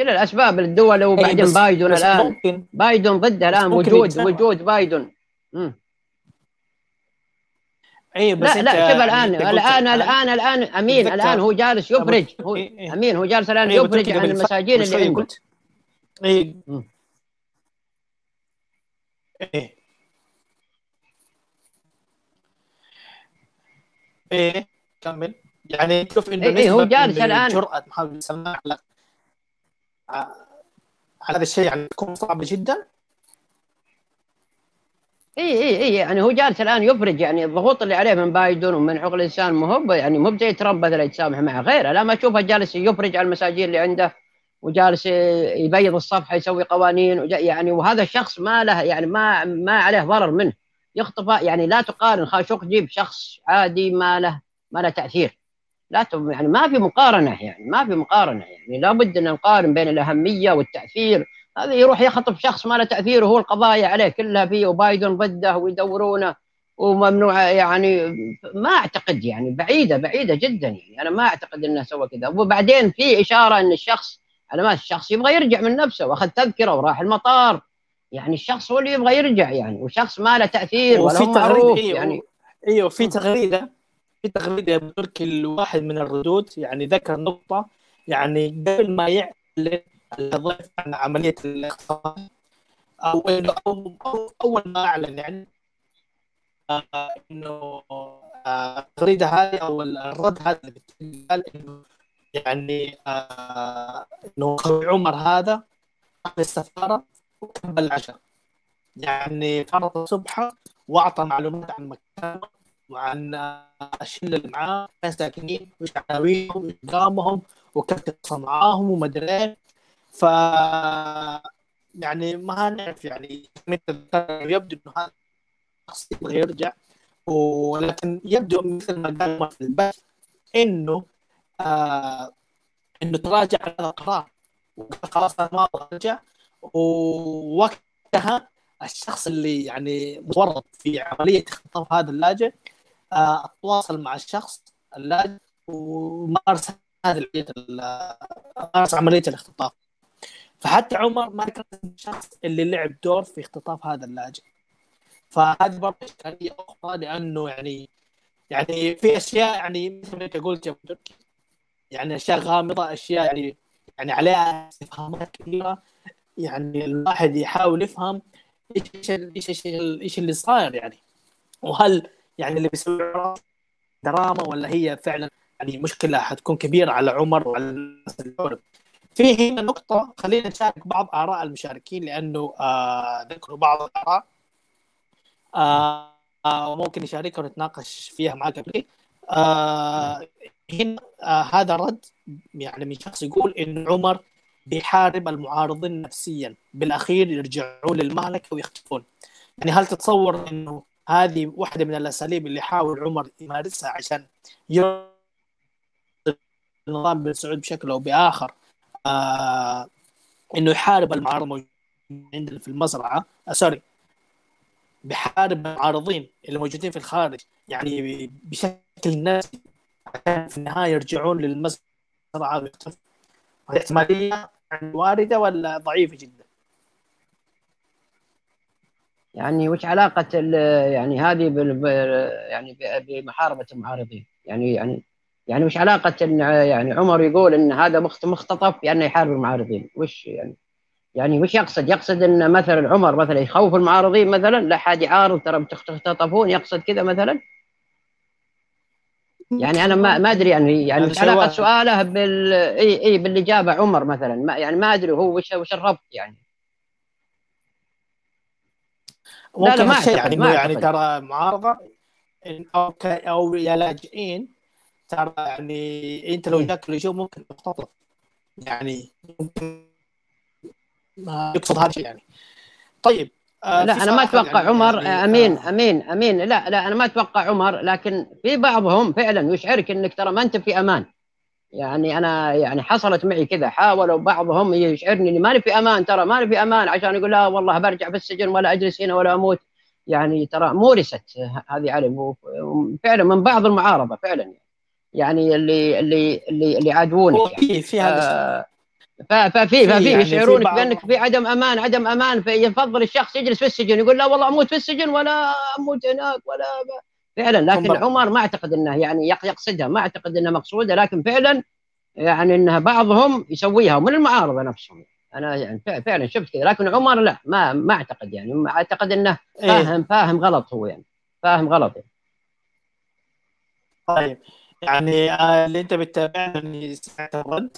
كل الأسباب الدول وبعدين بايدن الآن بايدن ضده الآن وجود بايدن اي بس لا شوف الآن أمين الآن هو جالس يبرج أمين هو جالس الآن يبرج عن المساجين اللي عنده ايه كمل يعني شوف انه هو جالس الآن جرأة محمد بن سلمان على هذا الشيء يعني تكون صعبة جدا. اي يعني هو جالس الآن يفرج يعني الضغوط اللي عليه من بايدن ومن حقوق الإنسان مهب يعني مو زي ترامب مثلا يتسامح مع غيره، لا ما اشوفه جالس يفرج على المساجين اللي عنده وجالس يبيض الصفحة يسوي قوانين يعني، وهذا الشخص ما له يعني ما عليه ضرر منه يخطفه، يعني لا تقارن خاشقجي بشخص عادي ما له تأثير، لا يعني ما في مقارنة يعني لابد أن نقارن بين الأهمية والتأثير. هذا يروح يخطف شخص ما له تأثير وهو القضايا عليه كلها فيه وبايدن ضده ويدورونه وممنوع، يعني ما أعتقد يعني بعيدة جدا يعني أنا ما أعتقد أنه سوى كذا. وبعدين في إشارة أن الشخص علامات الشخص يبغى يرجع من نفسه وأخذ تذكرة وراح المطار، يعني الشخص هو اللي يبغى يرجع يعني، وشخص ما له تأثير ولا هو معروف يعني. أيوه في تغريدة بتركي الواحد من الردود يعني ذكر نقطة يعني قبل ما يعلن القذافي عن عملية الاختطاف أو أول ما أعلن يعني إنه التغريدة هذه أو الرد هذا قال إنه يعني إنه عمر هذا في السفارة قبل العشاء يعني فرط الصبح وأعطى معلومات عن مكانه وعن الشلة اللي معاه كان ساكنين وش عناوينهم وش درامهم وكيف تتصل معاهم ومدري، ف يعني ما نعرف يعني مثل يبدو انه هذا الشخص يبغى يرجع، ولكن يبدو مثل ما قال في البث انه انه تراجع على القرار وخلاص ما رجع، ووقتها الشخص اللي يعني مورط في عملية اختطاف هذا اللاجئ أتواصل مع الشخص اللاجئ ومارس هذه عملية الاختطاف، فحتى عمر ما كان الشخص اللي لعب دور في اختطاف هذا اللاجئ، فهذه برضه إشكالية أخرى لأنه يعني في أشياء يعني مثل ما قلت يا أبو تركي يعني أشياء غامضة أشياء يعني عليها استفهامات كثيرة، يعني الواحد يحاول يفهم إيش اللي صاير يعني، وهل يعني اللي بيسوي دراما ولا هي فعلا يعني مشكلة حتكون كبيرة على عمر وعلى الناس اللي حوله. في هنا نقطة خلينا نشارك بعض آراء المشاركين لأنه ذكروا بعض الآراء وممكن نشاركها ونتناقش فيها معك قبل. هنا هذا رد يعني من شخص يقول إن عمر بيحارب المعارضين نفسيا، بالأخير يرجعون للمهلكة ويختفون. يعني هل تتصور إنه هذه واحدة من الأساليب اللي حاول عمر يمارسها عشان يرى النظام بن سعود بشكل أو بآخر، إنه يحارب المعارضة موجودين عندنا في المزرعة، سوري، بحارب المعارضين اللي موجودين في الخارج يعني بشكل نفسي، في النهاية يرجعون للمزرعة ويختفون؟ الاحتمالية واردة ولا ضعيفة جدا؟ يعني وش علاقة يعني هذه يعني بمحاربة المعارضين؟ يعني وش علاقة إن يعني عمر يقول إن هذا مختطف بأنه يحارب المعارضين؟ وش يعني وش يقصد؟ يقصد إن مثلا عمر مثلا يخوف المعارضين مثلا، لا حد يعارض ترى بتختطفون، يقصد كذا مثلا؟ يعني أنا ما أدري يعني وش علاقة سؤاله باللي جابه عمر مثلا، ما أدري هو وش الربط يعني. ممكن ما يعني ترى معارضة أو لاجئين ترى يعني أنت لو جاك لجوء ممكن تختطف، يعني ممكن ما يقصد هذا الشيء يعني. طيب لا أنا ما أتوقع عمر أمين لا أنا ما أتوقع عمر، لكن في بعضهم فعلا يشعرك إنك ترى ما أنت في أمان. يعني أنا يعني حصلت معي كذا، حاولوا بعضهم يشعرني إني ماني في أمان، ترى ماني في أمان، عشان يقول لا والله برجع في السجن ولا أجلس هنا ولا أموت. يعني ترى مورست هذه علم فعلا من بعض المعارضة فعلا، يعني اللي عادونا يعني في هذا ففي يشعرونك يعني بأنك في عدم أمان، فيفضل الشخص يجلس في السجن، يقول لا والله أموت في السجن ولا أموت هناك ولا فعلا. لكن عمر ما أعتقد أنه يعني يقصدها، ما أعتقد أنها مقصودة، لكن فعلا يعني أنها بعضهم يسويها من المعارضة نفسهم. أنا يعني فعلا شفت كذا، لكن عمر لا ما أعتقد، يعني أعتقد أنه فاهم غلط، هو يعني فاهم غلط يعني. طيب يعني اللي أنت بتتابعني ساعترد،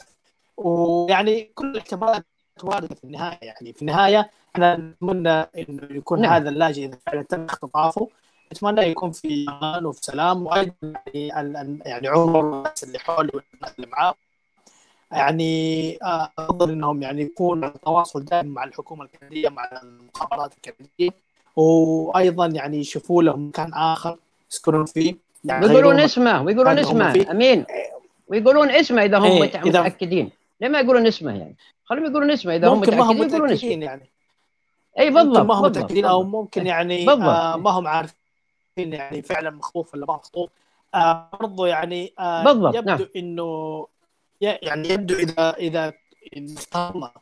ويعني كل الاحتمالات وارده في النهايه. يعني في النهايه احنا نتمنى انه يكون هذا اللاجئ اذا فعلا تم اختطافه، نتمنى يكون في امان وفي سلام، وايضا يعني عمر والناس اللي حوله والناس اللي معاه، يعني افضل انهم يعني يكون التواصل دائم مع الحكومه الكنديه، مع المخابرات الكنديه، وايضا يعني يشوفوا لهم مكان اخر يسكنون فيه، يعني ويقولون اسمه امين، ويقولون اسمه إذا هم متأكدين. لما يقولون اسمه يعني خليهم يقولون اسمه إذا هم متأكدين، يقولون اسمه يعني. أي بالضبط، ما هم متأكدين أو ممكن يعني ما هم عارفين يعني فعلا مخطوف ولا ما مخطوف برضو يعني. يبدو إنه يعني يبدو إذا استطلع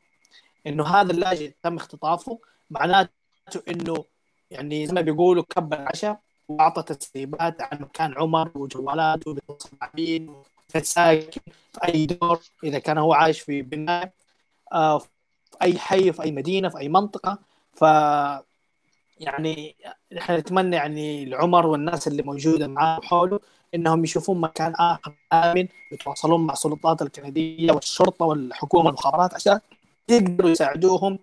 إنه هذا اللاجئ تم اختطافه، معناته إنه يعني زي ما بيقولوا كب العشاء، وأعطى تسريبات عن مكان عمر وجوالات وبيتصل عبيد ساكن في أي دور، إذا كان هو عايش في بناء في أي حي في أي مدينة في أي منطقة. ف يعني نحن نتمنى يعني العمر والناس اللي موجودة معاه حوله إنهم يشوفون مكان آخر آمن، يتواصلون مع السلطات الكندية والشرطة والحكومة والمخابرات عشان يقدروا يساعدوهم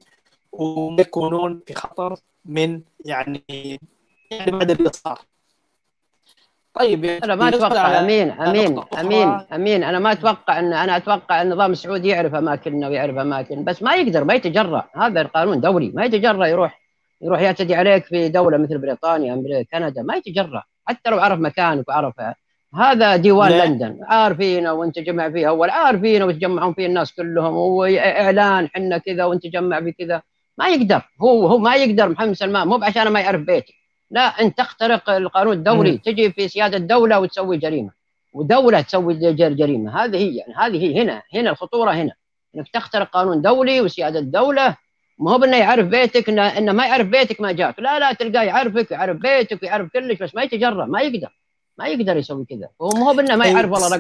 وما يكونون في خطر من يعني بعد اللي صار. طيب انا ما اتوقع امين انا ما اتوقع ان اتوقع ان النظام السعودي يعرف اماكننا ويعرف اماكن، بس ما يقدر، ما يتجرأ، هذا القانون دولي، ما يتجرأ يروح يعتدي عليك في دوله مثل بريطانيا امريكا كندا، ما يتجرأ حتى لو عرف مكانك وعرف هذا ديوان لندن عارفينه وانت جمع فيه اول، عارفينه وتجمعون فيه الناس كلهم واعلان حنا كذا وانت جمع بكذا، ما يقدر هو ما يقدر. محمد سلمان مو عشان ما يعرف بيتك، لا، أنت تخترق القانون الدولي، تجي في سيادة الدولة وتسوي جريمة، ودولة تسوي جريمة. هذه هي يعني هنا الخطورة، هنا أنك تخترق قانون دولي وسيادة الدولة. ما هو بأنه يعرف بيتك، إنه ما يعرف بيتك ما جاك، لا تلقاه يعرفك ويعرف بيتك ويعرف كلش، بس ما يتجرأ، ما يقدر يسوي كذا. هو ما هو بأنه ما يعرف والله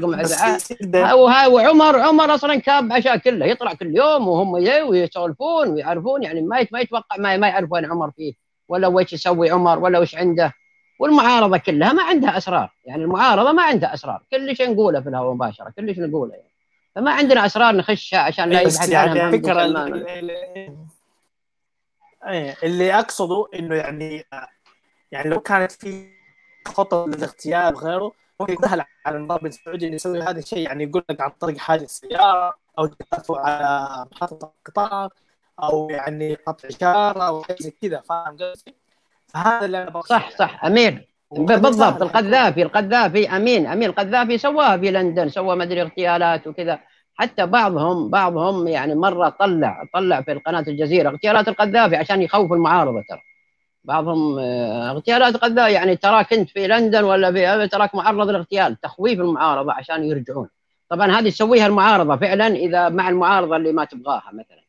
رقم عمر أصلا كاب عشاء كله، يطلع كل يوم وهم ويسولفون ويعرفون، يعني ما يتوقع ما يعرف وين عمر فيه ولا وش يسوي عمر ولا وش عنده. والمعارضة كلها ما عندها أسرار، يعني المعارضة ما عندها أسرار، كل شيء نقوله في الهواء مباشرة، كل شيء نقوله يعني. فما عندنا أسرار نخشها عشان لا يبحث عنها. الفكرة اللي أقصده إنه يعني يعني لو كانت في خطط للاغتيال وغيره ممكن يسهل على النظام السعودي أن يسوي هذا الشيء، يعني يقول لك عن طريق حاجة السيارة أو يقفوا على محطة قطار أو يعني قطع إشارة أو حاجة كذا، فاهم قصدي؟ فهذا اللي أنا بقصده. صح أمين بالضبط. القذافي أمين القذافي سواها في لندن، سوا مدري اغتيالات وكذا، حتى بعضهم يعني مرة طلع في قناة الجزيرة اغتيالات القذافي عشان يخوف المعارضة، ترى بعضهم اغتيالات القذافي يعني ترى كنت في لندن ولا في تراك معرض للاغتيال، تخويف المعارضة عشان يرجعون. طبعا هذه تسويها المعارضة فعلا، إذا مع المعارضة اللي ما تبغاها مثلا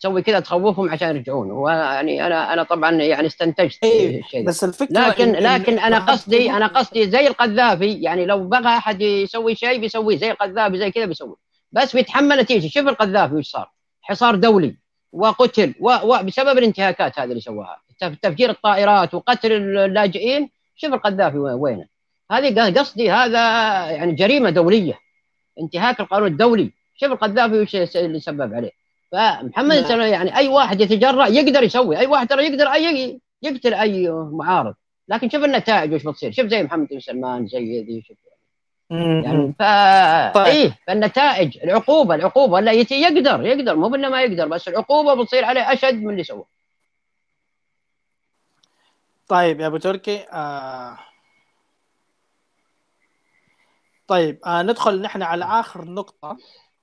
تسوي كذا تخوفهم عشان يرجعون. ويعني أنا طبعا يعني استنتجت الشيء، بس الفكرة لكن أنا قصدي زي القذافي، يعني لو بغى أحد يسوي شيء بيسويه زي القذافي، زي كذا بيسوي، بس بيتحمل نتيجة. شوف القذافي وش صار، حصار دولي وقتل بسبب الانتهاكات هذه اللي سواها، تفجير الطائرات وقتل اللاجئين. شوف القذافي وينه. هذه قصدي، هذا يعني جريمة دولية، انتهاك القانون الدولي. شوف القذافي وش اللي سبب عليه. فمحمد يعني أي واحد يتجرأ يقدر يسوي، أي واحد ترى يقدر يقتل أي معارض، لكن شوف النتائج وش بتصير. شوف زي محمد بن سلمان، زي ذي، شوف يعني طيب. إيه فالنتائج، العقوبة لا يقدر مو بأنه ما يقدر، بس العقوبة بتصير عليه أشد من اللي سواه. طيب يا أبو تركي، طيب ندخل نحن على آخر نقطة،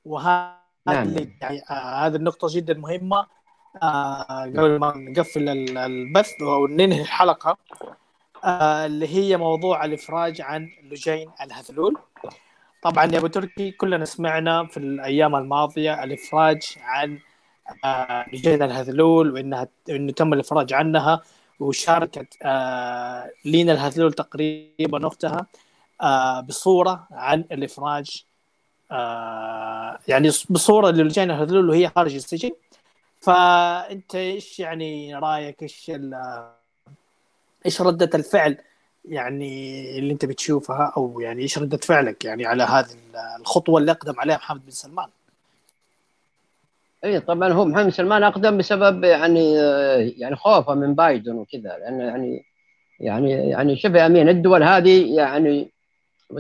وهذا يعني هذه النقطة جدا مهمة قبل ما نقفل البث وننهي الحلقة، اللي هي موضوع الإفراج عن لجين الهذلول. طبعا يا أبو تركي كلنا سمعنا في الأيام الماضية الإفراج عن لجين الهذلول، وإنه تم الإفراج عنها، وشاركت لينا الهذلول تقريبا أختها بصورة عن الإفراج، يعني بصورة للجين الهذلول وهي خارج السجن. فأنت إيش يعني رأيك، إيش ردة الفعل يعني اللي أنت بتشوفها، أو يعني إيش ردة فعلك يعني على هذه الخطوة اللي أقدم عليها محمد بن سلمان؟ أي طبعا هو محمد بن سلمان أقدم بسبب يعني خوفه من بايدن وكذا، لأن يعني شبه أمين الدول هذه، يعني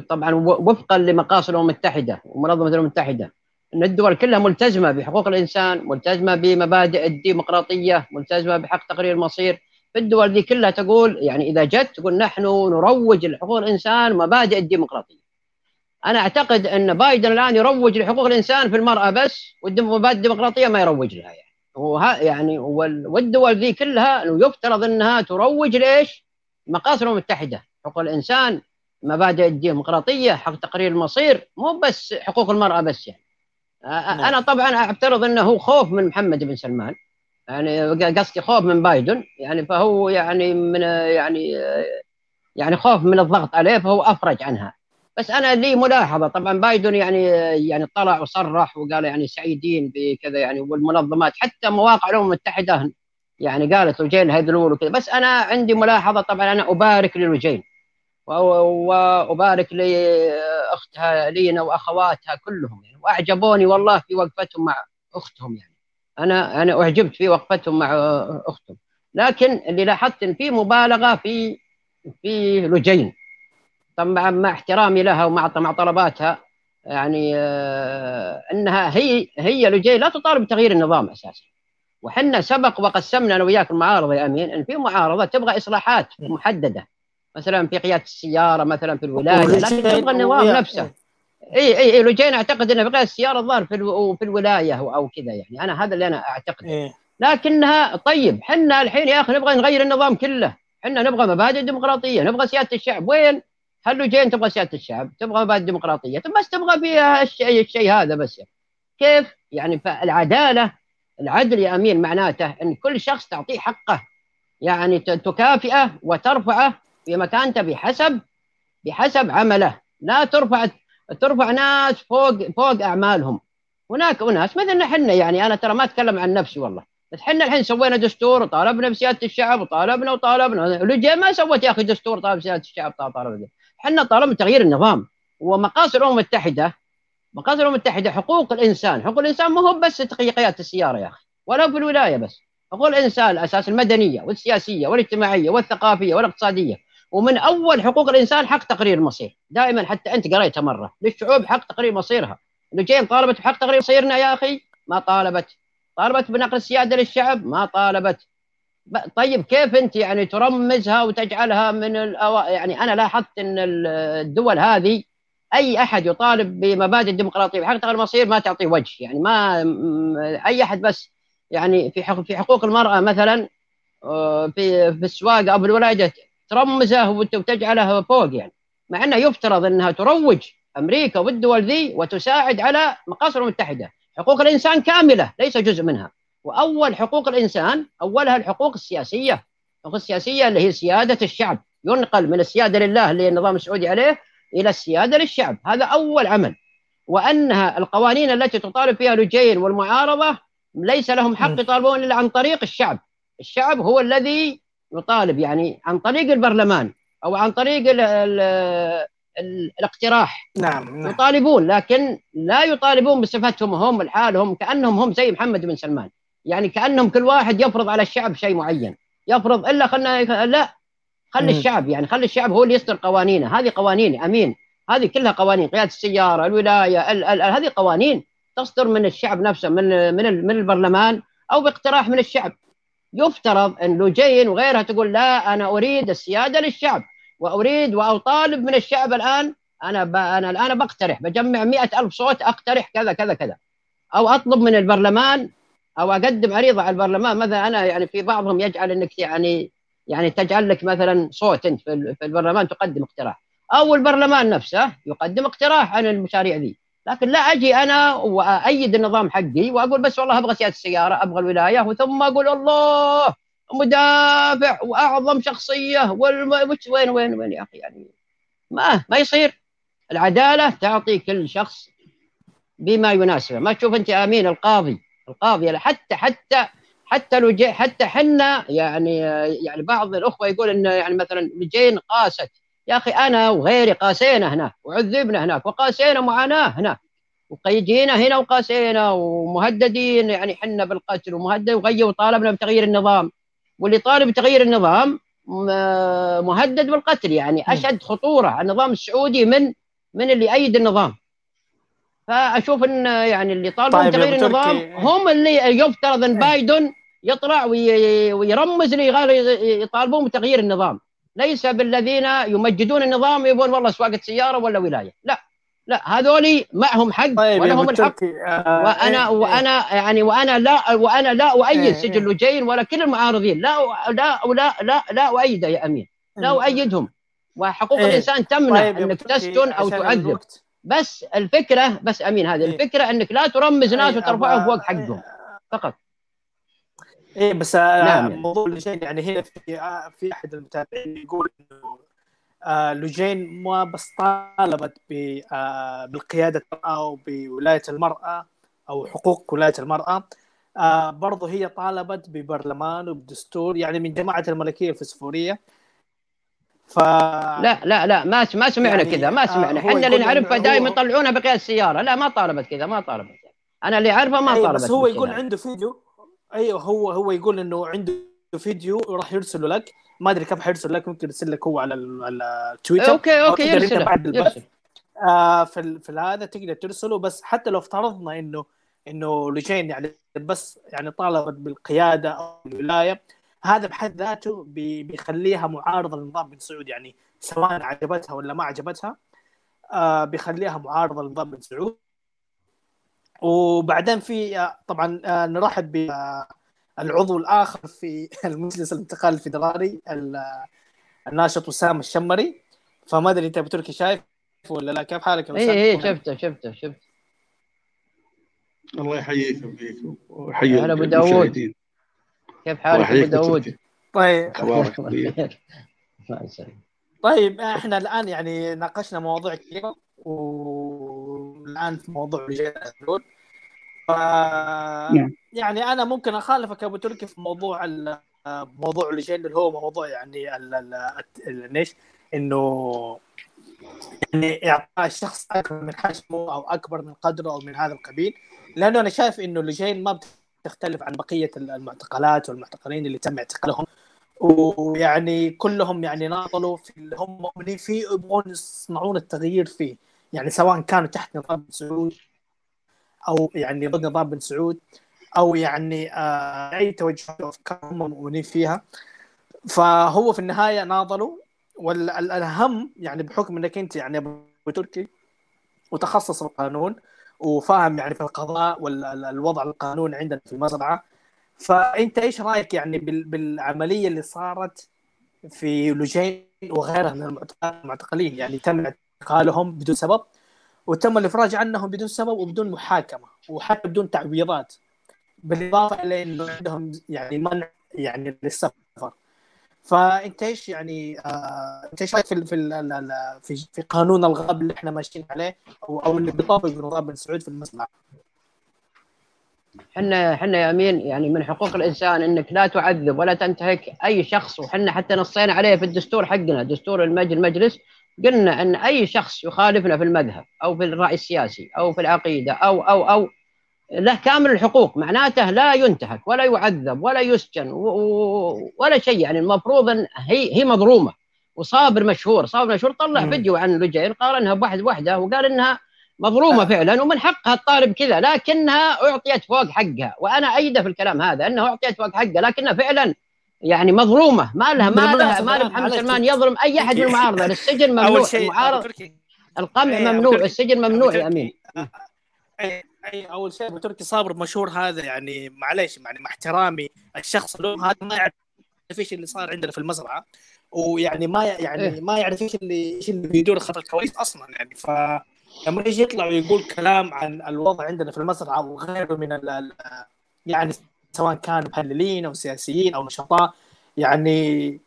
طبعا وفقا لمقاصد الأمم المتحدة ومنظمة الأمم المتحدة، أن الدول كلها ملتزمة بحقوق الإنسان، ملتزمة بمبادئ الديمقراطية، ملتزمة بحق تقرير المصير. الدول دي كلها تقول، يعني إذا جت تقول نحن نروج لحقوق الإنسان، مبادئ الديمقراطية. أنا أعتقد أن بايدن الآن يروج لحقوق الإنسان في المرأة بس، والمبادئ الديمقراطية ما يروج لها، يعني والدول دي كلها يفترض أنها تروج ليش مقاصد الأمم المتحدة، حقوق الإنسان، مبادئ الديمقراطية، حق تقرير المصير، مو بس حقوق المرأة بس. يعني أنا طبعا أعترض أنه خوف من محمد بن سلمان، يعني قصدي خوف من بايدن، يعني فهو يعني من يعني خوف من الضغط عليه، فهو أفرج عنها. بس أنا لي ملاحظة. طبعا بايدن يعني طلع وصرح وقال يعني سعيدين بكذا، يعني والمنظمات حتى مواقع الأمم المتحدة يعني قالت لجين الهذلول وكذا. بس أنا عندي ملاحظة. طبعا أنا أبارك للوجين، وأبارك لأختها لينا وأخواتها كلهم، يعني وأعجبوني والله في وقفتهم مع أختهم، يعني أنا أعجبت في وقفتهم مع أختهم. لكن اللي لاحظت إن في مبالغة في لجين، طبعا مع احترامي لها ومع طلباتها، يعني أنها هي لجين لا تطالب بتغيير النظام أساسا. وحنا سبق وقسمنا أنا وياك المعارضة يا أمين، إن في معارضة تبغى إصلاحات محددة، مثلا في قيادة السيارة، مثلا في الولاية، لكن تبغى النظام نفسه. اي لجين اعتقد انه بقى السياره الظاهر في الولايه او كذا، يعني انا هذا اللي انا اعتقد إيه. لكنها طيب حنا الحين يا اخي نبغى نغير النظام كله، حنا نبغى مبادئ ديمقراطيه، نبغى سياده الشعب. وين هل لجين تبغى سياده الشعب، تبغى مبادئ ديمقراطيه، بس تبغى فيها الشيء هذا بس. كيف يعني؟ فالعداله، العدل يا امين معناته ان كل شخص تعطيه حقه، يعني تكافئه وترفعه في مكانته بحسب عمله، لا ترفع ناس فوق أعمالهم. هناك أناس مثلنا حنا، يعني أنا ترى ما أتكلم عن نفسي والله، بس حنا الحين سوينا دستور وطالبنا بسيادة الشعب وطالبنا لجين ما سوت يا أخي دستور طالب سيادة الشعب، طالبنا حنا طالبنا تغيير النظام. ومقاصد الأمم المتحدة، حقوق الإنسان، ما هو بس تقييد قيادة السيارة يا أخي، ولا في الولاية بس، حقوق الإنسان الأساس المدنية والسياسية والاجتماعية والثقافية والاقتصادية، ومن أول حقوق الإنسان حق تقرير المصير. دائما حتى أنت قريتها مرة، للشعوب حق تقرير مصيرها. لجين طالبت بحق تقرير مصيرنا يا أخي، ما طالبت بنقل السيادة للشعب، ما طالبت. طيب كيف أنت يعني ترمزها وتجعلها من يعني أنا لاحظت أن الدول هذه أي أحد يطالب بمبادئ الديمقراطية بحق تقرير المصير ما تعطيه وجه، يعني ما أي أحد. بس يعني في حقوق المرأة مثلا في السواق أو الولادة ترمزه وتجعله فوق، يعني مع أنه يفترض أنها تروج أمريكا والدول ذي وتساعد على مقاصد الأمم المتحدة. حقوق الإنسان كاملة ليس جزء منها، وأول حقوق الإنسان أولها الحقوق السياسية. الحقوق السياسية اللي هي سيادة الشعب، ينقل من السيادة لله اللي النظام السعودي عليه إلى السيادة للشعب، هذا أول عمل. وأنها القوانين التي تطالب فيها لجين والمعارضة ليس لهم حق يطالبون إلا عن طريق الشعب. الشعب هو الذي يطالب، يعني عن طريق البرلمان أو عن طريق الاقتراح. نعم. يطالبون، لكن لا يطالبون بصفتهم هم لحالهم، كأنهم هم زي محمد بن سلمان، يعني كأنهم كل واحد يفرض على الشعب شيء معين، يفرض إلا خلنا لا خلي الشعب، يعني خلي الشعب هو اللي يصدر قوانينه. هذه قوانين أمين، هذه كلها قوانين قيادة السيارة، الولاية، هذه قوانين تصدر من الشعب نفسه، من البرلمان أو باقتراح من الشعب. يفترض أن لوجين وغيرها تقول لا، أنا أريد السيادة للشعب، وأريد وأطالب من الشعب الآن، أنا الآن بقترح، بجمع 100,000 صوت أقترح كذا كذا كذا، أو أطلب من البرلمان أو أقدم عريضة على البرلمان مثلا. أنا يعني في بعضهم يجعل أنك يعني تجعل لك مثلا صوت أنت في البرلمان تقدم اقتراح، أو البرلمان نفسه يقدم اقتراح عن المشاريع ذي. لكن لا أجي أنا وأأيد النظام حقي وأقول بس والله أبغى سيادة السيارة، أبغى الولاية، وثم أقول الله مدافع وأعظم شخصية وين يا أخي، يعني ما يصير. العدالة تعطي كل شخص بما يناسبه. ما تشوف أنت آمين القاضي حتى لوجين، حتى حنا يعني بعض الأخوة يقول إن يعني مثلا لجين قاست، يا أخي أنا وغيري قاسينا هناك وعذبنا هناك وقاسينا معاناة هناك، وقيدينا هنا وقاسينا ومهددين، يعني حنا بالقتل ومهدد وطالبنا بتغيير النظام، واللي طالب بتغيير النظام مهدد بالقتل، يعني أشد خطورة على النظام السعودي من اللي أيد النظام. فأشوف أن يعني اللي طالبوا بتغيير النظام هم اللي يفترض أن بايدن يطلع ويرمز لي يطالبون بتغيير النظام، ليس بالذين يمجدون النظام يبون والله سواقة سيارة ولا ولاية. لا هذولي معهم حق ولهم الحق. وأنا لا أؤيد سجل لجين ولا كل المعارضين، لا أؤيده يا أمين، لا أؤيدهم. وحقوق الإنسان تمنع أنك تسجن أو تعذب، بس الفكرة بس أمين هذه الفكرة أنك لا ترمز ناس وترفعهم فوق حقهم فقط. إيه بس موضوع لجين، يعني هنا في أحد المتابعين يقول إنه لجين ما بس طالبت بالقيادة أو بولاية المرأة أو حقوق ولاية المرأة، برضو هي طالبت ببرلمان وبدستور، يعني من جماعة الملكية الفسفورية. لا ما سمعنا يعني كذا، ما سمعنا احنا اللي نعرفها دائما يطلعونها بقيادة السيارة. لا ما طالبت كذا، ما طالبت، انا اللي عارفه ما طالبت. بس هو يقول عنده فيديو، ايوه هو يقول انه عنده فيديو وراح يرسله لك، ما ادري كيف حيرسل لك، ممكن يرسل لك هو على تويتر. اوكي يرسل بعد البث في هذا تقدر ترسله. بس حتى لو افترضنا انه لجين يعني بس يعني طالبت بالقيادة او الولاية، هذا بحد ذاته بيخليها معارضة للنظام بن سعود، يعني سواء عجبتها ولا ما عجبتها بيخليها معارضة للنظام بن سعود. وبعدين في طبعا نرحب بالعضو الآخر في المجلس الانتقالي الفدرالي الناشط وسام الشمري. فما أدري أنت بتركي شايف ولا لا، كيف حالك يا وسام؟ إيه شفته. الله يحييك ويحييك ويحيي المشاهدين. كيف حالك أبو داود؟ طيب طيب احنا الان يعني ناقشنا مواضيع كثيره، والان في موضوع لجين الهذلول. يعني انا ممكن اخالفك ابو تركي في موضوع لجين، اللي هو موضوع يعني ليش انه يعني اعطاء الشخص اكبر من حجمه او اكبر من قدره او من هذا القبيل. لانه انا شايف انه لجين ما تختلف عن بقية المعتقلات والمعتقلين اللي تم اعتقالهم، ويعني كلهم يعني ناضلوا في اللي هم مؤمنين فيه ويبغون يصنعون التغيير فيه، يعني سواء كانوا تحت نظام بن سعود أو يعني ضد نظام بن سعود أو يعني أي توجه أفكار هم مؤمنين فيها. فهو في النهاية ناضلوا، والأهم يعني بحكم أنك أنت يعني أبو تركي وتخصص القانون وفاهم يعني في القضاء والوضع القانون عندنا في المزرعة، فأنت إيش رأيك يعني بالعملية اللي صارت في لجين وغيرها من المعتقلين؟ يعني تم اعتقالهم بدون سبب وتم الإفراج عنهم بدون سبب وبدون محاكمة وحتى بدون تعويضات، بالإضافة إلى أنه عندهم يعني منع يعني للسفر. فأنت إيش يعني أنت إيش رأيك في قانون الغاب اللي إحنا ماشيين عليه أو اللي بيطابق نظام بن سعود في المصنع؟ حنا يا أمين يعني من حقوق الإنسان إنك لا تعذب ولا تنتهك أي شخص، وحنا حتى نصينا عليه في الدستور حقنا، دستور المجلس، قلنا إن أي شخص يخالفنا في المذهب أو في الرأي السياسي أو في العقيدة أو له كامل الحقوق، معناته لا ينتهك ولا يعذب ولا يسجن ولا شيء. يعني المفروض أن هي مظلومة. وصابر مشهور طلع فيديو عن لجين قارنها بواحد واحدة وقال إنها مظلومة فعلا ومن حقها الطالب كذا، لكنها أعطيت فوق حقها، وأنا أيده في الكلام هذا أنها أعطيت فوق حقها، لكنها فعلا يعني مظلومة. ما لها محمد سلمان يظلم أي أحد من المعارضة. السجن ممنوع، القمع ممنوع، السجن ممنوع يا أمين. أي أول شيء بتركي صابر مشهور هذا يعني معليش يعني مع احترامي الشخص له، هذا ما يعرفش اللي صار عندنا في المزرعة، ويعني ما يعرفش اللي بيدور خلف الكواليس أصلا. يعني فلما يجي يطلع ويقول كلام عن الوضع عندنا في المزرعة وغيره من يعني سواء كانوا محللين أو سياسيين أو نشطاء، يعني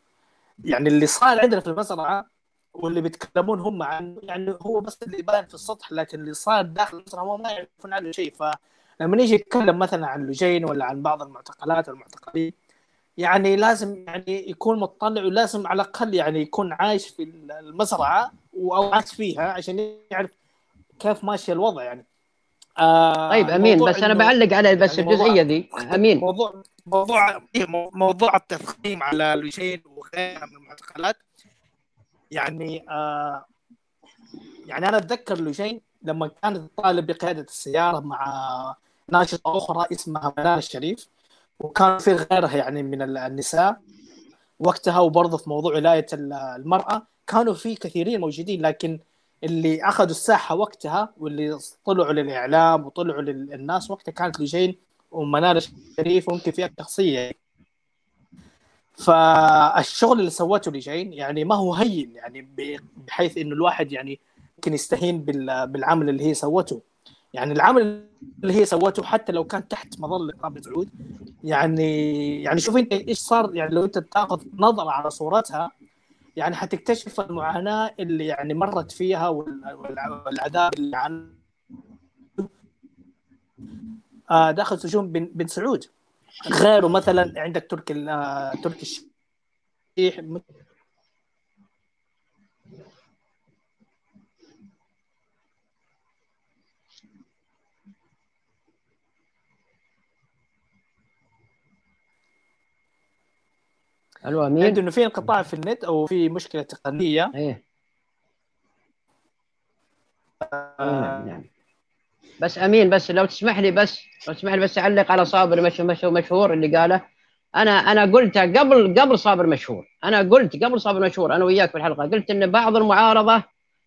اللي صار عندنا في المزرعة واللي بيتكلمون هم عن يعني هو بس اللي يبان في السطح، لكن اللي صار داخل مصر هم ما يعرفون عنه شيء. فلما نيجي نتكلم مثلا عن لجين ولا عن بعض المعتقلات والمعتقلين، يعني لازم يعني يكون مطلع، ولازم على الأقل يعني يكون عايش في المزرعة أو عايش فيها عشان يعرف كيف ماشي الوضع. يعني طيب أمين، بس أنا بعلق على بس يعني الجزئية دي أمين، موضوع التفخيم على لجين وغيرها من المعتقلات. يعني يعني أنا أتذكر لجين لما كانت طالب بقيادة السيارة مع ناشطة أخرى اسمها منال الشريف، وكان في غيرها يعني من النساء وقتها، وبرضه في موضوع ولاية المرأة كانوا في كثيرين موجودين، لكن اللي أخذوا الساحة وقتها واللي طلعوا للإعلام وطلعوا للناس وقتها كانت لجين ومنال الشريف وممكن فيها شخصية. فالشغل اللي سوته لجين يعني ما هو هين، يعني بحيث إنه الواحد يعني ممكن يستهين بالعمل اللي هي سوته. يعني العمل اللي هي سوته حتى لو كان تحت مظلة بن سعود، يعني شوف أنت إيش صار. يعني لو أنت تأخذ نظرة على صورتها يعني هتكتشف المعاناة اللي يعني مرت فيها والعذاب اللي عن داخل سجون بن سعود. غيره مثلا عندك تركي الشيخ، الو امين، عنده انه في انقطاع في النت او في مشكله تقنيه. ايه نعم. بس أمين، بس لو تسمح لي بس أعلق على صابر مشهور اللي قاله. أنا قلت قبل صابر مشهور، أنا وياك في الحلقة قلت إن بعض المعارضة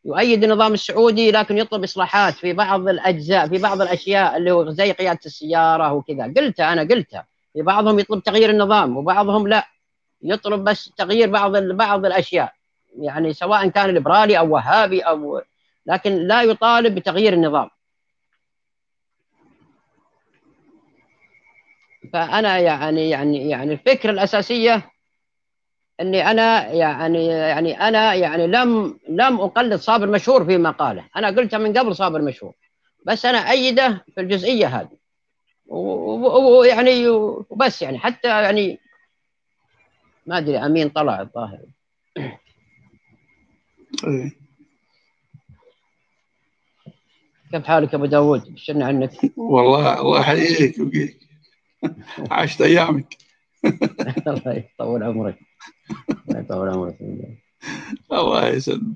يؤيد النظام السعودي لكن يطلب إصلاحات في بعض الأجزاء، في بعض الأشياء اللي هو زي قيادة السيارة وكذا. قلتها في بعضهم يطلب تغيير النظام وبعضهم لا، يطلب بس تغيير بعض الأشياء، يعني سواء كان ليبرالي أو وهابي أو، لكن لا يطالب بتغيير النظام. فأنا يعني الفكرة الأساسية إني أنا أنا لم أقلد صابر مشهور في مقاله، أنا قلتها من قبل صابر مشهور، بس أنا أيده في الجزئية هذه ويعني وبس. يعني حتى يعني ما أدري أمين طلع الظاهر. كيف حالك أبو داود؟ شلنا عنك؟ والله الله يحييك ويجيك. عشت أيامك. الله يطول عمرك. الله يطول عمرك. الله يسلم.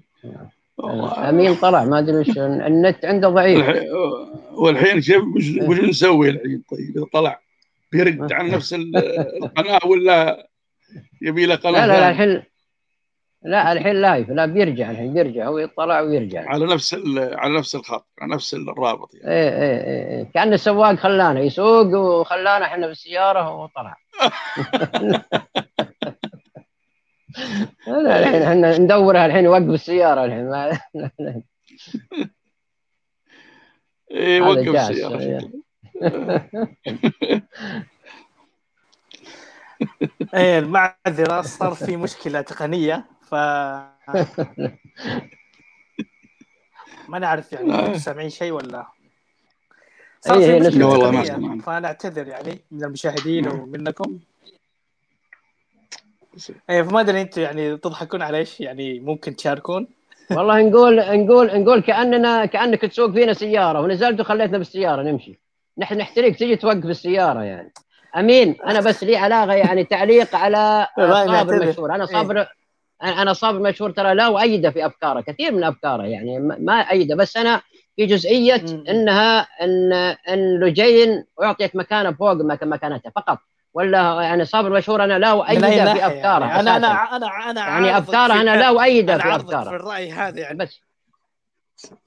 أمين طلع ما أدري إيش النت عنده ضعيف. والحين شوف وش نسوي الحين؟ طيب طلع بيرد عن نفس القناة ولا يبي له قناة؟ لا الحين لا الحين لايف لا بيرجع الحين بيرجع هو يطلع ويرجع على نفس الخط على نفس الرابط يعني. ايه ايه ايه كأن السواق خلانا يسوق وخلانا احنا بالسيارة وطلع. لا الحين احنا ندورها الحين وقف السيارة الحين ما ايه وقف السيارة. ايه المعذرة صار في مشكلة تقنية ف ما نعرف يعني سامعين شيء ولا صار في مشكلة. فأنا أعتذر يعني من المشاهدين ومنكم. ايه فما أدري أنتم يعني تضحكون على إيش يعني ممكن تشاركون. والله نقول كأنك تسوق فينا سيارة ونزلت وخليتنا بالسيارة نمشي نحن نحتريك تجي توقف السيارة يعني. أمين أنا بس لي علاقة يعني تعليق على صابر مشهور. أنا صابر مشهور ترى لا وأيده في أفكاره كثير من أفكاره يعني ما أيده بس أنا في جزئية إنها إن لجين أعطيت مكانة فوق مكانتها فقط ولا يعني صابر مشهور أنا لا وأيده في أفكاره يعني. أنا يعني أفكاره أنا لا وأيده في أفكاره في الرأي هذا يعني بس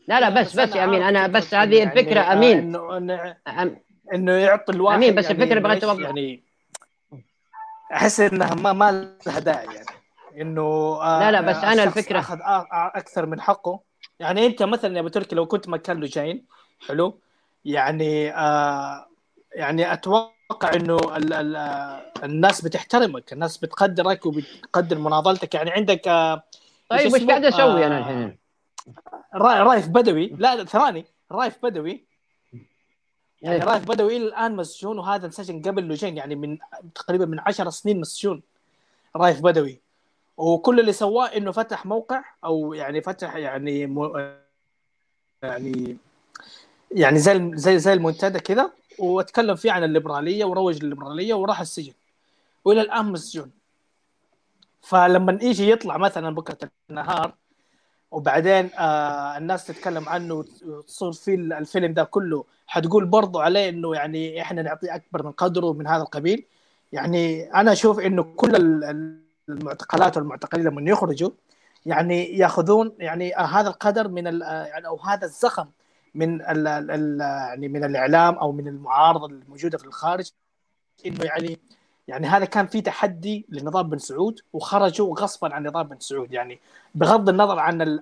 لا بس يا أمين أنا بس هذه الفكرة أمين إنه يعطي الواحد أمين بس يعني الفكرة بغيت أوضح يعني أحس إنها ما لها داعي يعني إنه لا بس أنا الفكرة أخذ أكثر من حقه يعني أنت مثلا يا أبو تركي لو كنت مكان لجين حلو يعني يعني أتوقع إنه الناس بتحترمك الناس بتقدرك وبتقدر مناضلتك يعني عندك طيب وش قاعد أسوي أنا الحين رايف بدوي لا ثواني رايف بدوي يعني رايف بدوي الآن مسجون وهذا انسجن قبل لجين يعني من تقريبا من 10 سنين مسجون رايف بدوي وكل اللي سواه إنه فتح موقع أو يعني فتح يعني يعني زي المنتدى كذا واتكلم فيه عن الليبرالية وروج الليبرالية وراح السجن وإلى الآن مسجون. فلما يجي يطلع مثلا بكرة النهار وبعدين الناس تتكلم عنه وتصير في الفيلم ده كله حتقول برضو عليه إنه يعني إحنا نعطي أكبر من قدره من هذا القبيل يعني أنا أشوف إنه كل المعتقلات والمعتقلين لما يخرجوا يعني يأخذون يعني هذا القدر من يعني أو هذا الزخم من يعني من الإعلام أو من المعارضة الموجودة في الخارج إنه يعني هذا كان في تحدي للنظام بن سعود وخرجوا غصبا عن نظام بن سعود يعني بغض النظر عن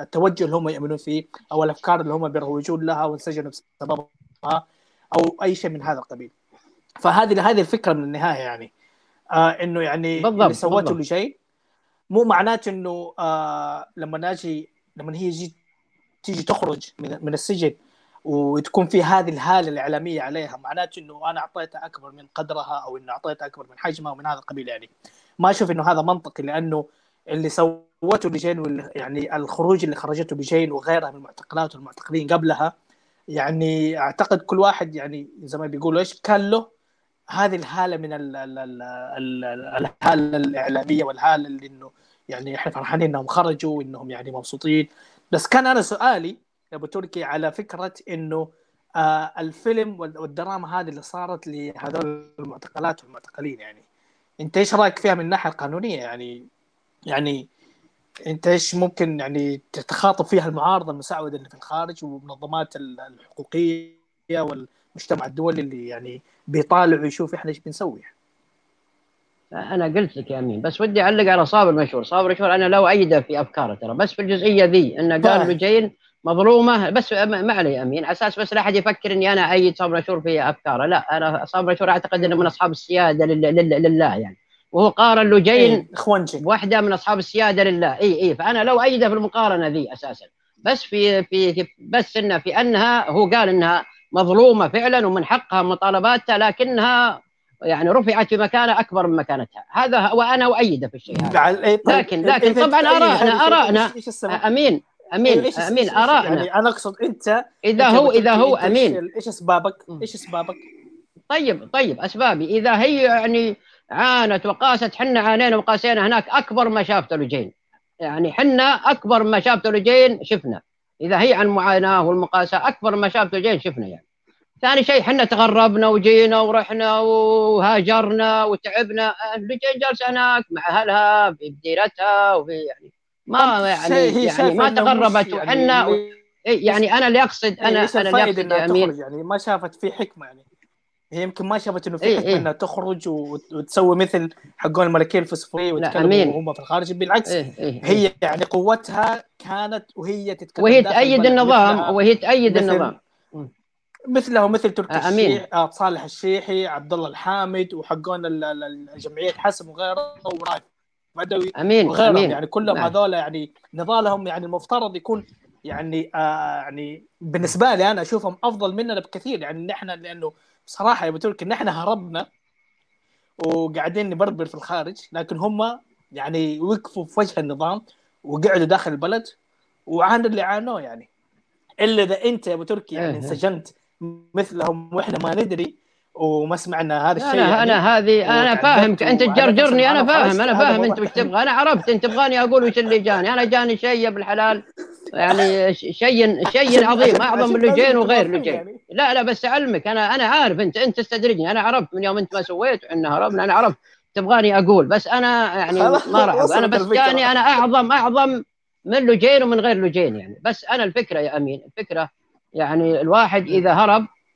التوجه اللي هم يؤمنون فيه أو الأفكار اللي هم بيروجون لها وانسجنوا بسببها أو أي شيء من هذا القبيل. فهذه الفكرة من النهاية يعني إنه يعني بالضبط. اللي سوته لشيء مو معناته إنه لما هي تيجي تخرج من السجن وتكون في هذه الهالة الإعلامية عليها معناته إنه أنا أعطيتها أكبر من قدرها أو إنه أعطيتها أكبر من حجمها ومن هذا القبيل يعني ما أشوف إنه هذا منطقي لأنه اللي سوته لجين يعني الخروج اللي خرجته لجين وغيرها من المعتقلات والمعتقلين قبلها يعني أعتقد كل واحد يعني زي ما بيقولوا إيش كان له هذه الهالة من الهالة الإعلامية والهالة اللي إنه يعني إحنا فرحانين إنهم خرجوا وإنهم يعني مبسوطين. بس كان أنا سؤالي أبو تركي على فكرة إنه الفيلم والدراما هذه اللي صارت لهذول المعتقلات والمعتقلين يعني أنت إيش رأيك فيها من الناحية القانونية يعني أنت إيش ممكن يعني تتخاطب فيها المعارضة المساعدة اللي في الخارج ومنظمات الحقوقية والمجتمع الدولي اللي يعني بيطالع ويشوف إحنا إيش بنسوي. أنا قلت لك يا أمين بس ودي أعلق على صابر مشهور أنا لو أيده في أفكاره ترى بس في الجزئية ذي إنه قال لجين مظلومة بس ما علي أمين أساس بس لا أحد يفكر إني أنا أيد صابر مشهور في أفكاره لا أنا صابر مشهور أعتقد إنه من أصحاب السيادة لله يعني وهو قارن لجين واحدة من أصحاب السيادة لله إيه فأنا لو أيده في المقارنة ذي أساسا بس في بس إنه في أنها هو قال إنها مظلومة فعلا ومن حقها مطالباتها لكنها يعني رفعت في مكانة أكبر من مكانتها هذا وأنا أؤيده في الشيء هذا لكن طبعا أراءنا أمين أراءنا يعني أنا أقصد أنت إذا هو أمين إيش أسبابك طيب اسبابي اذا هي يعني عانت وقاست، حنا عانينا وقاسينا هناك اكبر ما شافته لجين، يعني حنا اكبر ما شافته لجين شفنا، اذا هي عن معاناه والمقاسه اكبر ما شافته لجين شفنا يعني. ثاني شيء حنا تغربنا وجينا ورحنا وهاجرنا وتعبنا، لجين جالسه هناك مع اهلها بديرتها وفي يعني ما يعني ما تغربت وحنا يعني انا اللي اقصد انا اللي اقصد يعني ما شافت في حكمه، يعني هي يمكن ما شافت انه في حكمه انها تخرج وتسوي مثل حقون الملكيه الفسفوريه وتتكلموا وهم في الخارج، بالعكس هي يعني قوتها كانت وهي تتكلم وهي تأيد النظام مثله مثل تركي الشيخ، صالح الشيحي، عبد الله الحامد، وحقون الجمعيه حسم وغيره ورايف بدوي وغيرهم يعني كلهم هذول يعني نضالهم يعني المفترض يكون يعني يعني بالنسبه لي انا اشوفهم افضل مننا بكثير يعني نحن، لانه بصراحه يا ابو تركي نحن هربنا وقاعدين نبربر في الخارج، لكن هم يعني وقفوا في وجه النظام وقعدوا داخل البلد وعانوا اللي عانوه يعني، الا اذا انت يا ابو تركي يعني انسجنت مثلهم واحنا ما ندري وما سمعنا هذا الشيء. انا هذه انا فاهمك انت تجرجرني، انا فاهم انت وش تبغى، انا عرفت انت تبغاني اقول وش اللي جاني، انا جاني شيء بالحلال يعني شيء عظيم اعظم من لجين وغير لجين. لا بس اعلمك انا عارف انت تستدرجني، انا عرفت من يوم انت ما سويت وان هربنا، انا عرفت تبغاني اقول، بس انا يعني ما راح انا بس جاني انا اعظم من لجين ومن غير لجين يعني، بس انا الفكره يا امين الفكره يعني الواحد اذا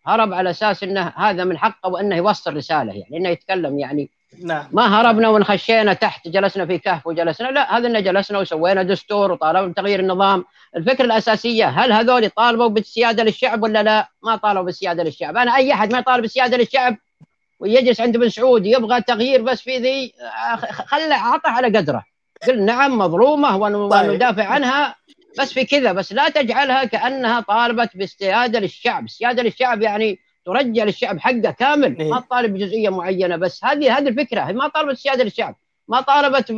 هرب على اساس انه هذا من حقه وانه يوصل رساله يعني انه يتكلم يعني لا. ما هربنا ونخشينا تحت جلسنا في كهف وجلسنا، لا هذا انه جلسنا وسوينا دستور وطالبنا تغيير النظام. الفكره الاساسيه هل هذول طالبوا بالسياده للشعب ولا لا؟ ما طالبوا بالسياده للشعب. انا اي احد ما يطالب بالسياده للشعب ويجلس عند بن سعود يبغى تغيير بس في ذي خله عطه على قدره، قل نعم مظلومه وندافع عنها بس في كذا، بس لا تجعلها كأنها طالبت باستيادة للشعب. استيادة للشعب يعني ترجع للشعب حقه كامل، ما تطالب بجزئية معينة بس. هذه الفكرة، ما طالبت استيادة للشعب، ما طالبت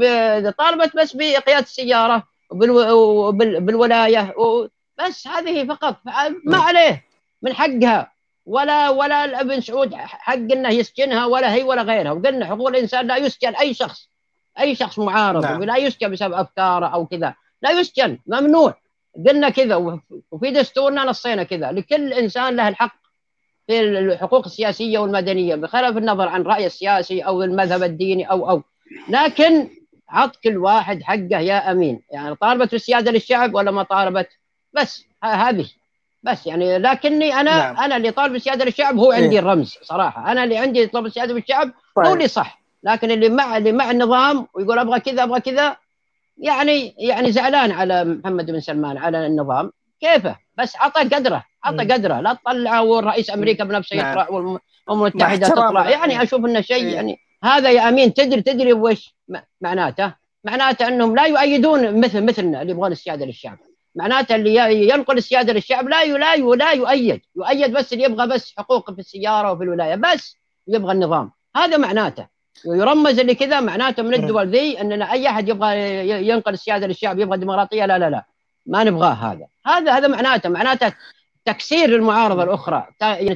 طالبت بس بقيادة السيارة بالولاية بس، هذه فقط ما عليه من حقها. ولا الابن سعود حق انه يسجنها ولا هي ولا غيرها، وقلنا حقوق الإنسان لا يسجن أي شخص معارض ولا يسجن بسبب أفكاره أو كذا، لا يسجن ممنوع، قلنا كذا وفي دستورنا نصينا كذا، لكل انسان له الحق في الحقوق السياسيه والمدنيه بخلاف النظر عن الراي السياسي او المذهب الديني او لكن عط كل واحد حقه يا امين. يعني طالبت السياده للشعب ولا ما طالبت؟ بس هذه بس يعني، لكني انا اللي طالب السياده للشعب هو عندي الرمز صراحه، انا اللي عندي طلب السياده للشعب هو اللي صح، لكن اللي مع النظام ويقول ابغى كذا يعني زعلان على محمد بن سلمان على النظام كيفه، بس عطى قدره لا تطلعه والرئيس امريكا بنفسه يطلع والامم المتحده تطلع، يعني اشوف انه شيء يعني هذا يا امين تدري وش معناته انهم لا يؤيدون مثلنا اللي يبغون السياده للشعب، معناته اللي ينقل السياده للشعب لا يؤيد بس اللي يبغى بس حقوق في السياره وفي الولايه بس، يبغى النظام هذا معناته يرمز اللي كذا، معناته من الدول ذي اننا اي احد يبغى ينقل السياده للشعب يبغى ديمقراطيه لا ما نبغاه، هذا معناته تكسير للمعارضه الاخرى،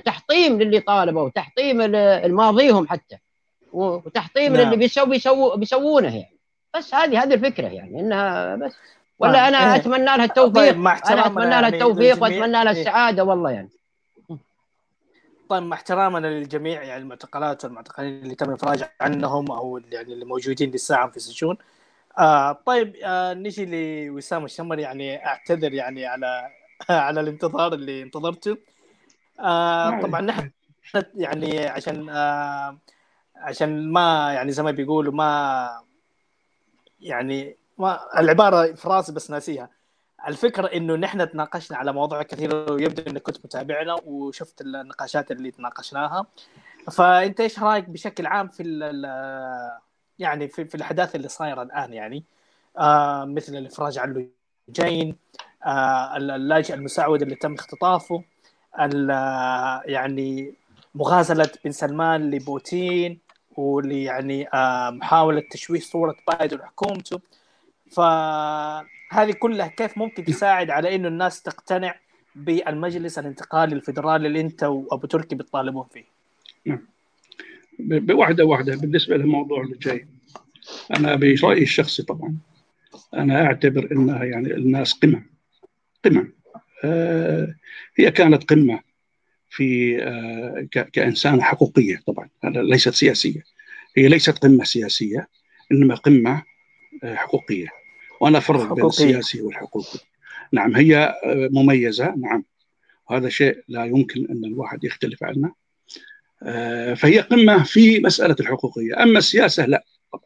تحطيم للي طالبوا، تحطيم الماضيهم حتى، وتحطيم للي بيسوونه يعني، بس هذه الفكره يعني انها بس. ولا انا اتمنى لها التوفيق، واتمنى لها السعاده والله يعني. مع احترامنا للجميع يعني المعتقلات والمعتقلين اللي تم الافراج عنهم او يعني اللي موجودين للساعه في السجون. طيب نجي لوسام الشمري، يعني اعتذر يعني على الانتظار اللي انتظرته. طبعا نحن يعني عشان ما يعني زي ما بيقولوا ما يعني ما العباره في راسي بس ناسيها. الفكرة إنه نحن تناقشنا على مواضيع كثيرة ويبدو إنك كنت متابعنا وشفت النقاشات اللي تناقشناها، فأنت إيش رأيك بشكل عام في يعني في الأحداث اللي صايرة الآن يعني مثل الإفراج عن لجين، اللاجئ المساعد اللي تم اختطافه، يعني مغازلة بن سلمان لبوتين، واللي يعني محاولة تشويه صورة بايدن وحكومته، هذه كلها كيف ممكن تساعد على إنه الناس تقتنع بالمجلس الانتقالي الفدرالي اللي أنت وأبو تركي بتطالبون فيه؟ بواحدة واحدة. بالنسبة للموضوع اللي جاي، أنا برأيي الشخصي طبعا أنا أعتبر أنها يعني الناس قمم هي كانت قمة في كإنسانة حقوقية طبعا، ليست سياسية، هي ليست قمة سياسية إنما قمة حقوقية، وأنا أفرق بين السياسي والحقوقي. نعم هي مميزة، نعم هذا شيء لا يمكن أن الواحد يختلف عنه، فهي قمة في مسألة الحقوقية. أما السياسة لا طبعا.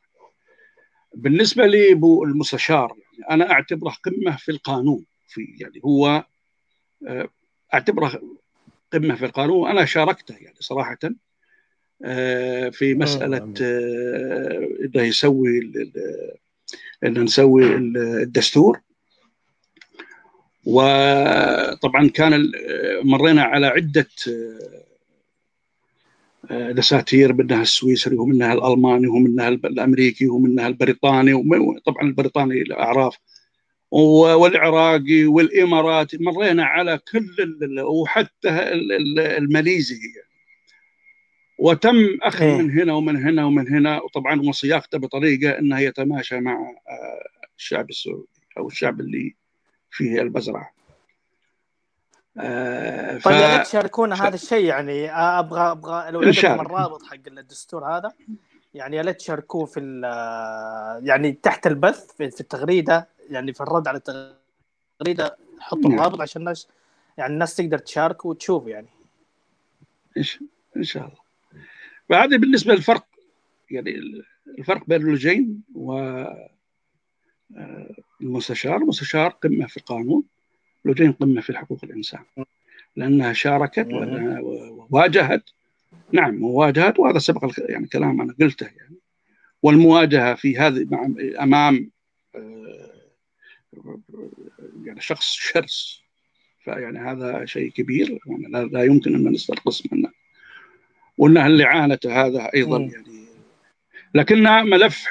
بالنسبة للمستشار يعني أنا أعتبره قمة في القانون، في يعني هو أعتبره قمة في القانون، وأنا شاركته يعني صراحة في مسألة إذا يسوي إن نسوي الدستور. وطبعا كان مرينا على عدة دساتير، منها السويسري ومنها الألماني ومنها الأمريكي ومنها البريطاني، وطبعا البريطاني الأعراف والعراقي والإماراتي، مرينا على كل وحتى الماليزي، وتم أخذ من هنا ومن هنا ومن هنا، وطبعا وصياغته بطريقة أنها يتماشى مع الشعب السعودي أو الشعب اللي فيه المزرعة. طيب يا ريت تشاركونا هذا الشيء، يعني أبغى لو عندكم الرابط حق الدستور هذا يعني يا ريت تشاركوه في يعني تحت البث في التغريدة، يعني في الرد على التغريدة حطوا الرابط عشان الناس يعني الناس تقدر تشارك وتشوف يعني إن شاء الله. وهذا بالنسبة للفرق، يعني الفرق بين اللجين والمستشار، المستشار قمة في القانون، اللجين قمة في حقوق الإنسان، لأنها شاركت وواجهت. نعم وواجهت، وهذا سبق يعني كلام أنا قلته يعني، والمواجهة في هذه أمام يعني شخص شرس، فيعني هذا شيء كبير يعني لا يمكن أن نستنقص منه، وأنها اللي عانت هذا أيضا يعني، لكنها ملف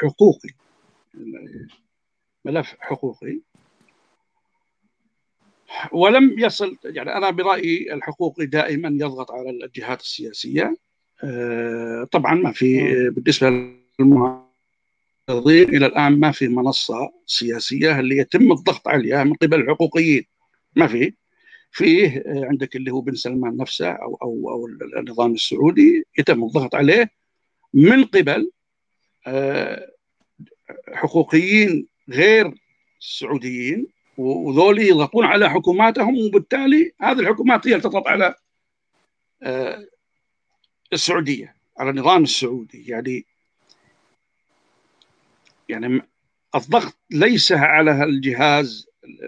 حقوقي ولم يصل. يعني أنا برأيي الحقوقي دائما يضغط على الجهات السياسية، طبعا ما في بالنسبة للمعارضين إلى الآن ما في منصة سياسية اللي يتم الضغط عليها من قبل الحقوقيين، ما في. فيه عندك اللي هو بن سلمان نفسه أو النظام السعودي يتم الضغط عليه من قبل حقوقيين غير سعوديين، وذولي يضغطون على حكوماتهم، وبالتالي هذه الحكومات هي تضغط على السعودية، على النظام السعودي. يعني الضغط ليس على الجهاز،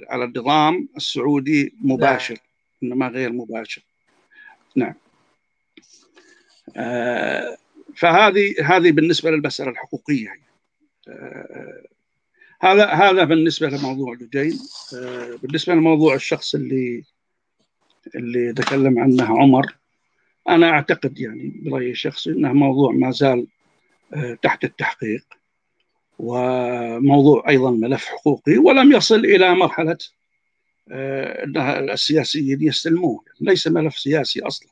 على النظام السعودي مباشر، إنما غير مباشر. نعم فهذه بالنسبة للمسألة الحقوقية يعني. هذا بالنسبة لموضوع لجين. بالنسبة لموضوع الشخص اللي تكلم عنه عمر، أنا أعتقد يعني برأيي الشخصي أنه موضوع ما زال تحت التحقيق، وموضوع أيضا ملف حقوقي، ولم يصل إلى مرحلة أن السياسيين يستلموه، ليس ملف سياسي أصلا.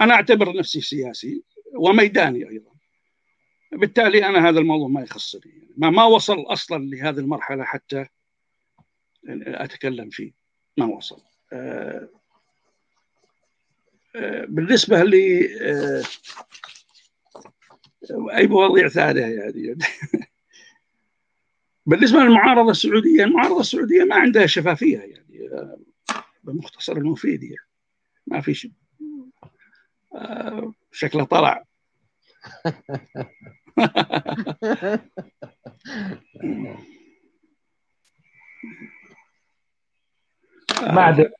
أنا أعتبر نفسي سياسي وميداني أيضا، بالتالي أنا هذا الموضوع ما يخصني، ما وصل أصلا لهذه المرحلة حتى أتكلم فيه، ما وصل. بالنسبة لي أي مواضيع ثانية يعني بالنسبة للمعارضة السعودية، المعارضة السعودية ما عندها شفافية يعني بمختصر المفيد يعني. ما في شيء شكله طلع بعد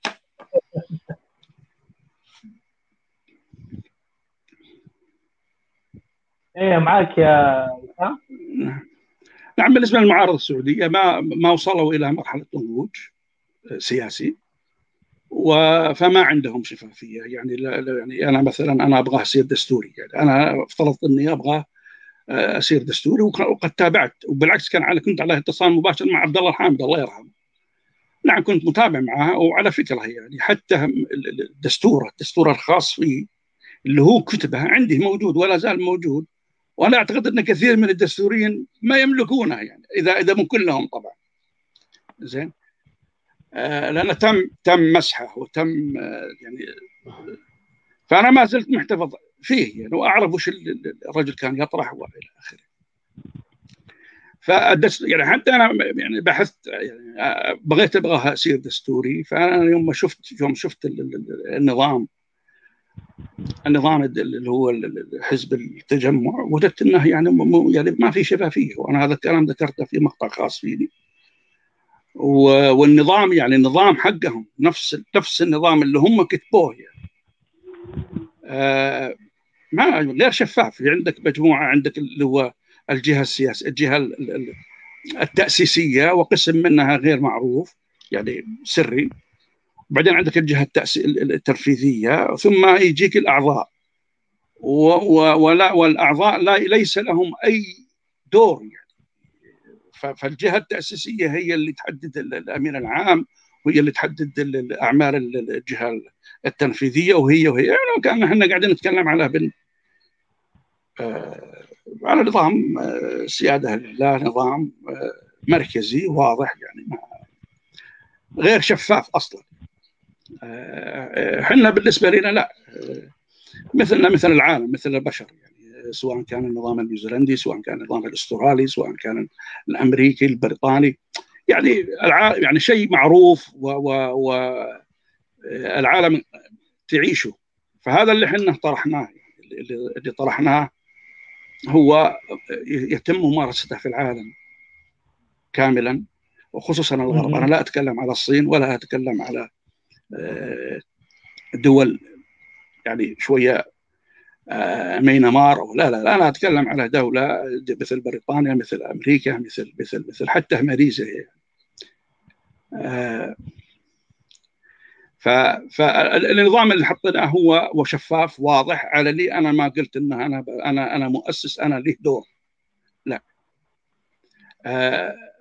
ايه معاك يا نعم. بالنسبه للمعارضه السعوديه ما وصلوا الى مرحله نضوج سياسي، فما عندهم شفافيه يعني. يعني انا مثلا انا ابغى اصير دستوري، يعني انا افترضت اني ابغى اصير دستوري، وقد تابعت، وبالعكس كنت على اتصال مباشر مع عبد الله الحامد الله يرحمه. نعم كنت متابع معها، وعلى فكره يعني حتى الدستور الخاص فيه اللي هو كتبها عنده موجود ولا زال موجود، وأنا أعتقد أن كثير من الدستوريين ما يملكونها، يعني إذا مو كلهم طبعا. زين، لأنه تم مسحه وتم يعني، فأنا ما زلت محتفظ فيه يعني، وأعرف وش الرجل كان يطرح وإلى آخره. فالدستور يعني حتى أنا يعني بحثت يعني أبغاها أصير دستوري. فأنا يوم شفت النظام اللي هو حزب التجمع، وجدت أنه يعني ما في شفافية، وأنا هذا الكلام ذكرته في مقطع خاص فيني. والنظام يعني النظام حقهم نفس النظام اللي هم كتبوه يعني. ما غير شفاف. عندك مجموعة، عندك اللي هو الجهة التأسيسية، وقسم منها غير معروف يعني سري. بعدين عندك الجهة التنفيذية، ثم يجيك الأعضاء، والأعضاء ليس لهم أي دور يعني. فالجهة التأسيسية هي اللي تحدد الأمين العام، وهي اللي تحدد الأعمال الجهة التنفيذية، وهي يعني كأن احنا قاعدين نتكلم على على نظام سيادة، لا نظام مركزي واضح يعني، غير شفاف أصلا. حنا بالنسبة لنا لا، مثلنا مثل العالم، مثل البشر يعني، سواء كان النظام النيوزيلندي، سواء كان النظام الأسترالي، سواء كان الأمريكي البريطاني يعني، يعني شيء معروف والعالم تعيشه. فهذا اللي حنا طرحناه، اللي طرحناه هو يتم ممارسته في العالم كاملا، وخصوصا الغرب. أنا لا أتكلم على الصين، ولا أتكلم على دول يعني شوية مينمار، لا أنا أتكلم على دولة مثل بريطانيا، مثل أمريكا، مثل حتى ماليزيا يعني. فالنظام اللي حطناه هو وشفاف واضح على لي. أنا ما قلت إن أنا مؤسس، أنا ليه دور، لا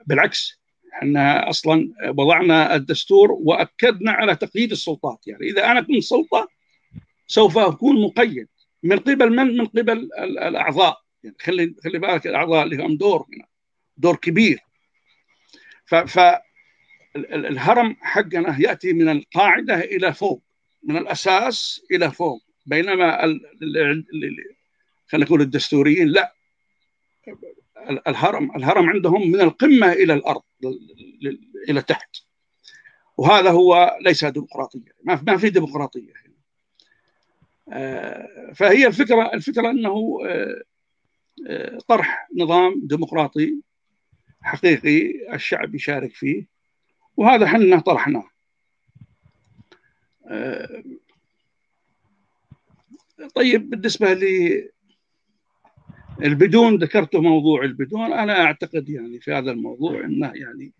بالعكس، إحنا أصلاً وضعنا الدستور وأكدنا على تقييد السلطات. يعني إذا أنا كنت سلطة سوف أكون مقيد من قبل من قبل الأعضاء يعني. خلي بالك، الأعضاء لهم دور هنا، دور كبير. الهرم حقنا يأتي من القاعدة إلى فوق، من الأساس إلى فوق، بينما خلينا نقول الدستوريين لا، الهرم عندهم من القمة إلى الأرض، إلى تحت. وهذا هو ليس ديمقراطية، ما في ديمقراطية. فهي الفكرة أنه طرح نظام ديمقراطي حقيقي الشعب يشارك فيه، وهذا حنا طرحناه. طيب، بالنسبة للبدون، ذكرته موضوع البدون. أنا أعتقد يعني في هذا الموضوع أنه يعني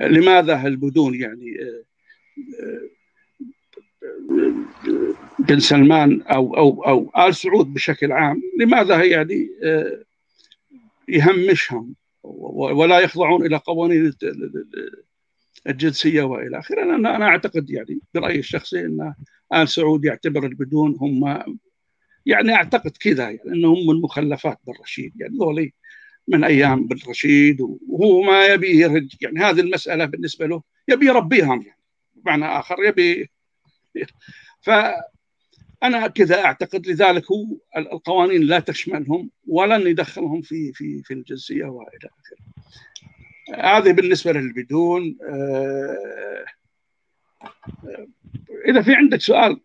لماذا البدون يعني بن سلمان أو آل سعود بشكل عام، لماذا يعني يهمشهم ولا يخضعون إلى قوانين الجنسية وإلى آخره. أنا أعتقد يعني برأيي الشخصي أن آل سعود يعتبر البدون هم يعني، أعتقد كذا يعني، أنهم من مخلفات بن رشيد يعني، ذولي من أيام بن رشيد، وهو ما يبي يرد يعني هذه المسألة بالنسبة له، يبي يربيهم يعني بمعنى آخر، يبي. فأنا كذا أعتقد، لذلك هو القوانين لا تشملهم ولن يدخلهم في الجنسية وإلى آخره. هذه بالنسبة للبدون. إذا في عندك سؤال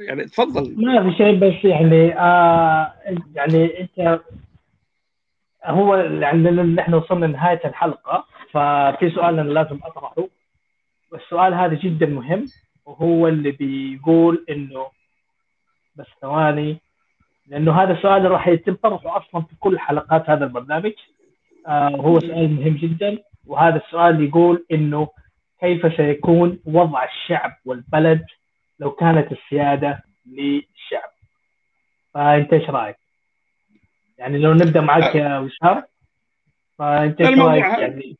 يعني تفضل. ما في شيء، بس يعني يعني أنت هو يعني نحن وصلنا لنهاية الحلقة، ففي سؤال أنا لازم أطرحه، والسؤال هذا جدا مهم، وهو اللي بيقول إنه بس ثواني، لأنه هذا السؤال راح يتم طرحه أصلا في كل حلقات هذا البرنامج. هو سؤال مهم جدا، وهذا السؤال يقول إنه كيف سيكون وضع الشعب والبلد لو كانت السيادة للشعب؟ فأنت إيش رأيك؟ يعني لو نبدأ معك يا وسام، فأنت إيش رأيك يعني؟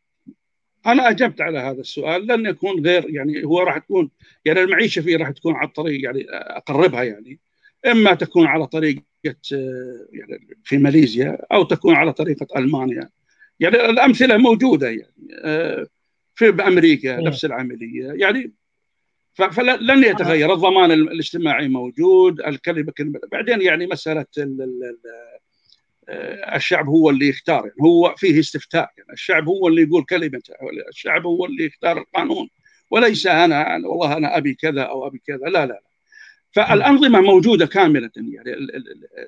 أنا أجبت على هذا السؤال، لن يكون غير يعني، هو راح تكون يعني المعيشة فيه راح تكون على الطريق يعني، أقربها يعني إما تكون على طريقة في ماليزيا أو تكون على طريقة ألمانيا. يعني الأمثلة موجودة يعني في أمريكا نفس العملية يعني. فلن يتغير، الضمان الاجتماعي موجود، الكلمة كلمة. بعدين يعني مسألة الشعب هو اللي يختار، يعني هو فيه استفتاء، يعني الشعب هو اللي يقول كلمته، الشعب هو اللي يختار القانون، وليس أنا والله أنا أبي كذا أو أبي كذا، لا لا. فالأنظمة موجودة كاملة، يعني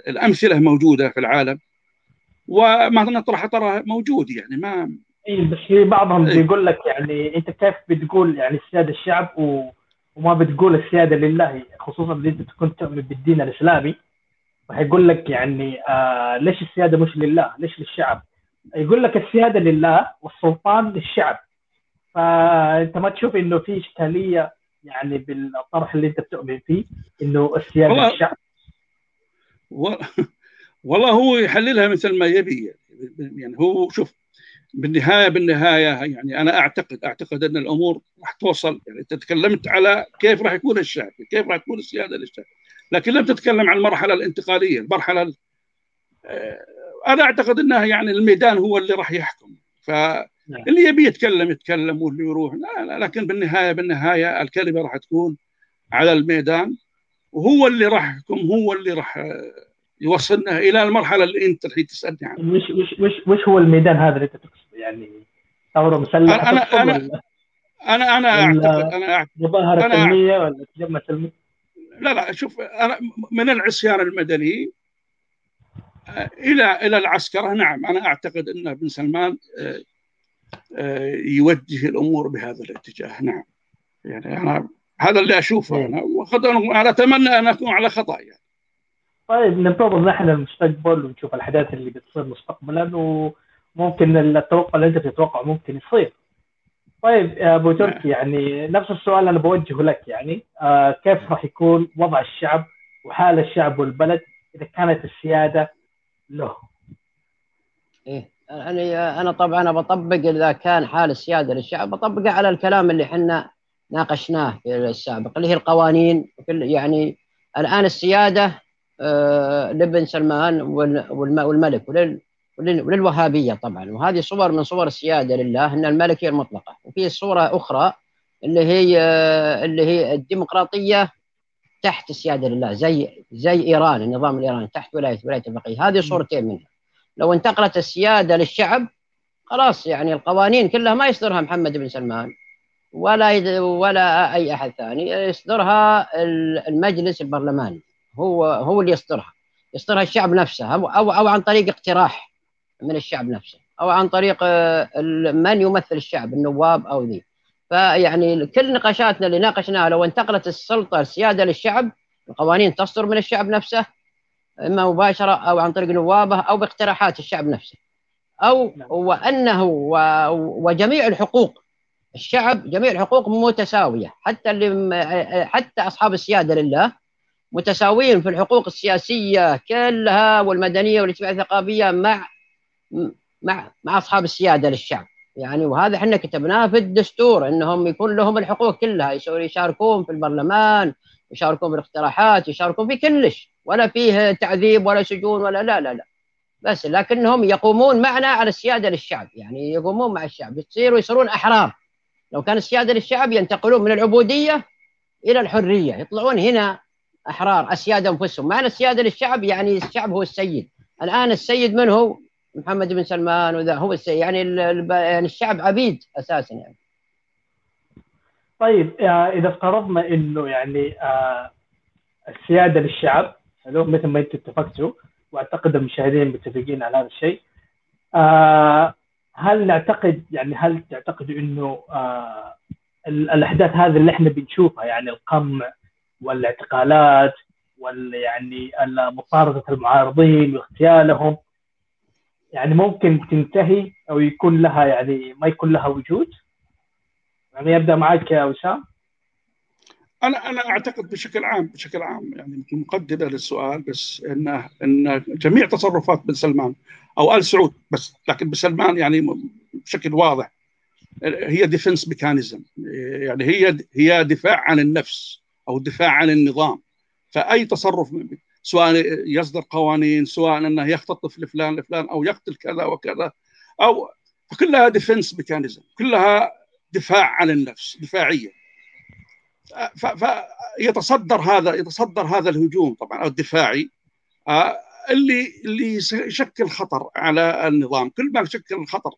الأمثلة موجودة في العالم، وما نطرح ترى موجود يعني. ما بس في بعضهم بيقول لك يعني أنت كيف بتقول يعني السيادة الشعب وما بتقول السيادة لله، خصوصا إذا أنت تكون تؤمن بالدين الإسلامي. هيقول لك يعني ليش السيادة مش لله، ليش للشعب؟ يقول لك السيادة لله والسلطان للشعب. فأنت ما تشوف إنه في إشكالية يعني بالطرح اللي أنت بتؤمن فيه إنه السيادة والله للشعب؟ والله هو يحللها مثل ما يبي يعني. هو شوف بالنهاية يعني أنا أعتقد أن الأمور راح توصل، يعني أنت تكلمت على كيف راح يكون الشعب، كيف راح تكون السيادة للشعب، لكن لم تتكلم عن المرحلة الانتقالية. المرحلة أنا أعتقد أنها يعني الميدان هو اللي راح يحكم، فاللي يبي يتكلم واللي يروح لا. لكن بالنهاية الكلمة راح تكون على الميدان، وهو اللي راح يحكم، هو اللي راح يوصلنا إلى المرحلة اللي أنت راح تسألني عنها. مش هو الميدان هذا اللي أنت تقصده يعني ثورة مسلحة؟ أنا أعتقد مظاهرة سلمية ولا تجمع سلمي؟ لا شوف، أنا من العصيان المدني إلى العسكرة. نعم أنا أعتقد أن بن سلمان يوجه الأمور بهذا الاتجاه. نعم يعني أنا هذا اللي أشوفه أنا، وأنا أتمنى أن أكون على خطأ يعني. طيب ننتظر نحن المستقبل ونشوف الأحداث اللي بتصير مستقبلا، وممكن التوقع اللي أنت تتوقع ممكن يصير. طيب أبو تركي، يعني نفس السؤال أنا بوجهه لك يعني كيف راح يكون وضع الشعب وحال الشعب والبلد إذا كانت السيادة له؟ إيه يعني أنا طبعا بطبق إذا كان حال السيادة للشعب بطبقه على الكلام اللي حنا ناقشناه في السابق اللي هي القوانين وكل. يعني الآن السيادة لبن سلمان والملك وللوهابية طبعا، وهذه صور من صور السيادة لله أن الملكية المطلقة. وفي صورة أخرى اللي هي الديمقراطية تحت السيادة لله، زي إيران، النظام الإيراني تحت ولاية الفقيه. هذه صورتين منها. لو انتقلت السيادة للشعب خلاص يعني القوانين كلها ما يصدرها محمد بن سلمان ولا أي أحد ثاني، يصدرها المجلس البرلماني، هو اللي يصدرها الشعب نفسه، أو عن طريق اقتراح من الشعب نفسه، أو عن طريق من يمثل الشعب النواب أو ذي. فيعني كل نقاشاتنا اللي ناقشناها لو انتقلت السلطة السيادة للشعب، القوانين تصدر من الشعب نفسه، إما مباشرة أو عن طريق نوابه أو باقتراحات الشعب نفسه، أو وأنه وجميع الحقوق الشعب، جميع الحقوق متساوية، حتى أصحاب السيادة لله متساويين في الحقوق السياسية كلها والمدنية والاجتماعية والثقافية مع أصحاب السيادة للشعب يعني. وهذا احنا كتبناه في الدستور أنهم يكون لهم الحقوق كلها، يشاركون في البرلمان، يشاركون في الاقتراحات، يشاركون في كلش، ولا فيه تعذيب ولا سجون ولا لا لا لا بس، لكنهم يقومون معنا على السيادة للشعب، يعني يقومون مع الشعب، يصيرون أحرار. لو كان السيادة للشعب ينتقلون من العبودية إلى الحرية، يطلعون هنا أحرار، السيادة أنفسهم. معنى السيادة للشعب يعني الشعب هو السيد. الآن السيد من هو؟ محمد بن سلمان وذا هو السيد يعني، يعني الشعب عبيد أساسا يعني. طيب إذا افترضنا إنه يعني السيادة للشعب مثل ما أنتم اتفقتوا، وأعتقد المشاهدين متفقين على هذا الشيء، هل تعتقدوا إنه الأحداث هذه اللي إحنا بنشوفها يعني القمع والاعتقالات يعني مطاردة المعارضين واغتيالهم يعني ممكن تنتهي أو يكون لها يعني ما يكون لها وجود؟ يعني أبدأ معك يا وسام. أنا أعتقد بشكل عام يعني مقدمة للسؤال، بس إن جميع تصرفات بن سلمان أو آل سعود، بس لكن بن سلمان يعني بشكل واضح هي ديفنس ميكانيزم، يعني هي دفاع عن النفس أو الدفاع عن النظام. فأي تصرف سواء يصدر قوانين، سواء أنه يختطف لفلان لفلان أو يقتل كذا وكذا، أو فكلها ديفنس ميكانيزم، كلها دفاع عن النفس، دفاعية. فيتصدر هذا، الهجوم طبعا أو الدفاعي اللي يشكل خطر على النظام. كل ما يشكل خطر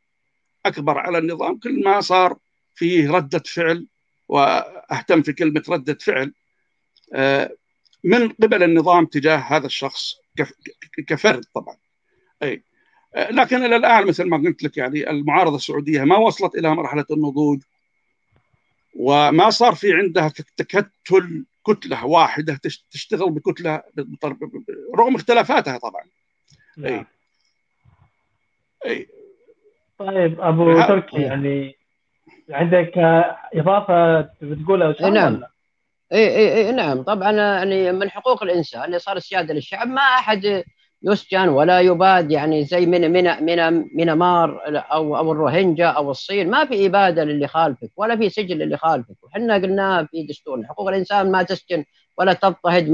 أكبر على النظام، كل ما صار فيه ردة فعل، وأهتم في كلمة ردة فعل، من قبل النظام تجاه هذا الشخص كفرد طبعا. أي لكن إلى الآن مثل ما قلت لك يعني المعارضة السعودية ما وصلت إلى مرحلة النضوج، وما صار في عندها تكتل كتلة واحدة تشتغل بكتلة رغم اختلافاتها طبعا. أي. أي. طيب أبو تركي، يعني عندك إضافة بتقولها؟ نعم. إيه نعم طبعا، يعني من حقوق الإنسان اللي صار السيادة للشعب، ما أحد يسجن ولا يباد، يعني زي مينمار أو الروهينجا أو الصين، ما في إبادة للي خالفك ولا في سجن للي خالفك. وحنا قلناها في دستورنا حقوق الإنسان ما تسجن ولا تضطهد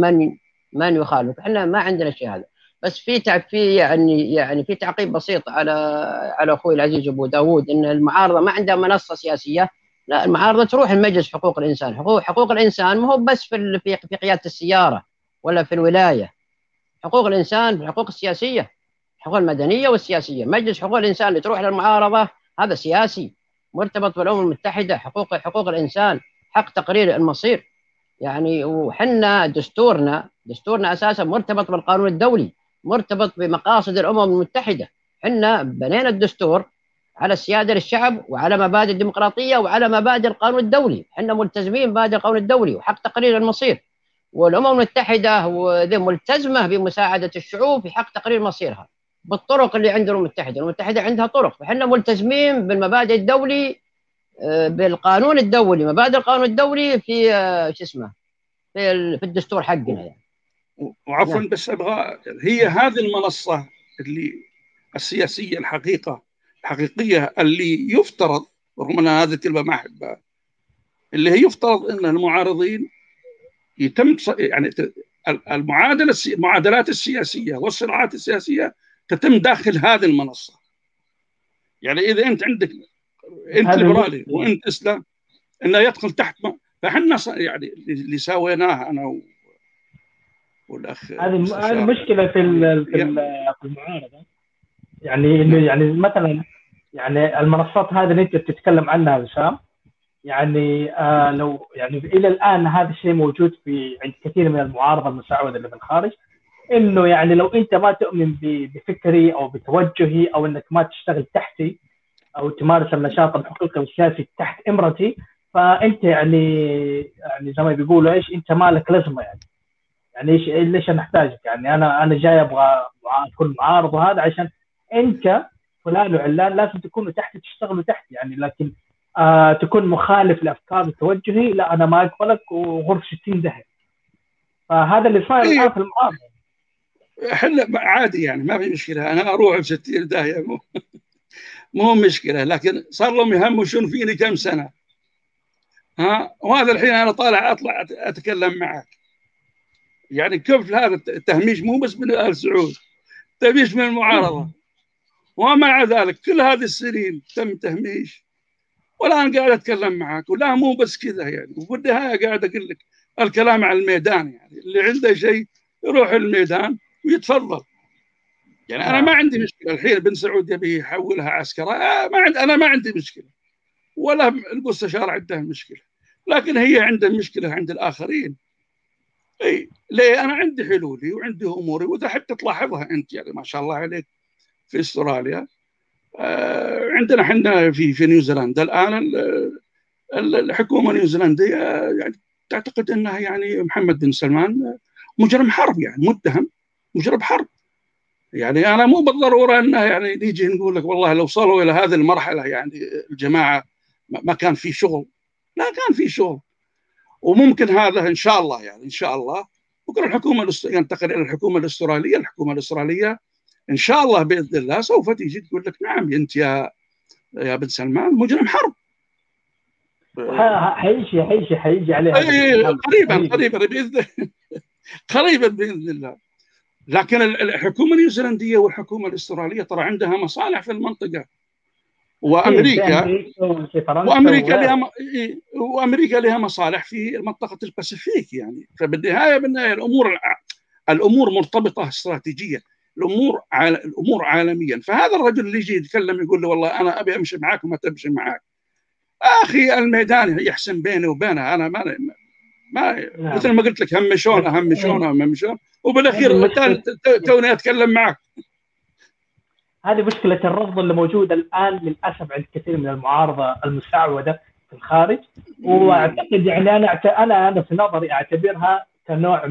من يخالفك، حنا ما عندنا شيء هذا. بس في تعقيب بسيط على أخوي العزيز أبو داود، إن المعارضة ما عندها منصة سياسية. لا، المعارضة تروح المجلس حقوق الإنسان. حقوق الإنسان ما هو بس في قيادة السيارة ولا في الولاية، حقوق الإنسان في الحقوق السياسية، الحقوق المدنية والسياسية. مجلس حقوق الإنسان اللي تروح للمعارضة هذا سياسي مرتبط بالأمم المتحدة، حقوق الإنسان، حق تقرير المصير. يعني وحنا دستورنا أساسا مرتبط بالقانون الدولي، مرتبط بمقاصد الأمم المتحدة. حنا بنينا الدستور على السيادة للشعب، وعلى مبادئ الديمقراطية، وعلى مبادئ القانون الدولي. حنا ملتزمين بمبادئ القانون الدولي وحق تقرير المصير، والأمم المتحدة ملتزمة بمساعدة الشعوب في حق تقرير مصيرها بالطرق اللي عند الأمم المتحدة عندها طرق. فحنا ملتزمين بالمبادئ الدولي، بالقانون الدولي، مبادئ القانون الدولي في في الدستور حقنا يعني. وعفوا نعم. بس أبغى هي هذه المنصة اللي السياسية الحقيقية اللي يفترض، رغم أن هذه الكلمة ما أحبها، اللي هي يفترض أن المعارضين يتم يعني المعادلات السياسية والصراعات السياسية تتم داخل هذه المنصة. يعني إذا أنت عندك أنت ليبرالي وأنت إسلام، أنه يدخل تحت فحنا يعني اللي سويناها أنا والأخ. هذه المشكلة في المعارضة، يعني مثلا يعني المنصات هذه اللي أنت بتتكلم عنها وسام، يعني لو يعني الى الان هذا الشيء موجود في عند كثير من المعارضه المساعده اللي في الخارج، انه يعني لو انت ما تؤمن بفكري او بتوجهي، او انك ما تشتغل تحتي او تمارس النشاط الحقيقي والسياسي تحت امرتي، فانت يعني زي ما بيقولوا ايش، انت مالك لازمه. يعني ايش ليش انا احتاجك؟ يعني انا جاي ابغى اكون معارض، وهذا عشان انت فلان وعلان لازم تكونوا تحتي، تشتغلوا تحتي يعني. لكن تكون مخالف لأفكار توجهي، لا أنا ما أقبلك وغرفتي تندهك. فهذا اللي صار الآن في المعارضة. إحنا عادي يعني ما في مشكلة، أنا أروح بستين داهية مو مشكلة، لكن صار لهم يهمشون فيني كم سنة، ها، وهذا الحين أنا أطلع أتكلم معك. يعني كيف هذا التهميش؟ مو بس من آل سعود، تهميش من المعارضة. ومع ذلك كل هذه السنين تم تهميش، ولا أنا قاعد أتكلم معك، ولا مو بس كذا يعني. وبالنهاية قاعد أقول لك الكلام على الميدان، يعني اللي عنده شيء يروح الميدان ويتفضل. يعني أنا ما عندي مشكلة الحين بن سعود يبي يحولها عسكرة، أنا ما عندي مشكلة، ولا المستشار عنده مشكلة، لكن هي عندها مشكلة عند الآخرين. أي ليه؟ أنا عندي حلولي وعندي أموري، وإذا حتى تلاحظها أنت يعني ما شاء الله عليك في أستراليا. عندنا حنا في نيوزيلندا الآن الحكومة النيوزيلندية يعني تعتقد أنها يعني محمد بن سلمان مجرم حرب، يعني متهم مجرم حرب. يعني أنا مو بالضرورة أنها يعني نيجي نقول لك والله لو وصلوا إلى هذه المرحلة يعني الجماعة ما كان في شغل، لا كان في شغل. وممكن هذا إن شاء الله يعني إن شاء الله بكرة الحكومة ينتقل إلى الحكومة الأسترالية. الحكومة الأسترالية إن شاء الله بإذن الله سوف تيجي تقول لك نعم أنت يا بن سلمان مجرم حرب. حيجي عليها قريبا بإذن الله. لكن الحكومة النيوزيلندية والحكومة الأسترالية ترى عندها مصالح في المنطقة، وأمريكا لها مصالح في منطقة الباسيفيك يعني. فبالنهاية الأمور مرتبطة استراتيجية، الأمور عالميا. فهذا الرجل اللي يجي يتكلم يقول له والله أنا أبي أمشي معاك وما تمشي معاك، أخي الميدان يحسن بيني وبينه. أنا ما مثل ما قلت لك همشون وبالأخير توني أتكلم معك. هذه مشكلة الرفض اللي موجودة الآن للأسف عند كثير من المعارضة المستعودة في الخارج، وأعتقد يعني أنا في نظري أعتبرها كنوع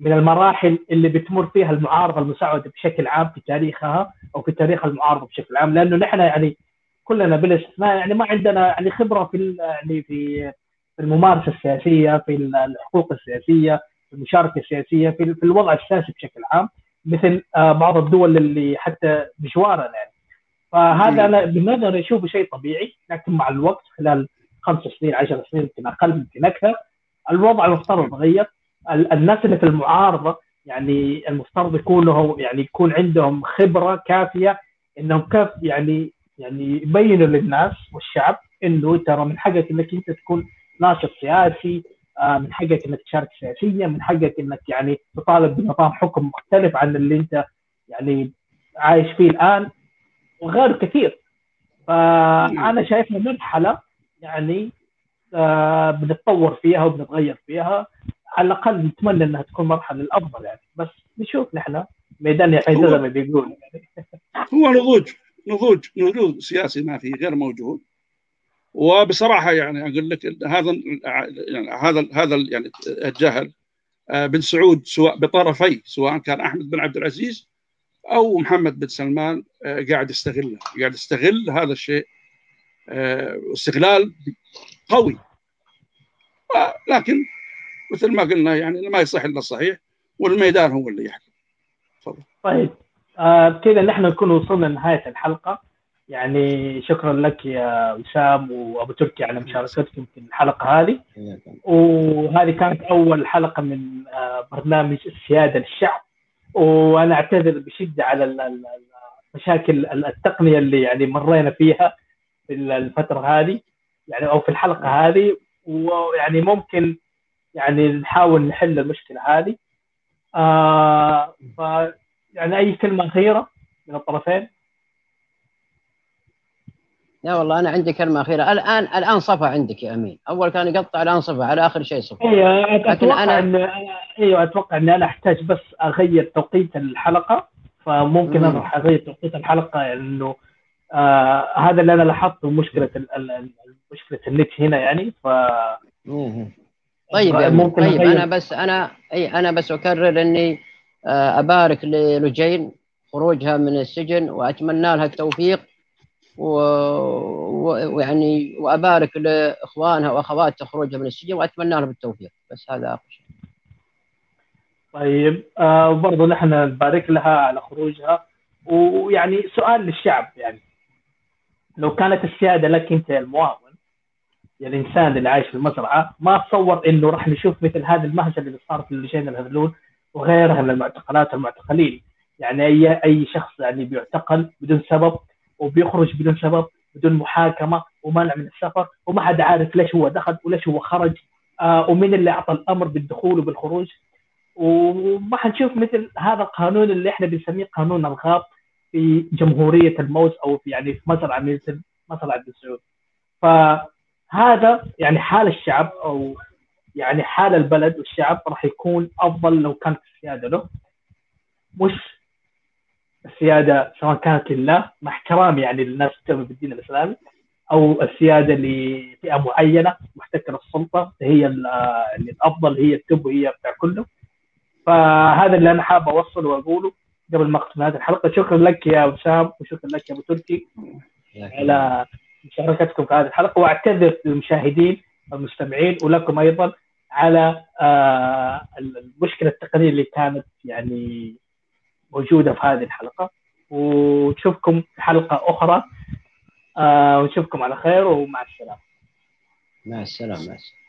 من المراحل اللي بتمر فيها المعارضة المستعودة بشكل عام في تاريخها أو في تاريخ المعارضة بشكل عام، لأنه نحن يعني كلنا بلا استثناء يعني ما عندنا يعني خبرة في يعني في الممارسة السياسية، في الحقوق السياسية، في المشاركة السياسية، في الوضع السياسي بشكل عام مثل بعض الدول اللي حتى بجوارنا يعني. فهذا أنا بالنظر أشوفه شيء طبيعي، لكن مع الوقت خلال 5 سنين 10 سنين يمكن أقل يمكن أكثر الوضع المفترض يتغير. الناس اللي في المعارضة يعني المفترض يكون عندهم خبرة كافية إنهم كيف يعني يبينوا للناس والشعب إنه ترى من حقك إنك أنت تكون ناشط سياسي، من حقك انك تشارك سياسيا، من حقك انك يعني تطالب بنظام حكم مختلف عن اللي انت يعني عايش فيه الان وغيره كثير. فانا شايفها مرحله يعني بنتطور فيها وبنتغير فيها، على الاقل نتمنى انها تكون مرحله الافضل يعني، بس نشوف نحن ميدان يحيى زي ما بيقولوا يعني. هو نضوج سياسي ما فيه غير موجود. وبصراحة يعني أقول لك هذا الجهل بن سعود سواء بطرفي، سواء كان أحمد بن عبد العزيز أو محمد بن سلمان، قاعد يستغل هذا الشيء استغلال قوي. لكن مثل ما قلنا يعني ما يصح إلا الصحيح، والميدان هو اللي يحكم. طيب كذا نحن نكون وصلنا لنهاية الحلقة يعني. شكرا لك يا وسام وابو تركي على مشاركتكم في الحلقه هذه، وهذه كانت اول حلقه من برنامج السياده للشعب. وانا اعتذر بشده على المشاكل التقنيه اللي يعني مرينا فيها في الفتره هذه يعني او في الحلقه هذه، ويعني ممكن يعني نحاول نحل المشكله هذه. يعني اي كلمه اخيره من الطرفين؟ لا والله أنا عندي كلمة أخيرة. الآن صفى عندك يا أمين، أول كان يقطع الآن صفى على آخر شيء صفى. أتوقع أن أنا أحتاج بس أغير توقيت الحلقة، فممكن أنا أغير توقيت الحلقة لأنه هذا اللي أنا لاحظته مشكلة النت هنا يعني. طيب ممكن طيب أغير. أنا بس أكرر أني أبارك للجين خروجها من السجن وأتمنى لها التوفيق، ويعني وأبارك لإخوانها وأخواتها خروجها من السجن وأتمنى لهم التوفيق. بس هذا آخر شيء. طيب وبرضه نحن نبارك لها على خروجها. ويعني سؤال للشعب يعني، لو كانت السيادة لك أنت يا المواطن يا الإنسان اللي عايش في المزرعة، ما أتصور إنه راح نشوف مثل هذا المهزل اللي صار في لجين الهذلول وغيرها من المعتقلات والمعتقلين يعني. أي شخص يعني بيعتقل بدون سبب وبيخرج بدون سبب بدون محاكمة ومنع من السفر، وما حد عارف ليش هو دخل وليش هو خرج ومن اللي أعطى الأمر بالدخول وبالخروج. وما حنشوف مثل هذا القانون اللي إحنا بنسميه قانون الغاب في جمهورية الموز أو في يعني في مزرعة مثل مزرعة بن سعود. فهذا يعني حال الشعب أو يعني حال البلد والشعب راح يكون أفضل لو كانت السيادة له، مش السيادة سواء كانت لله مع احترامي يعني للناس تؤمن بالدين الإسلامي، أو السيادة لفئة معينة محتكرة السلطة هي الأفضل، هي التب وهي بتاع كله. فهذا اللي أنا حاب أوصله وأقوله قبل ما أختم هذه الحلقة. شكرا لك يا وسام وشكرا لك يا أبو تركي على مشاركتكم في هذه الحلقة، وأعتذر للمشاهدين والمستمعين ولكم أيضا على المشكلة التقنية اللي كانت يعني موجودة في هذه الحلقة. ونشوفكم في حلقة أخرى ونشوفكم على خير، ومع السلامة. مع السلامة.